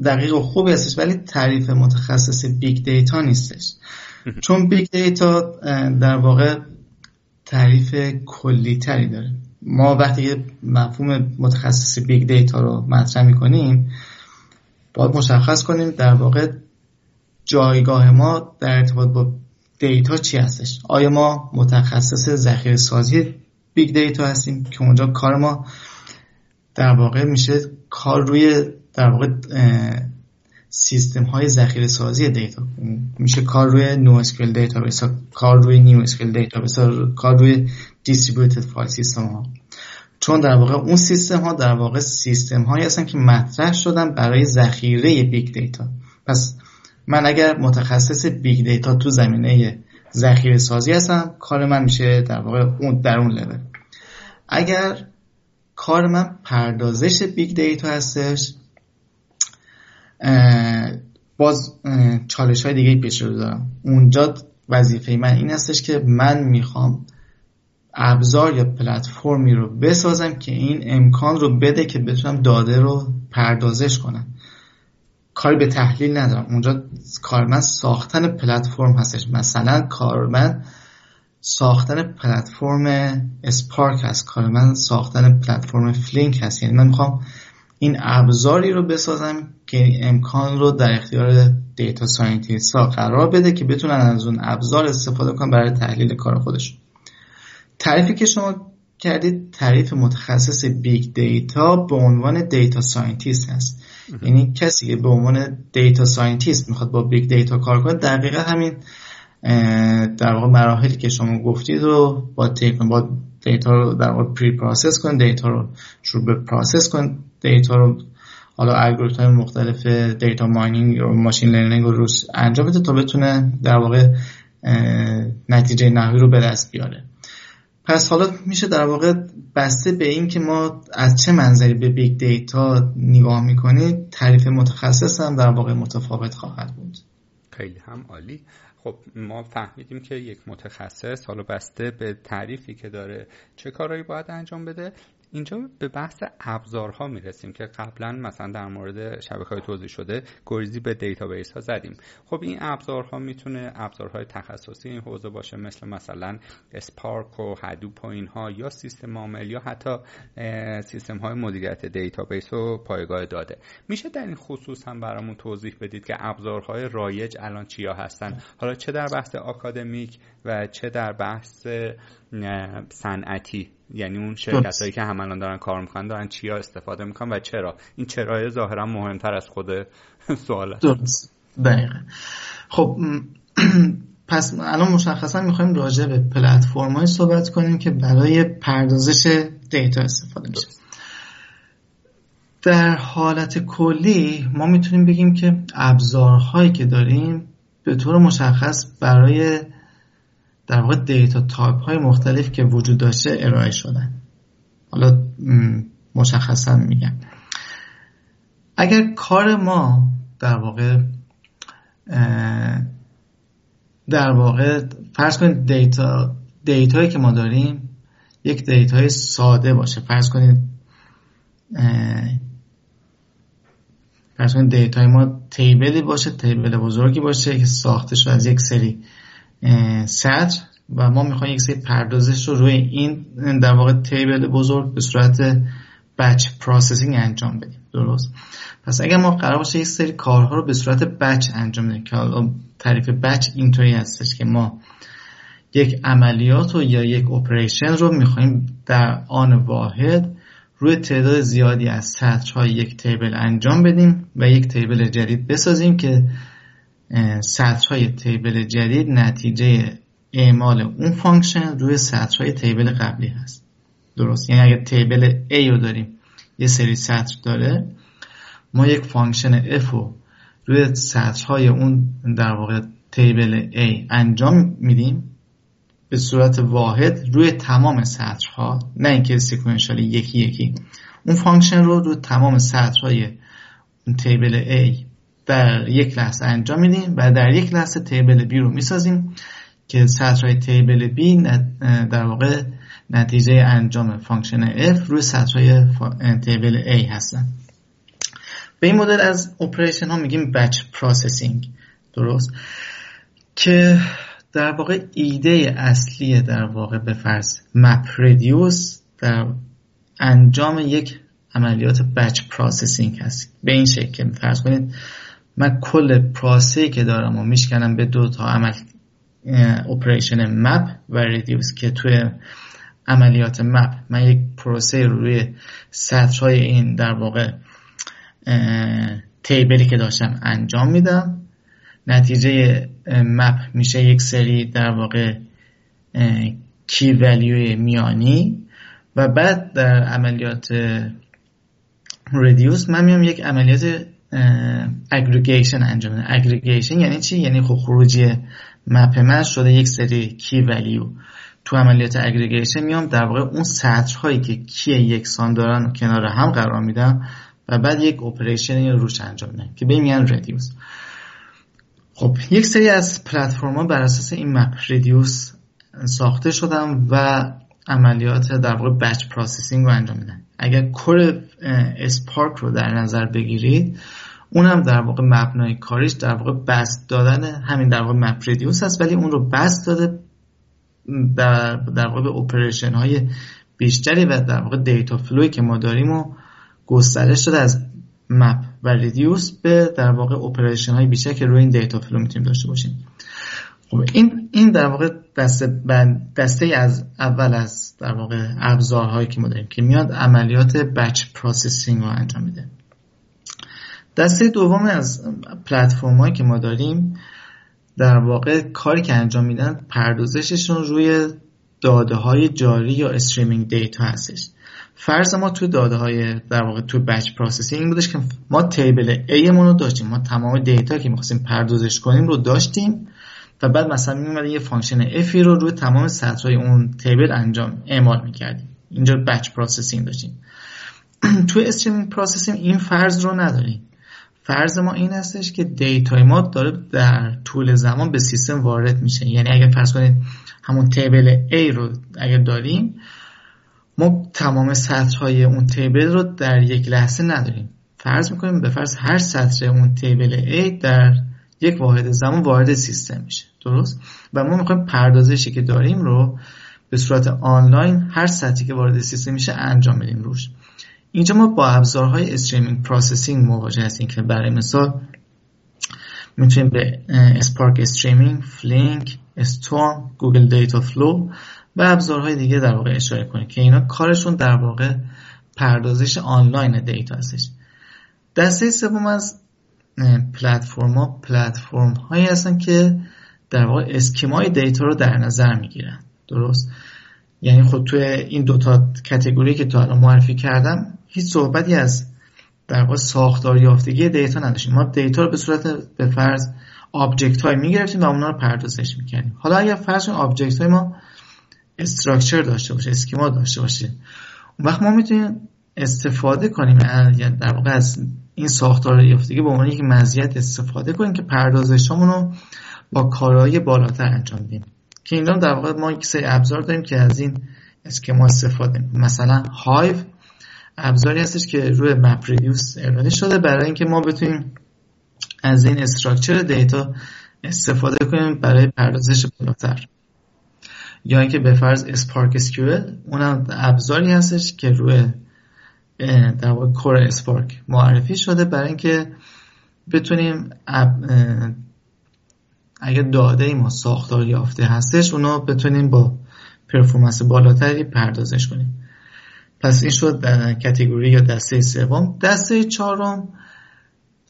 دقیق و خوبی هستش، ولی تعریف متخصص بیگ دیتا نیستش چون بیگ دیتا در واقع تعریف کلی تری داره. ما وقتی مفهوم متخصص بیگ دیتا رو مطرح می‌کنیم باید مشخص کنیم در واقع جایگاه ما در ارتباط با دیتا چی هستش. آیا ما متخصص ذخیره سازی بیگ دیتا هستیم که اونجا کار ما در واقع میشه کار روی در واقع سیستم های ذخیره سازی دیتا، میشه کار روی نو اسکیل دیتابیس، کار روی نیو اسکیل دیتابیس، کار روی دیستریبیوتد فایل سیستم ها، چون در واقع اون سیستم ها در واقع سیستم هایی هستن که مطرح شدن برای ذخیره بیگ دیتا. پس من اگر متخصص بیگ دیتا تو زمینه ذخیره سازی هستم، کار من میشه در واقع اون در اون لول. اگر کار من پردازش بیگ دیتا هستش، باز چالش های دیگه پیش رو دارم. اونجا وظیفه من این هستش که من میخوام ابزار یا پلتفرمی رو بسازم که این امکان رو بده که بتونم داده رو پردازش کنم. کاری به تحلیل ندارم، اونجا کارمند ساختن پلتفرم هستش. مثلا کارمند ساختن پلتفرم اسپارک هست، کارمند ساختن پلتفرم فلینک هست. یعنی من میخوام این ابزاری رو بسازم که امکان رو در اختیار دیتا ساینتیست ها قرار بده که بتونن از اون ابزار استفاده کنن برای تحلیل کار خودشون. تعریفی که شما کردید تعریف متخصص بیگ دیتا به عنوان دیتا ساینتیست هست. یعنی کسی که به عنوان دیتا ساینتیست میخواد با بیگ دیتا کار کنه، دقیقا همین در واقع مراحلی که شما گفتید رو با دیتا رو در واقع پری پروسس کنه، دیتا رو شروع به پروسس کنه، دیتا رو حالا الگوریتم‌های مختلف دیتا ماینینگ یا ماشین لرنینگ رو روش انجام بده تا بتونه در واقع نتیجه نهایی رو به دست بیاره. پس حالا میشه در واقع بسته به این که ما از چه منظری به بیگ دیتا نگاه میکنیم، تعریف متخصص هم در واقع متفاوت خواهد بود. خیلی هم عالی. خب ما فهمیدیم که یک متخصص حالا بسته به تعریفی که داره چه کارهایی باید انجام بده. اینجا به بحث ابزارها میرسیم که قبلا مثلا در مورد شبکه‌های توزیع شده گریزی به دیتابیس ها زدیم. خب این ابزارها میتونه ابزارهای تخصصی این حوزه باشه، مثلا اسپارک و هدوپ و اینها، یا سیستم عامل، یا حتی سیستم های مدیریت دیتابیس و پایگاه داده. میشه در این خصوص هم برامون توضیح بدید که ابزارهای رایج الان چیا هستن؟ حالا چه در بحث آکادمیک و چه در بحث صنعتی یعنی اون شرکتایی که هم‌الان دارن کار می‌کنن دارن چیا استفاده می‌کنن و چرا. این چرا ظاهرا مهمتر از خود سواله. درست، دقیقاً. خب پس الان مشخصا می‌خوایم راجع به پلتفرم‌های صحبت کنیم که برای پردازش دیتا استفاده میشه. در حالت کلی ما میتونیم بگیم که ابزارهایی که داریم به طور مشخص برای در واقع دیتا تایپ های مختلف که وجود داشته ارائه شدن. حالا مشخصا میگم اگر کار ما در واقع فرض کنید دیتایی که ما داریم یک دیتای ساده باشه، فرض کنید دیتای ما تیبلی باشه، تیبل بزرگی باشه که ساخته شده از یک سری سطر و ما میخوایم یک سری پردازش رو روی این در واقع تیبل بزرگ به صورت بچ پروسسینگ انجام بدیم. درست. پس اگر ما قرار باشه یک سری کارها رو به صورت بچ انجام بدیم که تعریف بچ اینطوری هستش که ما یک عملیات رو یا یک اپریشن رو میخوایم در آن واحد روی تعداد زیادی از سطرهای یک تیبل انجام بدیم و یک تیبل جدید بسازیم که سطرهای تیبل جدید نتیجه اعمال اون فانکشن روی سطرهای تیبل قبلی هست. درست. یعنی اگر تیبل A رو داریم یه سری سطر داره، ما یک فانکشن F رو روی سطرهای اون در واقع تیبل A انجام میدیم به صورت واحد روی تمام سطرها، نه اینکه سیکونشالی یکی یکی. اون فانکشن رو روی تمام سطرهای اون تیبل A در یک لحظه انجام میدیم و در یک لحظه تیبل B رو میسازیم که سطرهای تیبل B در واقع نتیجه انجام فانکشن F روی سطرهای تیبل A هستن. به این مدل از اپریشن ها میگیم بچ پروسسینگ. درست. که در واقع ایده اصلی در واقع به فرض مپ ردیوس در انجام یک عملیات بچ پروسسینگ هست. به این شکل که فرض کنید من کل پروسه‌ای که دارم و میشکنم به دو تا عمل، اپریشن مپ و ردیوس، که توی عملیات مپ من یک پروسه روی سطرهای این در واقع تیبلی که داشتم انجام میدم. نتیجه مپ میشه یک سری در واقع کی ولیوی میانی و بعد در عملیات ردیوس من میام یک عملیات اگریگیشن انجام میدم. اگریگیشن یعنی چی؟ یعنی خروجی مپ من شده یک سری کی ولیو. تو عملیات اگریگیشن میام در واقع اون سطرهایی که کی یکسان دارن کنار هم قرار میدم و بعد یک اپریشن روش انجام میدم که به این میگن ردیوس. خب یک سری از پلتفرم‌ها بر اساس این مپ ردیوس ساخته شدن و عملیات در واقع بچ پروسسینگ رو انجام میدن. اگر کور اسپارک رو در نظر بگیرید، اونم در واقع مبنای کاریش در واقع بست دادن همین در واقع مپ ردیوس است، ولی اون رو بست داده در واقع به اپریشن های بیشتری و در واقع دیتا فلوی که ما داریم و گسترش داده از مپ و ردیوس به در واقع اپریشن های بیشتر که روی این دیتا فلو میتونیم داشته باشیم. خب این در واقع دسته از اول از در واقع ابزارهایی که ما داریم که میاد عملیات بچ پروسسینگ رو انجام میده. دسته دوم از پلتفرم هایی که ما داریم در واقع کاری که انجام میدن پردازششون روی داده های جاری یا استریمینگ دیتا هستش. فرض ما تو داده های در واقع تو بچ پروسسینگ این بودش که ما تیبل A مون رو داشتیم، ما تمام دیتا که می‌خواستیم پردازش کنیم رو داشتیم و بعد مثلا می‌اومدیم یه فانکشن F رو روی تمام سطرهای اون تیبل اعمال می‌کردیم. اینجا بچ پروسسینگ داشتیم. تو استریمینگ پروسسینگ این فرض رو نداریم. فرض ما این هستش که دیتای ما داره در طول زمان به سیستم وارد میشه. یعنی اگر فرض کنید همون تیبل A رو اگر داریم، ما تمام سطرهای اون تیبل رو در یک لحظه نداریم. فرض میکنیم به فرض هر سطر اون تیبل A در یک واحد زمان وارد سیستم میشه. درست. و ما میخوایم پردازشی که داریم رو به صورت آنلاین هر سطری که وارد سیستم میشه انجام بدیم روش. اینجا ما با ابزارهای استریمینگ پروسسینگ مواجه هستیم که برای مثال میتونیم به اسپارک استریمینگ، فلینک، استورم، گوگل دیتا فلو و ابزارهای دیگه در واقع اشاره کنید که اینا کارشون در واقع پردازش آنلاین دیتا هستش. دسته سوم از پلتفرم‌ها پلتفرم‌هایی هستن که در واقع اسکیمای دیتا رو در نظر میگیرن. درست؟ یعنی خود توی این دوتا کاتگوری که تا الان معرفی کردم هیچ صحبتی از در واقع ساختار یافتگی دیتا نداشتیم. ما دیتا رو به صورت به فرض آبجکت های میگرفتیم و اونا رو پردازش میکردیم. حالا اگر فرض کن آبجکت های ما استراکچر داشته باشه، اسکیما داشته باشه، اون وقت ما میتونیم استفاده کنیم، یعنی در واقع از این ساختار یافتگی به عنوان یک مزیت استفاده کنیم که پردازشمون رو با کارایی بالاتر انجام بدیم. که اینا در واقع ما یک سری ابزار داریم که از این اسکیما استفاده می‌کنیم. مثلا هایو ابزاری هستش که روی مپریدیوس ارائه شده برای اینکه ما بتونیم از این استراکچر دیتا استفاده کنیم برای پردازش بالاتر. یا اینکه به فرض اسپارک اسکیوال، اونم ابزاری هستش که روی در واقع کور اسپارک معرفی شده برای اینکه بتونیم اگر داده ای ما ساختار یافته هستش اونو بتونیم با پرفورمنس بالاتری پردازش کنیم. پس این شد در کاتگوری یا دسته سوم. دسته چهارم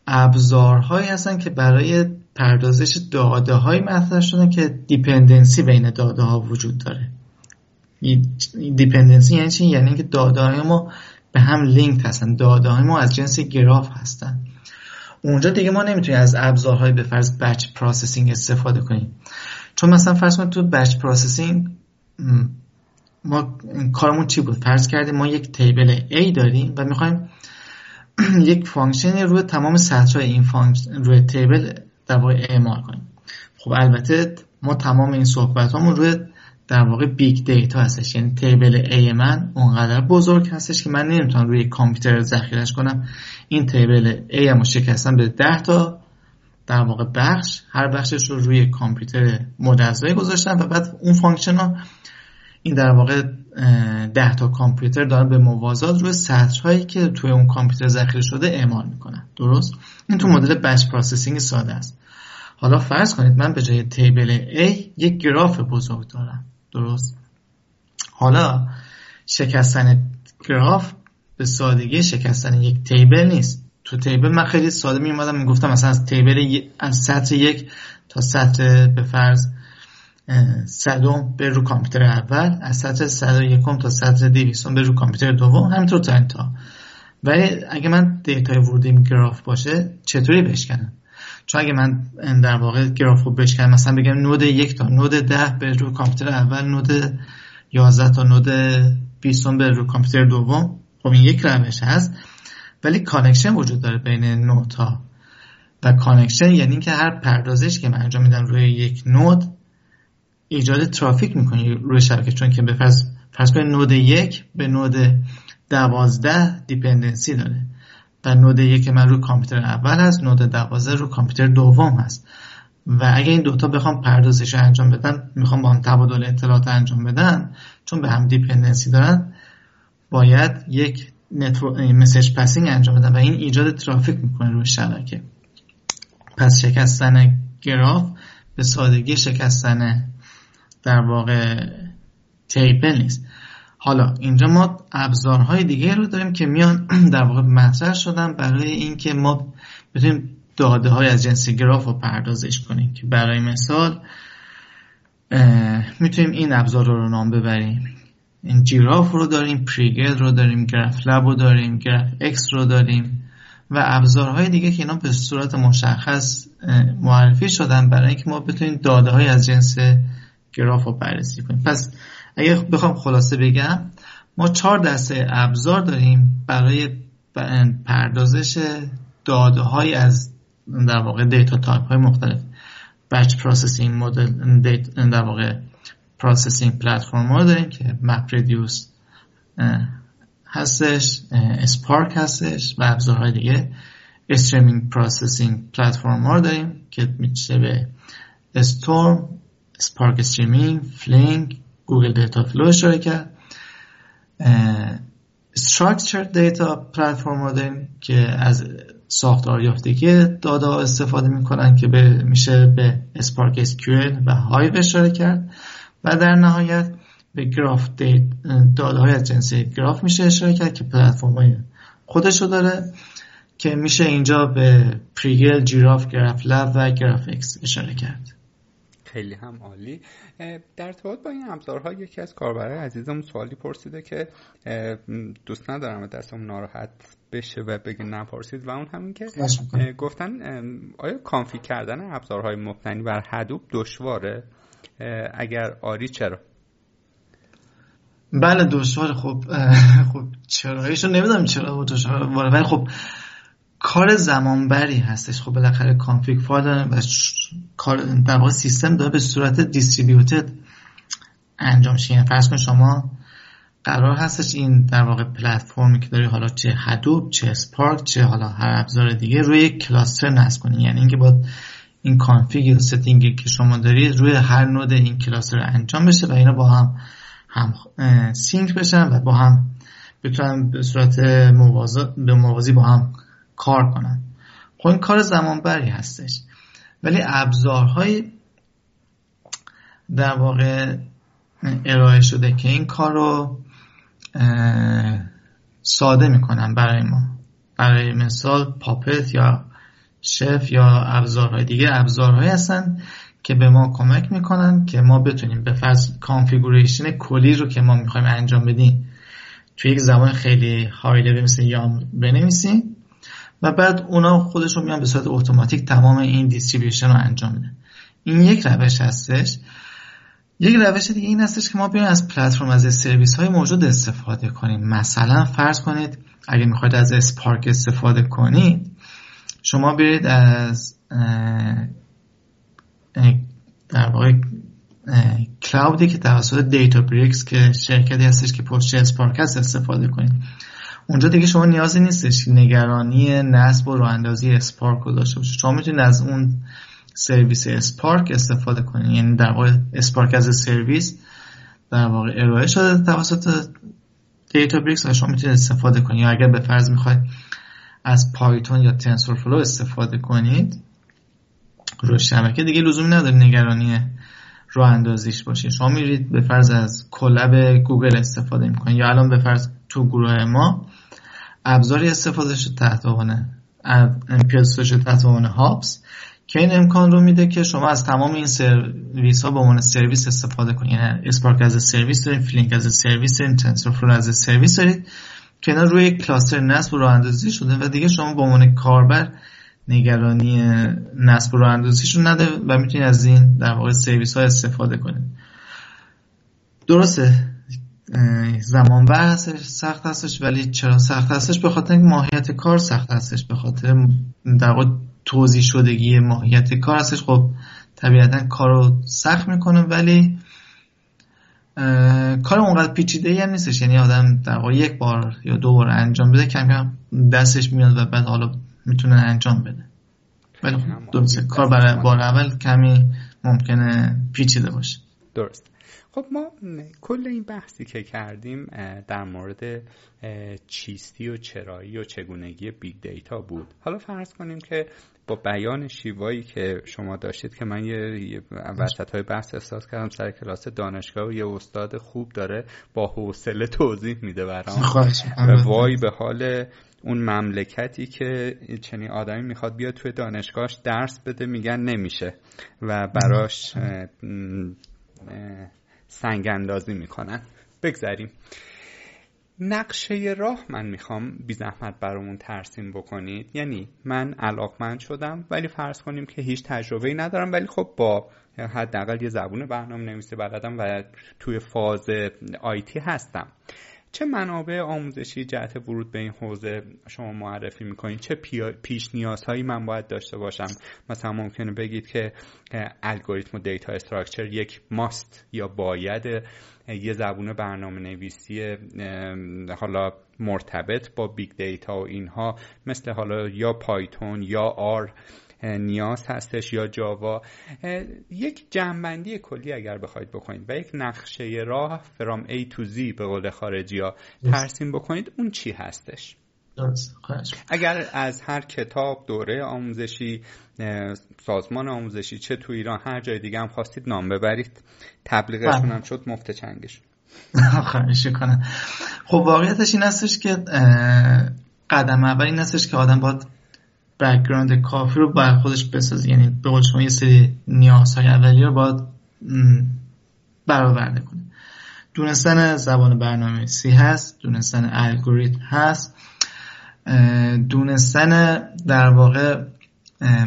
ابزارهایی هستن که برای پردازش داده های مطرح شدن که دیپندنسی بین داده ها وجود داره. دیپندنسی یعنی چی؟ یعنی اینکه داده های ما به هم لینک هستن، داده های ما از جنس گراف هستن. اونجا دیگه ما نمیتونیم از ابزارهای به فرض بچ پروسسینگ استفاده کنیم، چون مثلا فرض کنید تو بچ پروسسینگ ما کارمون چی بود؟ فرض کردیم ما یک تیبل A داریم و میخوایم یک فانکشن روی تمام سطرهای این فانکشن روی تیبل در واقع اعمال کنیم. خب البته ما تمام این صحبتامون روی در واقع بیگ دیتا هستش، یعنی تیبل A من اونقدر بزرگ هستش که من نمیتونم روی کامپیوتر ذخیرش کنم. این تیبل A رو شکستم به 10 تا در واقع بخش، هر بخشش رو روی کامپیوتر مجزایی گذاشتم و بعد اون فانکشن رو این در واقع 10 تا کامپیوتر دارن به موازات روی سطرهایی که توی اون کامپیوتر ذخیره شده اعمال میکنن. درست؟ این تو مدل بچ پروسسینگ ساده است. حالا فرض کنید من به جای تیبل A یک گراف بزرگ دارم. درست؟ حالا شکستن گراف به سادگی شکستن یک تیبل نیست. تو تیبل من خیلی ساده میومدم میگفتم مثلا از تیبل از سطر 1 تا سطر به فرض 100 به رو کامپیوتر اول، از سطر 101 تا سطر 200 به رو کامپیوتر دوم، همینطور تا انتها. ولی اگه من دیتای ورودیم گراف باشه چطوری بشکنم؟ چون اگه من در واقع گراف رو بشکنم، مثلا بگم نود 1 تا نود 10 به رو کامپیوتر اول، نود 11 تا نود 20 به رو کامپیوتر دوم، خب این یک روش هست ولی کانکشن وجود داره بین نودها. و کانکشن یعنی که هر پردازش که من انجام میدم روی یک نود ایجاد ترافیک میکنی روی شبکه، چون که به فرض کنید نود 1 به نود 12 دیپندنسی داره و نود 1 من رو کامپیوتر اول هست، نود 12 رو کامپیوتر دوم هست و اگه این دوتا بخوام پردازش رو انجام بدن، میخوام با هم تبادل اطلاعات انجام بدن، چون به هم دیپندنسی دارن باید یک مسیج پسینگ انجام بدن و این ایجاد ترافیک میکنه روی شبکه. پس شکستن گراف به سادگی شکستن در واقع تیبل نیست. حالا اینجا ما ابزارهای دیگه رو داریم که میان در واقع مطرح شدن برای اینکه ما بتونیم داده های از جنس گراف رو پردازش کنیم، که برای مثال میتونیم این ابزار رو نام ببریم. این جیراف رو داریم، پریگل رو داریم، گراف لب رو داریم، گراف اکس رو داریم و ابزارهای دیگه که اینا به صورت مشخص معرفی شدن برای اینکه ما بتونیم داده های از جنس گراف رو بررسی کنیم. پس اگه بخوام خلاصه بگم، ما 4 دسته ابزار داریم برای پردازش داده های از در واقع دیتا تایپ های مختلف: بچ پروسسینگ، مدل دیتا در واقع پروسسینگ پلتفرم ها داریم که مپ ریدیوس هستش، اسپارک هستش و ابزارهای دیگه. استریمینگ پروسسینگ پلتفرم ها داریم که میشه به استورم، اسپارک استریمینگ، فلینک، گوگل داتافلو اشاره کرد. استراکچر دیتا پلتفرم ها داریم که از ساختار یافتگی داده ها استفاده میکنن که میشه به اسپارک اسکیوال و هایو اشاره کرد. و در نهایت به گراف داده‌های از جنس گراف میشه اشاره کرد که پلتفرم‌های خودشو داره که میشه اینجا به پریگل، جیراف، گراف لب و گراف اکس اشاره کرد. خیلی هم عالی. در ارتباط با این ابزارها یکی از کاربرای عزیزمون سوالی پرسیده که دوست ندارم دستم ناراحت بشه و بگه نپرسید، و اون همین که گفتن آیا کانفیگ کردن ابزارهای مبتنی بر هدوپ دشواره؟ اگر آری چرا؟ بله دشواره. خب چراییشو نمیدونم چرا دشواره، ولی خب کار زمانبری هستش. خب بالاخره کانفیگ فایل و کار در واقع سیستم داره به صورت دیستریبیوتد انجام میشه. یعنی فرض کن شما قرار هستش این در واقع پلتفرمی که داری، حالا چه هدوپ، چه اسپارک، چه حالا هر ابزار دیگه، روی کلاستر نصب کنی. یعنی اینکه باید این کانفیگ یا ستینگی که شما دارید روی هر نود این کلاستر انجام بشه و اینا با هم سینک بشن و با هم بتونن به صورت موازی با هم کار کنن. خب این کار زمانبری هستش، ولی ابزارهای در واقع ارائه شده که این کار رو ساده میکنن برای ما. برای مثال پاپت یا شف یا ابزارهای دیگه ابزارهایی هستن که به ما کمک میکنن که ما بتونیم به فرض کانفیگوریشن کلی رو که ما میخوایم انجام بدیم توی یک زبان خیلی های لول مثل یام بنویسیم و بعد اونا خودشون میان به صورت اتوماتیک تمام این دیستریبیوشن رو انجام میدن. این یک روش هستش. یک روش دیگه این هستش که ما بیایم از پلتفرم، از سرویس های موجود استفاده کنیم. مثلا فرض کنید اگه میخواید از اسپارک استفاده کنید، شما برید از در واقع کلاودی که توسط داتابریکس که شرکتی هستش که پشت اسپارک هست استفاده کنید. اونجا دیگه شما نیازی نیستش نگرانی نصب و راه‌اندازی اسپارک رو داشته باشید. شما میتونید از اون سرویس اسپارک استفاده کنید. یعنی در واقع اسپارک از سرویس در واقع ارائه شده توسط داتابریکس و شما میتونید استفاده کنید. یا اگر به فرض میخواید از پایتون یا تنسورفلو استفاده کنید روی شبکه، دیگه لزومی نداره نگرانی راه اندازیش باشه. شما میرید به فرض از کلاب گوگل استفاده میکنید، یا الان به فرض تو گروه ما ابزاری استفاده شده تحت عنوان هابس که این امکان رو میده که شما از تمام این سرویس ها به عنوان سرویس استفاده کنید. یعنی اسپارک از سرویس دارید، فلینک از سرویس دارید، تنسورفلو از سرویس دارید که اینا روی کلاستر نصب و راه اندازی شده و دیگه شما به عنوان کاربر نگرانی نصب و راه اندازیشون نداره و میتونید از این در واقع سرویس ها استفاده کنید. درسته زمانبر هستش، سخت هستش، ولی چرا سخت هستش؟ به خاطر اینکه ماهیت کار سخت هستش، به خاطر در واقع توضیح شدگی ماهیت کار هستش. خب طبیعتا کارو سخت میکنه، ولی کار اونقدر پیچیده‌ای هم نیستش. یعنی آدم در واقع یک بار یا دو بار انجام بده کم کم دستش میاد و بعد حالا میتونه انجام بده. ولی خب درسته کار برای بار اول کمی ممکنه پیچیده باشه. درست. خب ما کل این بحثی که کردیم در مورد چیستی و چرایی و چگونگی بیگ دیتا بود. حالا فرض کنیم که با بیان شیوایی که شما داشتید که من یه وسط‌های بحث احساس کردم سر کلاس دانشگاه و یه استاد خوب داره با حوصله توضیح میده برام و وای به حال اون مملکتی که چنین آدمی میخواد بیاد توی دانشگاهش درس بده، میگن نمیشه و براش سنگ اندازی میکنن. بگذاریم نقشه راه من میخوام بی زحمت برامون ترسیم بکنید. یعنی من علاقمند شدم، ولی فرض کنیم که هیچ تجربه‌ای ندارم، ولی خب با حداقل یه زبون برنامه‌نویسی بلدم و توی فاز آیتی هستم. چه منابع آموزشی جهت ورود به این حوزه شما معرفی میکنید؟ چه پیش نیازهایی من باید داشته باشم؟ مثلا ممکنه بگید که الگوریتم و دیتا استراکچر یک ماست یا باید یه زبون برنامه نویسی حالا مرتبط با بیگ دیتا و اینها مثل حالا یا پایتون یا آر نیاز هستش یا جاوا. یک جمع‌بندی کلی اگر بخواید بکنید و یک نقشه راه فرام A to Z به قول خارجی ها ترسیم بکنید، اون چی هستش؟ اگر از هر کتاب، دوره آموزشی، سازمان آموزشی، چه تو ایران هر جای دیگه هم خواستید نام ببرید، تبلیغشون هم شد، مفت چنگشون. آخرش کنم. خب واقعیتش این هستش که قدم اول این هستش که آدم باید بک‌گراند کافی رو برای خودش بسازه، یعنی به قول شما یه سری نیازهای اولیه رو باید برآورده کنه. دونستن زبان برنامه‌نویسی هست، دونستن الگوریتم هست، دونستن در واقع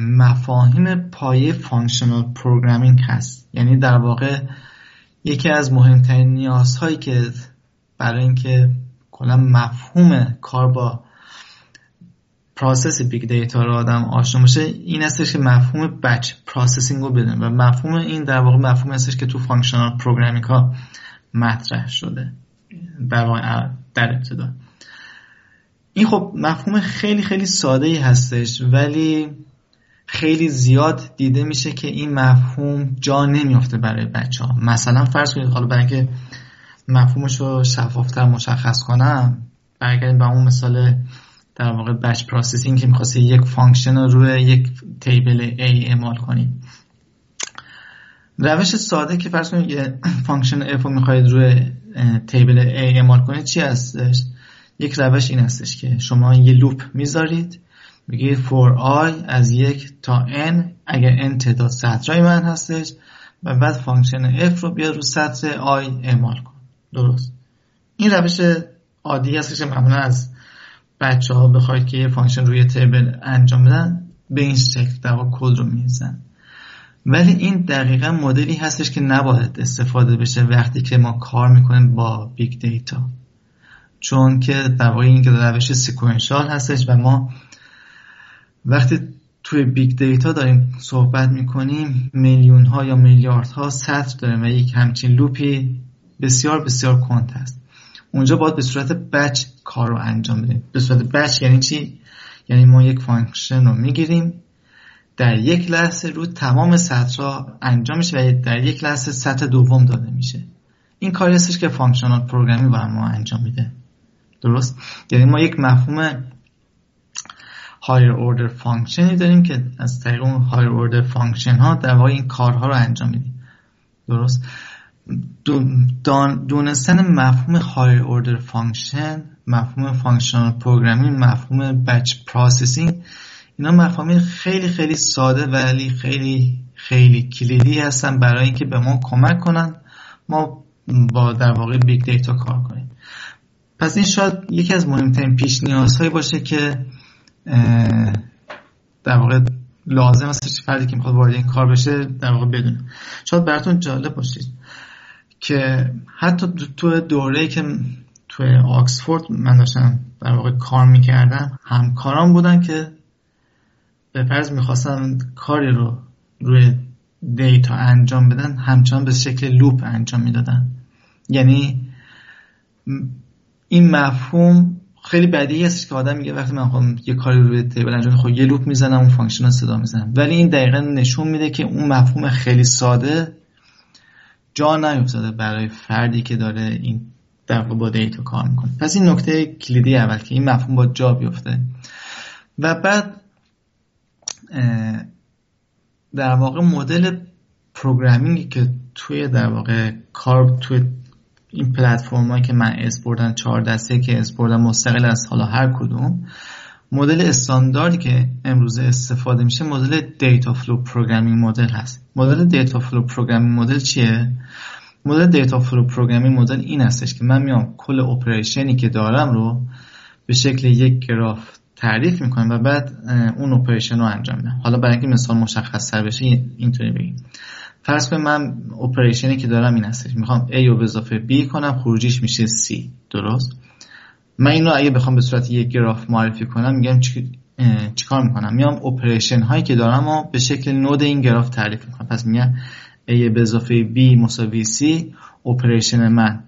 مفاهیم پایه فانکشنال پروگرامینگ هست. یعنی در واقع یکی از مهمترین نیازهایی که برای اینکه کلا مفهوم کار با پروسس بیگ دیتا رو آدم آشنا بشه این هستش که مفهوم بچ پروسسینگ رو بدونیم و مفهوم این در واقع مفهوم هستش که تو فانکشنال پروگرامینگ ها مطرح شده در ابتدا. این خب مفهوم خیلی خیلی ساده‌ای هستش، ولی خیلی زیاد دیده میشه که این مفهوم جا نمیافته برای بچه‌ها. مثلا فرض کنید، حالا برای اینکه مفهومش رو شفافتر مشخص کنم، برگردیم به اون مثال در واقع بچ پروسسینگ که می‌خواستی یک فانکشن رو روی یک تیبل A اعمال کنید. روش ساده که فرض کنید یه فانکشن F رو می‌خواید روی تیبل A اعمال کنید چی هستش؟ یک روش این هستش که شما یه لوپ میذارید، میگه for i از 1 تا n، اگر n تعداد سطرهای من هستش، و بعد فانکشن f رو بیاد رو سطر i اعمال کن. درست؟ این روش عادی هستش که معمولا از بچه ها بخواید که یه فانکشن روی تیبل انجام بدن، به این شکل در واقع کد رو میزن. ولی این دقیقا مدلی هستش که نباید استفاده بشه وقتی که ما کار میکنیم با بیگ دیتا، چون که در واقع این که روش سیکوئنشال هستش و ما وقتی توی بیگ دیتا داریم صحبت میکنیم میلیون ها یا میلیارد ها سطر داریم و یک همچین لوپی بسیار بسیار کند هست. اونجا باید به صورت بچ کار رو انجام بدیم. به صورت بچ یعنی چی؟ یعنی ما یک فانکشن رو میگیریم، در یک لحظه رو تمام سطرها انجام میشه و در یک لحظه سطر دوم داده میشه. این کاری هستش که فانکشنال پروگرامی برای ما انجام میده. درست؟ یعنی ما یک مفهوم higher order فانکشنی داریم که از طریق اون higher order فانکشن ها در واقع این کارها رو انجام میدیم. درست؟ دونستن مفهوم higher order فانکشن، مفهوم فانکشنال پروگرامی، مفهوم بچ پروسسینگ، اینا مفاهیم خیلی خیلی ساده ولی خیلی خیلی کلیدی هستن برای اینکه به ما کمک کنن ما با در واقع بیگ دیتا کار کنیم. پس این شاید یکی از مهمترین پیش نیازهایی باشه که در واقع لازم است فردی که میخواد وارد این کار بشه در واقع بدونه. شاید براتون جالب باشید که حتی تو دوره‌ای که تو آکسفورد من داشتم در واقع کار میکردم، همکاران بودن که به فرض میخواستن کاری رو روی دیتا انجام بدن، همچنان به شکل لوپ انجام میدادن. یعنی این مفهوم خیلی بدیهی است که آدم میگه وقتی من خواهم یه کاری روی تیبل انجام میدم، خب یه لوپ میزنم اون فانکشن رو صدا میزنم. ولی این دقیقاً نشون میده که اون مفهوم خیلی ساده جا نیفتاده برای فردی که داره این در واقع با دیتا کار میکنه. پس این نکته کلیدی اول که این مفهوم با جا بیفته و بعد در واقع مدل پروگرامینگی که توی در واقع کار توی این پلتفرمایی که من اسپوردن 4 دسته که اسپوردن مستقل از حالا هر کدوم، مدل استانداردی که امروز استفاده میشه مدل دیتا فلو پروگرامینگ مدل هست. مدل دیتا فلو پروگرامینگ مدل چیه؟ مدل دیتا فلو پروگرامینگ مدل این هستش که من میام کل اپریشنی که دارم رو به شکل یک گراف تعریف میکنم و بعد اون اپریشن رو انجام میدم. حالا برای اینکه مثال مشخص تر بشه اینطوری بگیم، فرض کنید من اپریشنی که دارم این هستش، میخوام A رو به اضافه B کنم، خروجیش میشه C. درست؟ من این رو اگه بخوام به صورت یک گراف معرفی کنم، میگم چیکار میکنم؟ میام اپریشن هایی که دارم رو به شکل نود این گراف تعریف میکنم. پس میگم A به اضافه B مساوی C، اپریشن من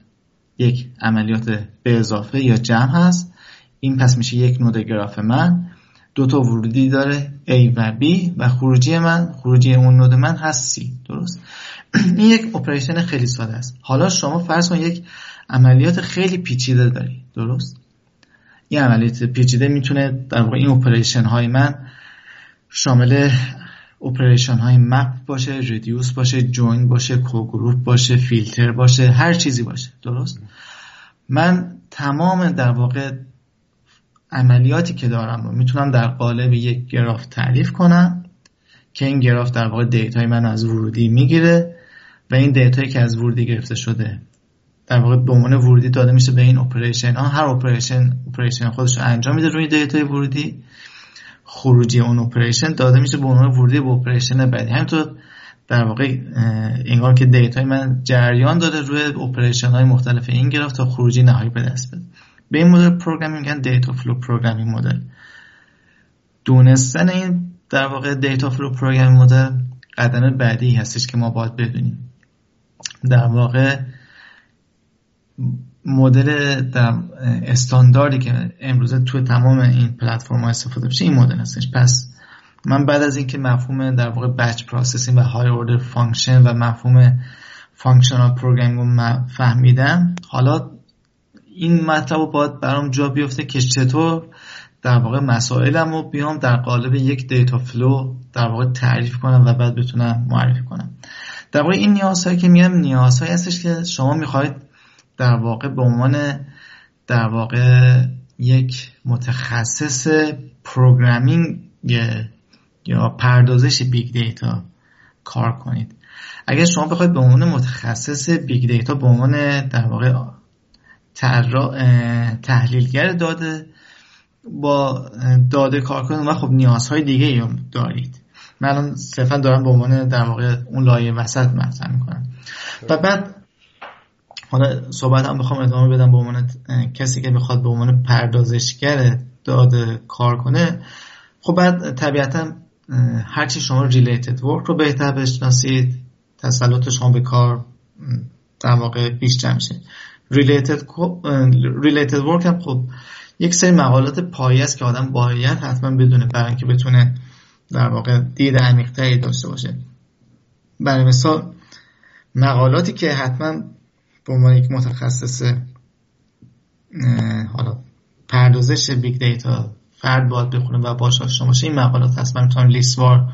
یک عملیات به اضافه یا جمع هست، این پس میشه یک نود گراف من، دو تا ورودی داره A و B و خروجی من، خروجی اون نود من هست C. درست؟ این یک اپریشن خیلی ساده است. حالا شما فرض کن یک عملیات خیلی پیچیده داری. درست؟ این عملیات پیچیده میتونه در واقع این اپریشن های من شامل اپریشن های مپ باشه، ریدیوس باشه، جوین باشه، کوگروپ باشه، فیلتر باشه، هر چیزی باشه. درست؟ من تمام در واقع عملیاتی که دارم رو میتونم در قالب یک گراف تعریف کنم که این گراف در واقع دیتای من از ورودی میگیره و این دیتایی که از ورودی گرفته شده در واقع به عنوان ورودی داده میشه به این اپریشن ها. هر اپریشن خودش رو انجام میده روی دیتای ورودی. خروجی اون اپریشن داده میشه به عنوان ورودی به اپریشن بعدی. همینطور در واقع انگار که دیتای من جریان داره روی اپریشن های مختلف این گراف تا خروجی نهایی به دست بده. به این مدل پروگرامینگ میگن دیتا فلو پروگرامینگ مدل. دونستن این در واقع دیتا فلو پروگرامینگ مدل قدم بعدی هستش که ما باید بدونیم. در واقع مدل استانداردی که امروزه تو تمام این پلتفرم‌ها استفاده میشه این مدل هستش. پس من بعد از اینکه مفهوم در واقع بچ پروسسینگ و های اوردر فانکشن و مفهوم فانکشنال پروگرامینگ رو فهمیدم، حالا این مطلب باید برام جا بیفته که چطور در واقع مسائلم رو بیام در قالب یک دیتا فلو در واقع تعریف کنم و بعد بتونم معرفی کنم. در واقع این نیازهایی که میگم نیازهایی هستش که شما میخواید در واقع به عنوان در واقع یک متخصص پروگرامینگ یا پردازش بیگ دیتا کار کنید. اگر شما بخواید به عنوان متخصص بیگ دیتا به عنوان در واقع تحلیلگر داده با داده کار کنید و خب نیازهای دیگه هم دارید. من الان صرفا دارم به عنوان در واقع اون لایه وسط مطرح میکنم و بعد حالا صحبت هم بخوام ادامه بدم به عنوان کسی که بخواد به عنوان پردازشگر داده کار کنه. خب بعد طبیعتا هرچی شما ریلیتد ورک رو بهتر بشناسید تسلط شما به کار در واقع بیشتر میشه. ریلیتد ورک هم خب یک سری مقالات پایه است که آدم باید حتما بدونه برای اینکه بتونه در واقع دید عمیق‌تری داشته باشه. برای مثال مقالاتی که حتما به عنوان یک متخصص حالا پردازش بیگ دیتا فرد باید بخونه و باهاش آشنا باشه این مقالات هست. من میتونم لیستوار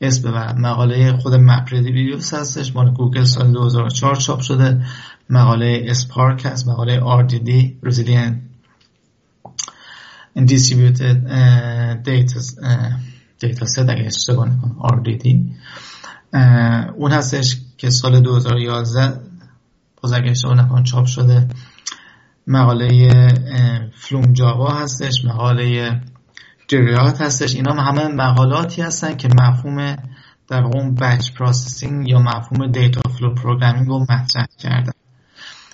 اسم ببرم. مقاله خود مپردیوس هستش، مال گوگل سال 2004 چاپ شده. مقاله اسپارک هست، مقاله RDD Resilient and Distributed Data Set اگه اشتباه نکنم RDD اون هستش که سال 2011 باز اگه اشتباه نکنم چاپ شده. مقاله فلوم جاوا هستش، مقاله جریات هستش. اینا همه مقالاتی هستن که مفهوم در واقع اون بچ پروسسینگ یا مفهوم دیتا فلو پروگرامینگ رو مطرح کردن.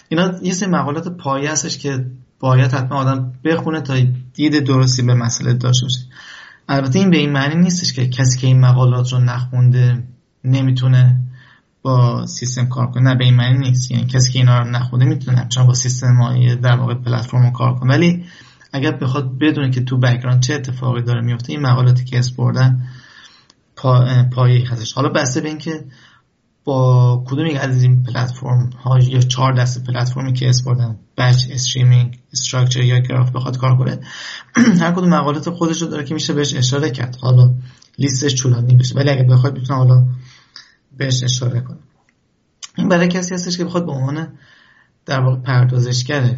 اینا یه سری مقالات پایه هستش که باید حتما آدم بخونه تا دید درستی به مسئله داشته باشه. البته این به این معنی نیستش که کسی که این مقالات رو نخونده نمیتونه با سیستم کار کنه. نه به این معنی نیست. یعنی کسی که اینا رو نخونده میتونه همچنان با سیستم های در واقع پلتفرم کار کنه، ولی اگر بخواد بدونه که تو بک‌گراند چه اتفاقی داره میفته این مقالاتی که اسپردن پایه‌ای هستش. حالا بسته به اینکه با کدوم یک از این پلتفرم ها یا 4 دسته پلتفرمی که اسپردن بچ، استریمینگ، استراکچر یا گراف بخواد کار کنه هر کدوم مقالات خودش رو داره که میشه بهش اشاره کرد. حالا لیستش طولانی بشه ولی اگه بخواد میتونه حالا بهش اشاره کنه. این برای کسی هستش که بخواد به عنوان در واقع پردازشگر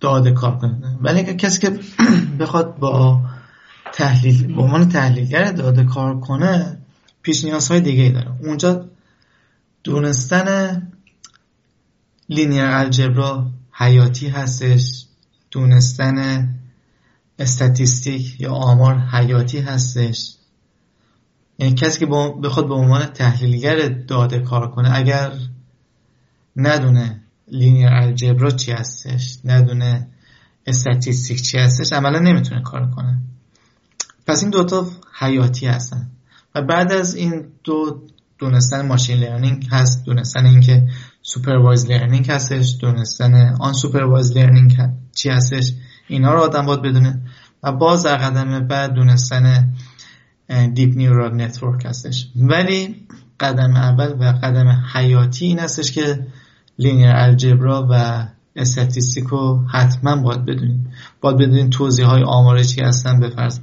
داده کار کنه. ولی کسی که بخواد با تحلیل به عنوان تحلیلگر داده کار کنه پیش نیازهای دیگه‌ای داره. اونجا دونستن لینیر الجبرا حیاتی هستش، دونستن استاتیستیک یا آمار حیاتی هستش. یعنی کسی که بخواد به عنوان تحلیلگر داده کار کنه اگر ندونه لینیر الجبرا چی هستش، ندونه استاتیستیک چی هستش، عملا نمیتونه کار کنه. پس این دوتا حیاتی هستن و بعد از این دو دونستن ماشین لرنینگ هست، دونستن اینکه سوپروایز لرنینگ هستش، دونستن آن سوپروایز لرنینگ چی هستش. اینا رو آدم باید بدونه و باز در قدم بعد دونستن دیپ نیورال نتورک هستش. ولی قدم اول و قدم حیاتی این هستش که لینیر الجبرا و استاتیستیک رو حتما باید بدونید. باید بدونید توضیح های آماره چی هستن. به فرض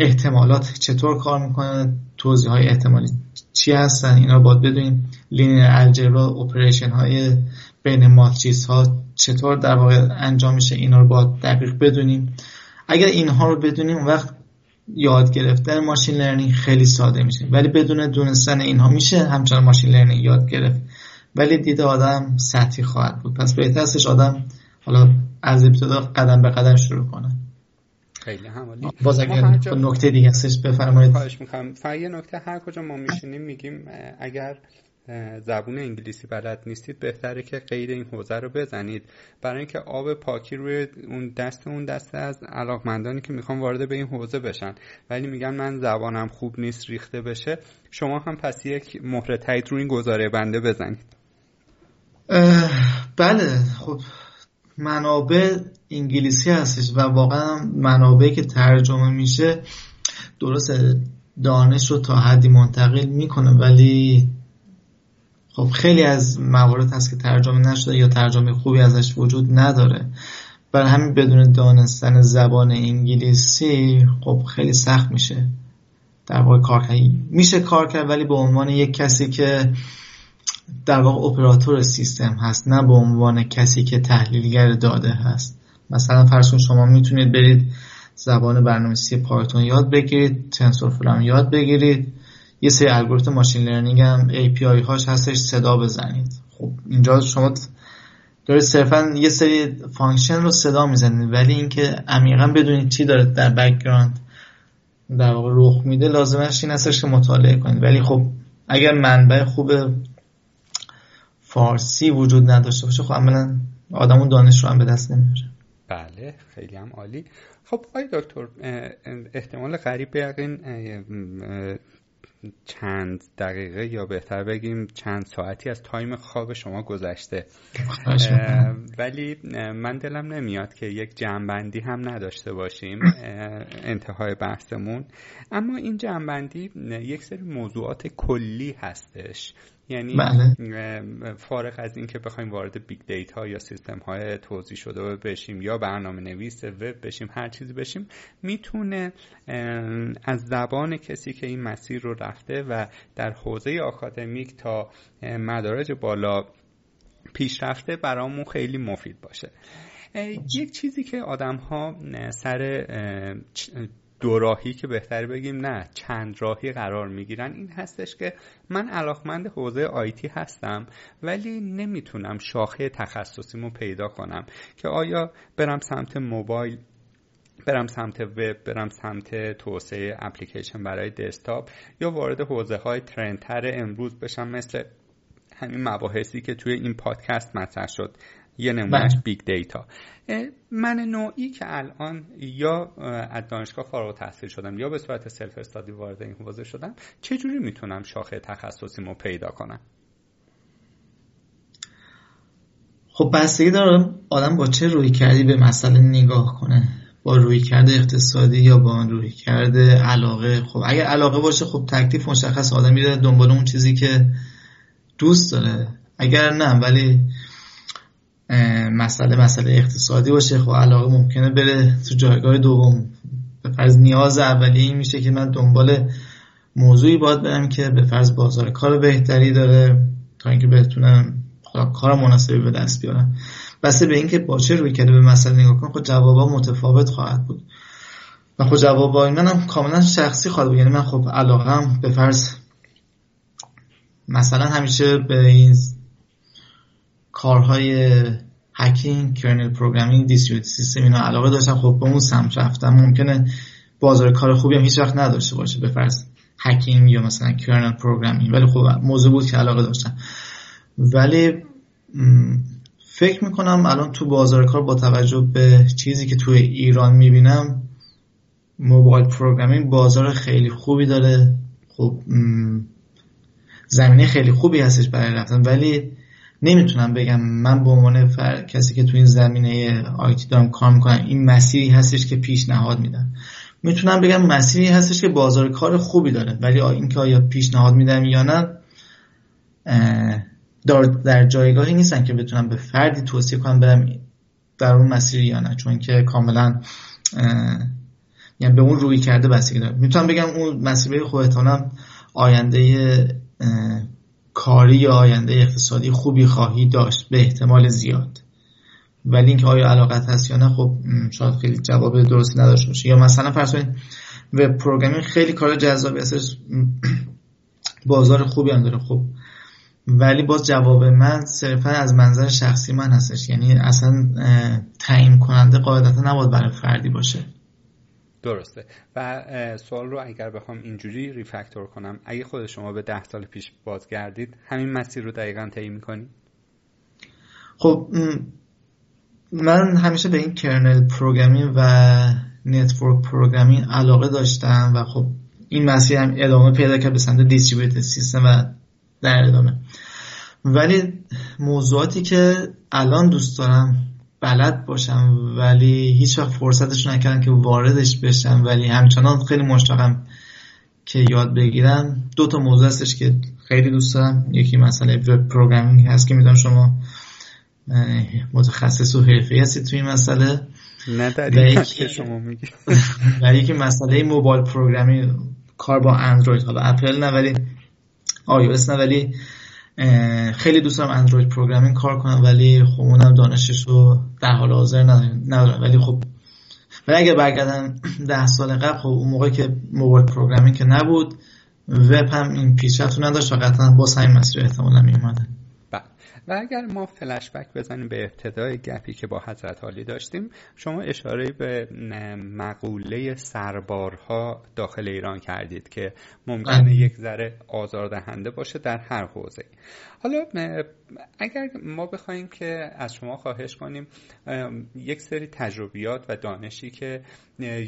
احتمالات چطور کار میکنه، توضیح های احتمالی چی هستن، اینا رو باید بدونیم. لینیر الجبرا، اپریشن های بین ماتریس ها چطور در واقع انجام میشه، اینا رو باید دقیق بدونیم. اگر اینها رو بدونیم اون وقت یاد گرفتن ماشین لرنینگ خیلی ساده میشه. ولی بدون دونستن اینها میشه همچنان ماشین لرنینگ یاد گرفت، ولی دید آدم سطحی خواهد بود. پس بهتر است آدم حالا از ابتدا قدم به قدم شروع کنه. خیلی همالی. باز اگر نکته دیگه هستش بفرمایید. خواهش می‌کنم. فقط یه نکته، هر کجا ما میشینیم میگیم اگر زبون انگلیسی بلد نیستید بهتره که قید این حوزه رو بزنید، برای اینکه آب پاکی روی اون دست از علاقمندانی که میخوان وارد به این حوزه بشن ولی میگن من زبانم خوب نیست ریخته بشه. شما هم پس یک مهر تایید روی این گزاره بنده بزنید. بله، خب منابع انگلیسی هستش و واقعا منابعی که ترجمه میشه درسته دانش رو تا حدی منتقل میکنه، ولی خب خیلی از موارد هست که ترجمه نشده یا ترجمه خوبی ازش وجود نداره. برای همین بدون دانستن زبان انگلیسی خب خیلی سخت میشه در واقع کار کرد. میشه کار کرد ولی به عنوان یک کسی که در واقع اپراتور سیستم هست، نه به عنوان کسی که تحلیلگر داده هست. مثلا فرض کن شما میتونید برید زبان برنامه‌نویسی پایتون یاد بگیرید، تنسورفلو یاد بگیرید، یه سری الگوریتم ماشین لرنینگ هم API هاش هستش صدا بزنید. خب اینجا شما دارید صرفا یه سری فانکشن رو صدا میزنید، ولی اینکه عمیقا بدونید چی داره در بک‌گراند در واقع رخ میده لازمش این هستش که مطالعه کنید. ولی خب اگر منبع خوب فارسی وجود نداشته باشه خب عملاً آدمون دانش رو هم به دست نمیاره. بله، خیلی هم عالی. خب آقای دکتر احتمال قریب یقین چند دقیقه یا بهتر بگیم چند ساعتی از تایم خواب شما گذشته، ولی من دلم نمیاد که یک جمع‌بندی هم نداشته باشیم انتهای بحثمون. اما این جمع‌بندی یک سری موضوعات کلی هستش، یعنی فارغ از این که بخوایم وارد بیگ دیتا یا سیستم های توزیع شده بشیم یا برنامه نویس وب بشیم، هر چیزی بشیم، میتونه از زبان کسی که این مسیر رو رفته و در حوزه آکادمیک تا مدارج بالا پیشرفته برامون خیلی مفید باشه. یک چیزی که آدم ها سر دو راهی که بهتر بگیم نه چند راهی قرار میگیرن این هستش که من علاقمند حوزه آیتی هستم ولی نمیتونم شاخه تخصصیمو پیدا کنم که آیا برم سمت موبایل، برم سمت وب، برم سمت توسعه اپلیکیشن برای دسکتاپ، یا وارد حوزه های ترندتر امروز بشم مثل همین مباحثی که توی این پادکست مطرح شد، یه نمونهش بیگ دیتا. من نوعی که الان یا از دانشگاه فارغ التحصیل شدم یا به صورت سلف استادی وارد این حوزه شدم، چجوری میتونم شاخه تخصصیمو پیدا کنم؟ خب بستگی داره آدم با چه رویکردی به مسئله نگاه کنه، با رویکرد اقتصادی یا با رویکرد علاقه. خب اگر علاقه باشه خب تکلیف مشخص، آدم میره دنبال اون چیزی که دوست داره. اگر نه ولی مسئله اقتصادی باشه خب علاقه ممکنه بره تو جایگاه دوم. به فرض نیاز اولیه این میشه که من دنبال موضوعی باید برم که به فرض بازار کار بهتری داره تا اینکه بتونم کار مناسبی به دست بیارم. بسته به اینکه با چه رویکرد به مسئله نگاه کنم خب جوابا متفاوت خواهد بود و خب جوابای منم کاملا شخصی خواهد بود. یعنی من خب علاقم به فرض مثلا همیشه به این کارهای هکینگ، کرنل پروگرامینگ، دیستریبیوتد سیستم اینا علاقه داشتم، خب به اون سمت رفتم. ممکنه بازار کار خوبی هم هیچ وقت نداشته باشه به فرض هکینگ یا مثلا کرنل پروگرامینگ، ولی خب موضوع بود که علاقه داشتم. ولی فکر میکنم الان تو بازار کار با توجه به چیزی که توی ایران میبینم موبایل پروگرامینگ بازار خیلی خوبی داره، خب زمینه خیلی خوبی هستش برای رفتن. ولی نمیتونم بگم من به عنوان کسی که تو این زمینه آیتی دارم کار میکنم این مسیری هستش که پیشنهاد میدم. میتونم بگم مسیری هستش که بازار کار خوبی داره، ولی اینکه آیا پیشنهاد میدم یا نه در جایگاهی نیستن که بتونم به فردی توصیه کنم برم در اون مسیری یا نه، چون که کاملا یعنی به اون روی کرده بستگی داره. میتونم بگم اون مسئله خودتانم آینده کاری یا آینده اقتصادی خوبی خواهی داشت به احتمال زیاد، ولی اینکه آیا علاقت هست یا نه خب شاید خیلی جواب درست نداشته باشه. یا مثلا فرض کنید وب پروگرامینگ خیلی کار جذابی هست، بازار خوبی هم داره خب، ولی باز جواب من صرفا از منظر شخصی من هستش، یعنی اصلا تعیین کننده قاعدتا نباید برای فردی باشه. درسته. و سوال رو اگر بخوام اینجوری ریفکتور کنم، اگه خود شما به 10 سال پیش بازگردید همین مسیر رو دقیقاً طی می‌کنید؟ خب من همیشه به این کرنل پروگرامینگ و نتورک پروگرامینگ علاقه داشتم و خب این مسیر هم ادامه پیدا کرد به سمت دیستریبیوتد سیستم و در ادامه. ولی موضوعاتی که الان دوست دارم بلد باشم ولی هیچ وقت فرصتش نکردم که واردش بشم، ولی همچنان خیلی مشتاقم که یاد بگیرم، دو تا موضوع هستش که خیلی دوست دارم. یکی مسئله وب پروگرامینگ هست که میدونم شما متخصص و حرفه‌ای هستید توی این مسئله، نه دقیقاً که شما میگید. و یکی مسئله موبایل پروگرامینگ، کار با اندروید، حالا اپل نه ولی iOS نه، ولی خیلی دوست دارم اندروید پروگرامینگ کار کنم ولی خب اونم دانشش رو در حال حاضر ندارم. ولی خب اگه برگردم 10 سال قبل، خب اون موقع که موبایل پروگرامینگ که نبود، وب هم این پیشرفت رو نداشت و قطعاً با همین مسیر احتمالاً میومدن. و اگر ما فلش بک بزنیم به ابتدای گپی که با حضرت عالی داشتیم، شما اشاره به مقوله سربارها داخل ایران کردید که ممکنه یک ذره آزاردهنده باشه در هر حوزه. حالا اگر ما بخوایم که از شما خواهش کنیم یک سری تجربیات و دانشی که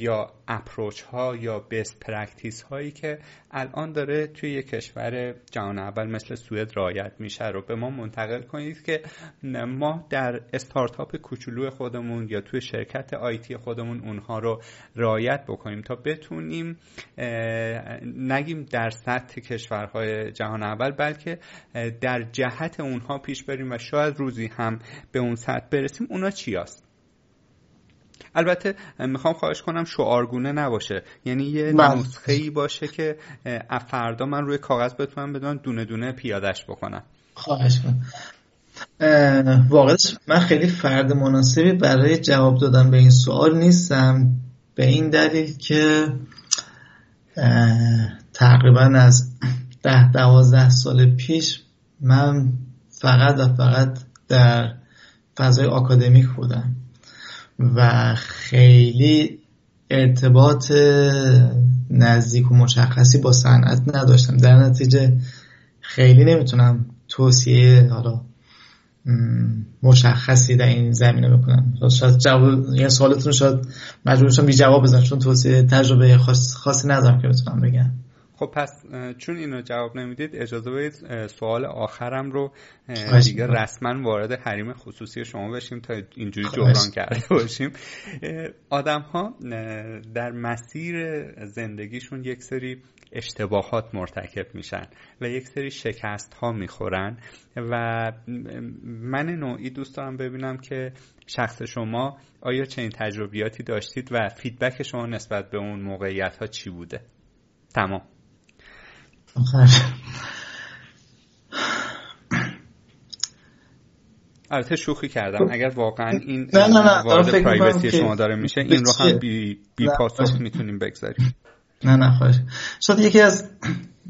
یا اپروچ ها یا بیست پرکتیس هایی که الان داره توی یک کشور جهان اول مثل سوئد رعایت میشه رو به ما منتقل کنید که ما در استارتاپ کوچولو خودمون یا توی شرکت آیتی خودمون اونها رو رعایت بکنیم تا بتونیم نگیم در سطح کشورهای جهان اول، بلکه در جهت اونها پیش بریم و شاید روزی هم به اون سطح برسیم. اونا چی هست؟ البته میخوام خواهش کنم شعارگونه نباشه، یعنی یه نسخه‌ای باشه که فردا من روی کاغذ بتونم بدونم دونه دونه پیادهش بکنم. خواهش کنم. واقعش من خیلی فرد مناسبی برای جواب دادن به این سوال نیستم، به این دلیل که تقریبا از 10-12 سال پیش من فقط در فضای آکادمیک بودم و خیلی ارتباط نزدیک و مشخصی با صنعت نداشتم، در نتیجه خیلی نمیتونم توصیه حالا مشخصی در این زمینه بکنم. شاید جواب یه سوالتون شاید مجبور شم بی جواب بزنم چون توصیه تجربه خاصی ندارم که بتونم بگم. خب پس چون اینو جواب نمیدید اجازه بدید سوال آخرم رو دیگه رسما وارد حریم خصوصی شما بشیم تا اینجوری جبران کرده باشیم. آدم ها در مسیر زندگیشون یک سری اشتباهات مرتکب میشن و یک سری شکست ها میخورن و من نوعی دوست دارم ببینم که شخص شما آیا چنین تجربیاتی داشتید و فیدبک شما نسبت به اون موقعیت ها چی بوده؟ تمام. البته شوخی کردم، اگر واقعا این وارد پرایویسی شما داره میشه این رو هم بی پاسخ میتونیم بگذاریم. نه خواهش. شاید یکی از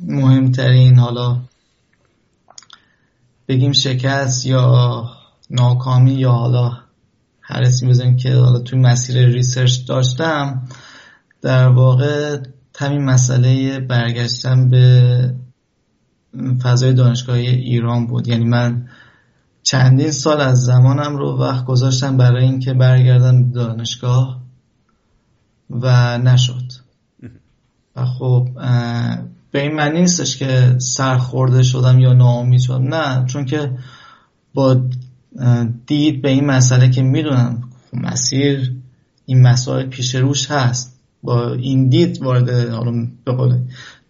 مهمترین حالا بگیم شکست یا ناکامی یا حالا هر اسمی بزنیم که حالا توی مسیر ریسرچ داشتم، در واقع همین مسئله برگشتن به فضای دانشگاهی ایران بود. یعنی من چندین سال از زمانم رو وقت گذاشتم برای اینکه برگردم به دانشگاه و نشد و خب به این معنی نیستش که سرخورده شدم یا ناامید شدم، نه، چون که با دید به این مسئله که میدونم مسیر این مسائل پیش روش هست، با این دید وارد حالا به قول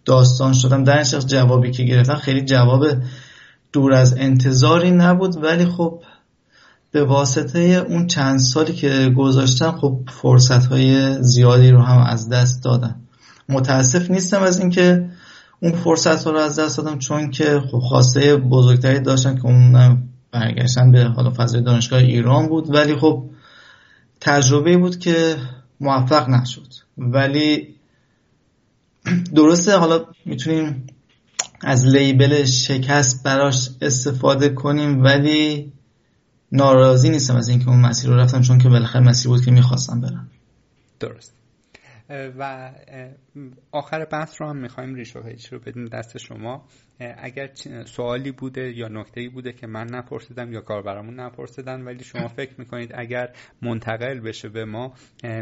داستان شدم. در این جوابی که گرفتم خیلی جواب دور از انتظاری نبود، ولی خب به واسطه اون چند سالی که گذاشتن خب فرصت‌های زیادی رو هم از دست دادن. متاسف نیستم از اینکه اون فرصت‌ها رو از دست دادم، چون که خب خواسته بزرگتری داشتن که اونم برگشتن به حالا فضای دانشگاه ایران بود، ولی خب تجربه بود که موفق نشد. ولی درسته حالا میتونیم از لیبل شکست براش استفاده کنیم، ولی ناراضی نیستم از اینکه اون مسیر رو رفتم، چون که بالاخره مسیر بود که میخواستم برم. درست. و آخر بحث رو هم میخوایم ریش و پیچ رو بدیم دست شما. اگر سوالی بوده یا نکته‌ای بوده که من نپرسیدم یا کاربرامون نپرسیدن ولی شما فکر میکنید اگر منتقل بشه به ما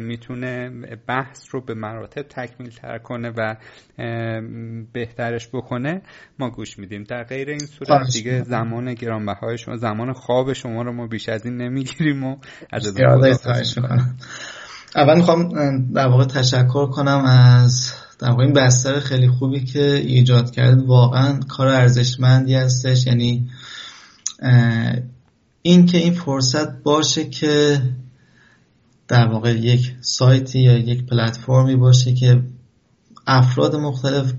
میتونه بحث رو به مراتب تکمیل تر کنه و بهترش بکنه، ما گوش میدیم. در غیر این صورت دیگه زمان گرانبهای شما، زمان خواب شما رو ما بیش از این نمیگیریم و از اول میخوام در واقع تشکر کنم از در واقع این بستر خیلی خوبی که ایجاد کرد. واقعا کار ارزشمندی هستش، یعنی این که این فرصت باشه که در واقع یک سایتی یا یک پلتفرمی باشه که افراد مختلف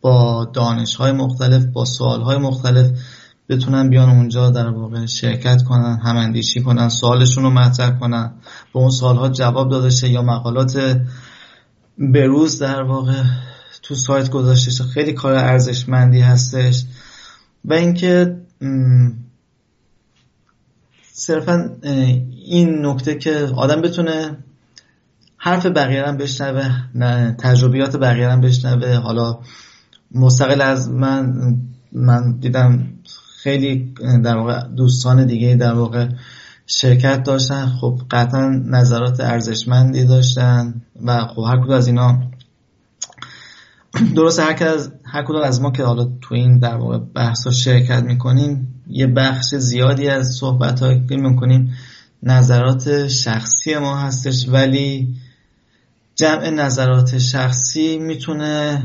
با دانش‌های مختلف با سوال‌های مختلف بتونن بیان اونجا در واقع شرکت کنن، هم اندیشی کنن، سوالشون رو مطرح کنن، به اون سوالها جواب داده شه یا مقالات بروز در واقع تو سایت گذاشته شه. خیلی کار ارزشمندی هستش. و اینکه صرفا این نکته که آدم بتونه حرف بقیه رو بشنوه، تجربیات بقیه رو بشنوه، حالا مستقل از من دیدم خیلی در واقع دوستان دیگه در واقع شرکت داشتن، خب قطعا نظرات ارزشمندی داشتن و خب هر کدوم از اینا درسته، هر کدوم از ما که حالا تو این در واقع بحثا شرکت میکنیم یه بخش زیادی از صحبت‌ها که میکنیم نظرات شخصی ما هستش، ولی جمع نظرات شخصی میتونه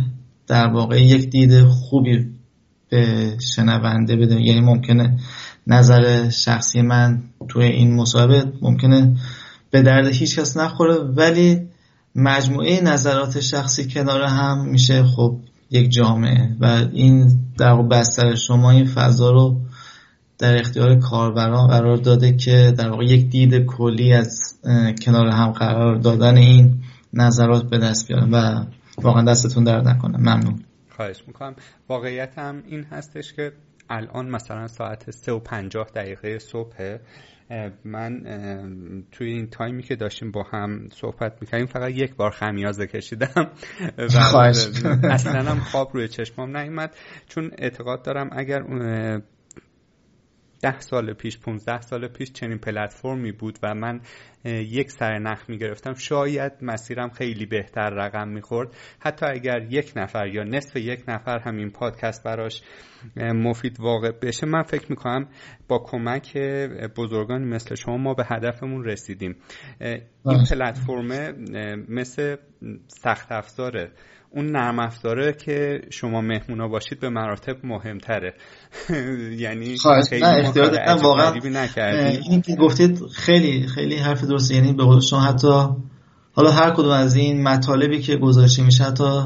در واقع یک دید خوبی به شنونده بده. یعنی ممکنه نظر شخصی من توی این مصاحبه ممکنه به درد هیچ کس نخوره، ولی مجموعه نظرات شخصی کنار هم میشه خب یک جامعه. و این در واقع بستر شما این فضا رو در اختیار کاربران قرار داده که در واقع یک دید کلی از کنار هم قرار دادن این نظرات به دست بیارن و واقعا دستتون درد نکنه. ممنون. خواهش میکنم. واقعیت هم این هستش که الان مثلا ساعت 3:50 صبح، من توی این تایمی که داشتیم با هم صحبت میکردیم فقط یک بار خمیازه کشیدم و اصلا هم خواب روی چشمام نیامد، چون اعتقاد دارم اگر 10 سال پیش 15 سال پیش چنین پلتفرمی بود و من یک سر نخ میگرفتم شاید مسیرم خیلی بهتر رقم میخورد. حتی اگر یک نفر یا نصف یک نفر هم این پادکست براش مفید واقع بشه، من فکر میکنم با کمک بزرگان مثل شما ما به هدفمون رسیدیم. این پلتفرم مثل سخت افزاره، اون نرم افزاره که شما مهمونا باشید به مراتب مهمتره. یعنی خیلی اختیار واقعا نکردید. این که گفتید خیلی خیلی حرف درسته. یعنی به قول شما حتی حالا هر کدوم از این مطالبی که گذاشته میشه حتی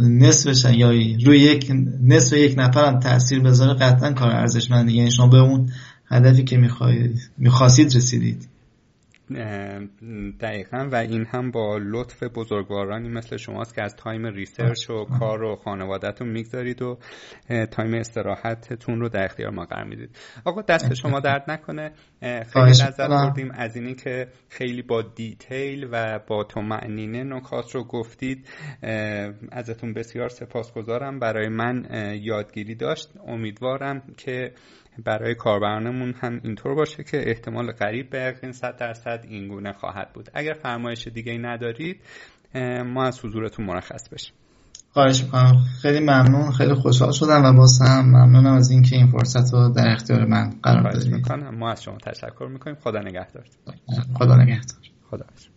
نصفشن یا روی یک نصف یک نفرم تاثیر بذاره، قطعا کار ارزشمنده. یعنی شما به اون هدفی که می‌خواستید رسیدید. دقیقا. و این هم با لطف بزرگوارانی مثل شماست که از تایم ریسرچ و کار و خانوادتون میگذارید و تایم استراحتتون رو در اختیار ما قرار میدید. آقا دست شما درد نکنه. خیلی لذت بردیم از اینی که خیلی با دیتیل و با طمأنینه نکات رو گفتید. ازتون بسیار سپاسگزارم. برای من یادگیری داشت. امیدوارم که برای کاربرانمون هم اینطور باشه که احتمال قریب به یقین 100% این گونه خواهد بود. اگر فرمایش دیگه‌ای ندارید ما از حضورتون مرخص بشیم. خواهش می‌کنم. خیلی ممنون، خیلی خوشحال شدم و باز هم ممنونم از اینکه این فرصت رو در اختیار من قرار دادید. ما از شما تشکر می‌کنیم. خدا نگهدار. خدا نگهدار. خدا نگهدار.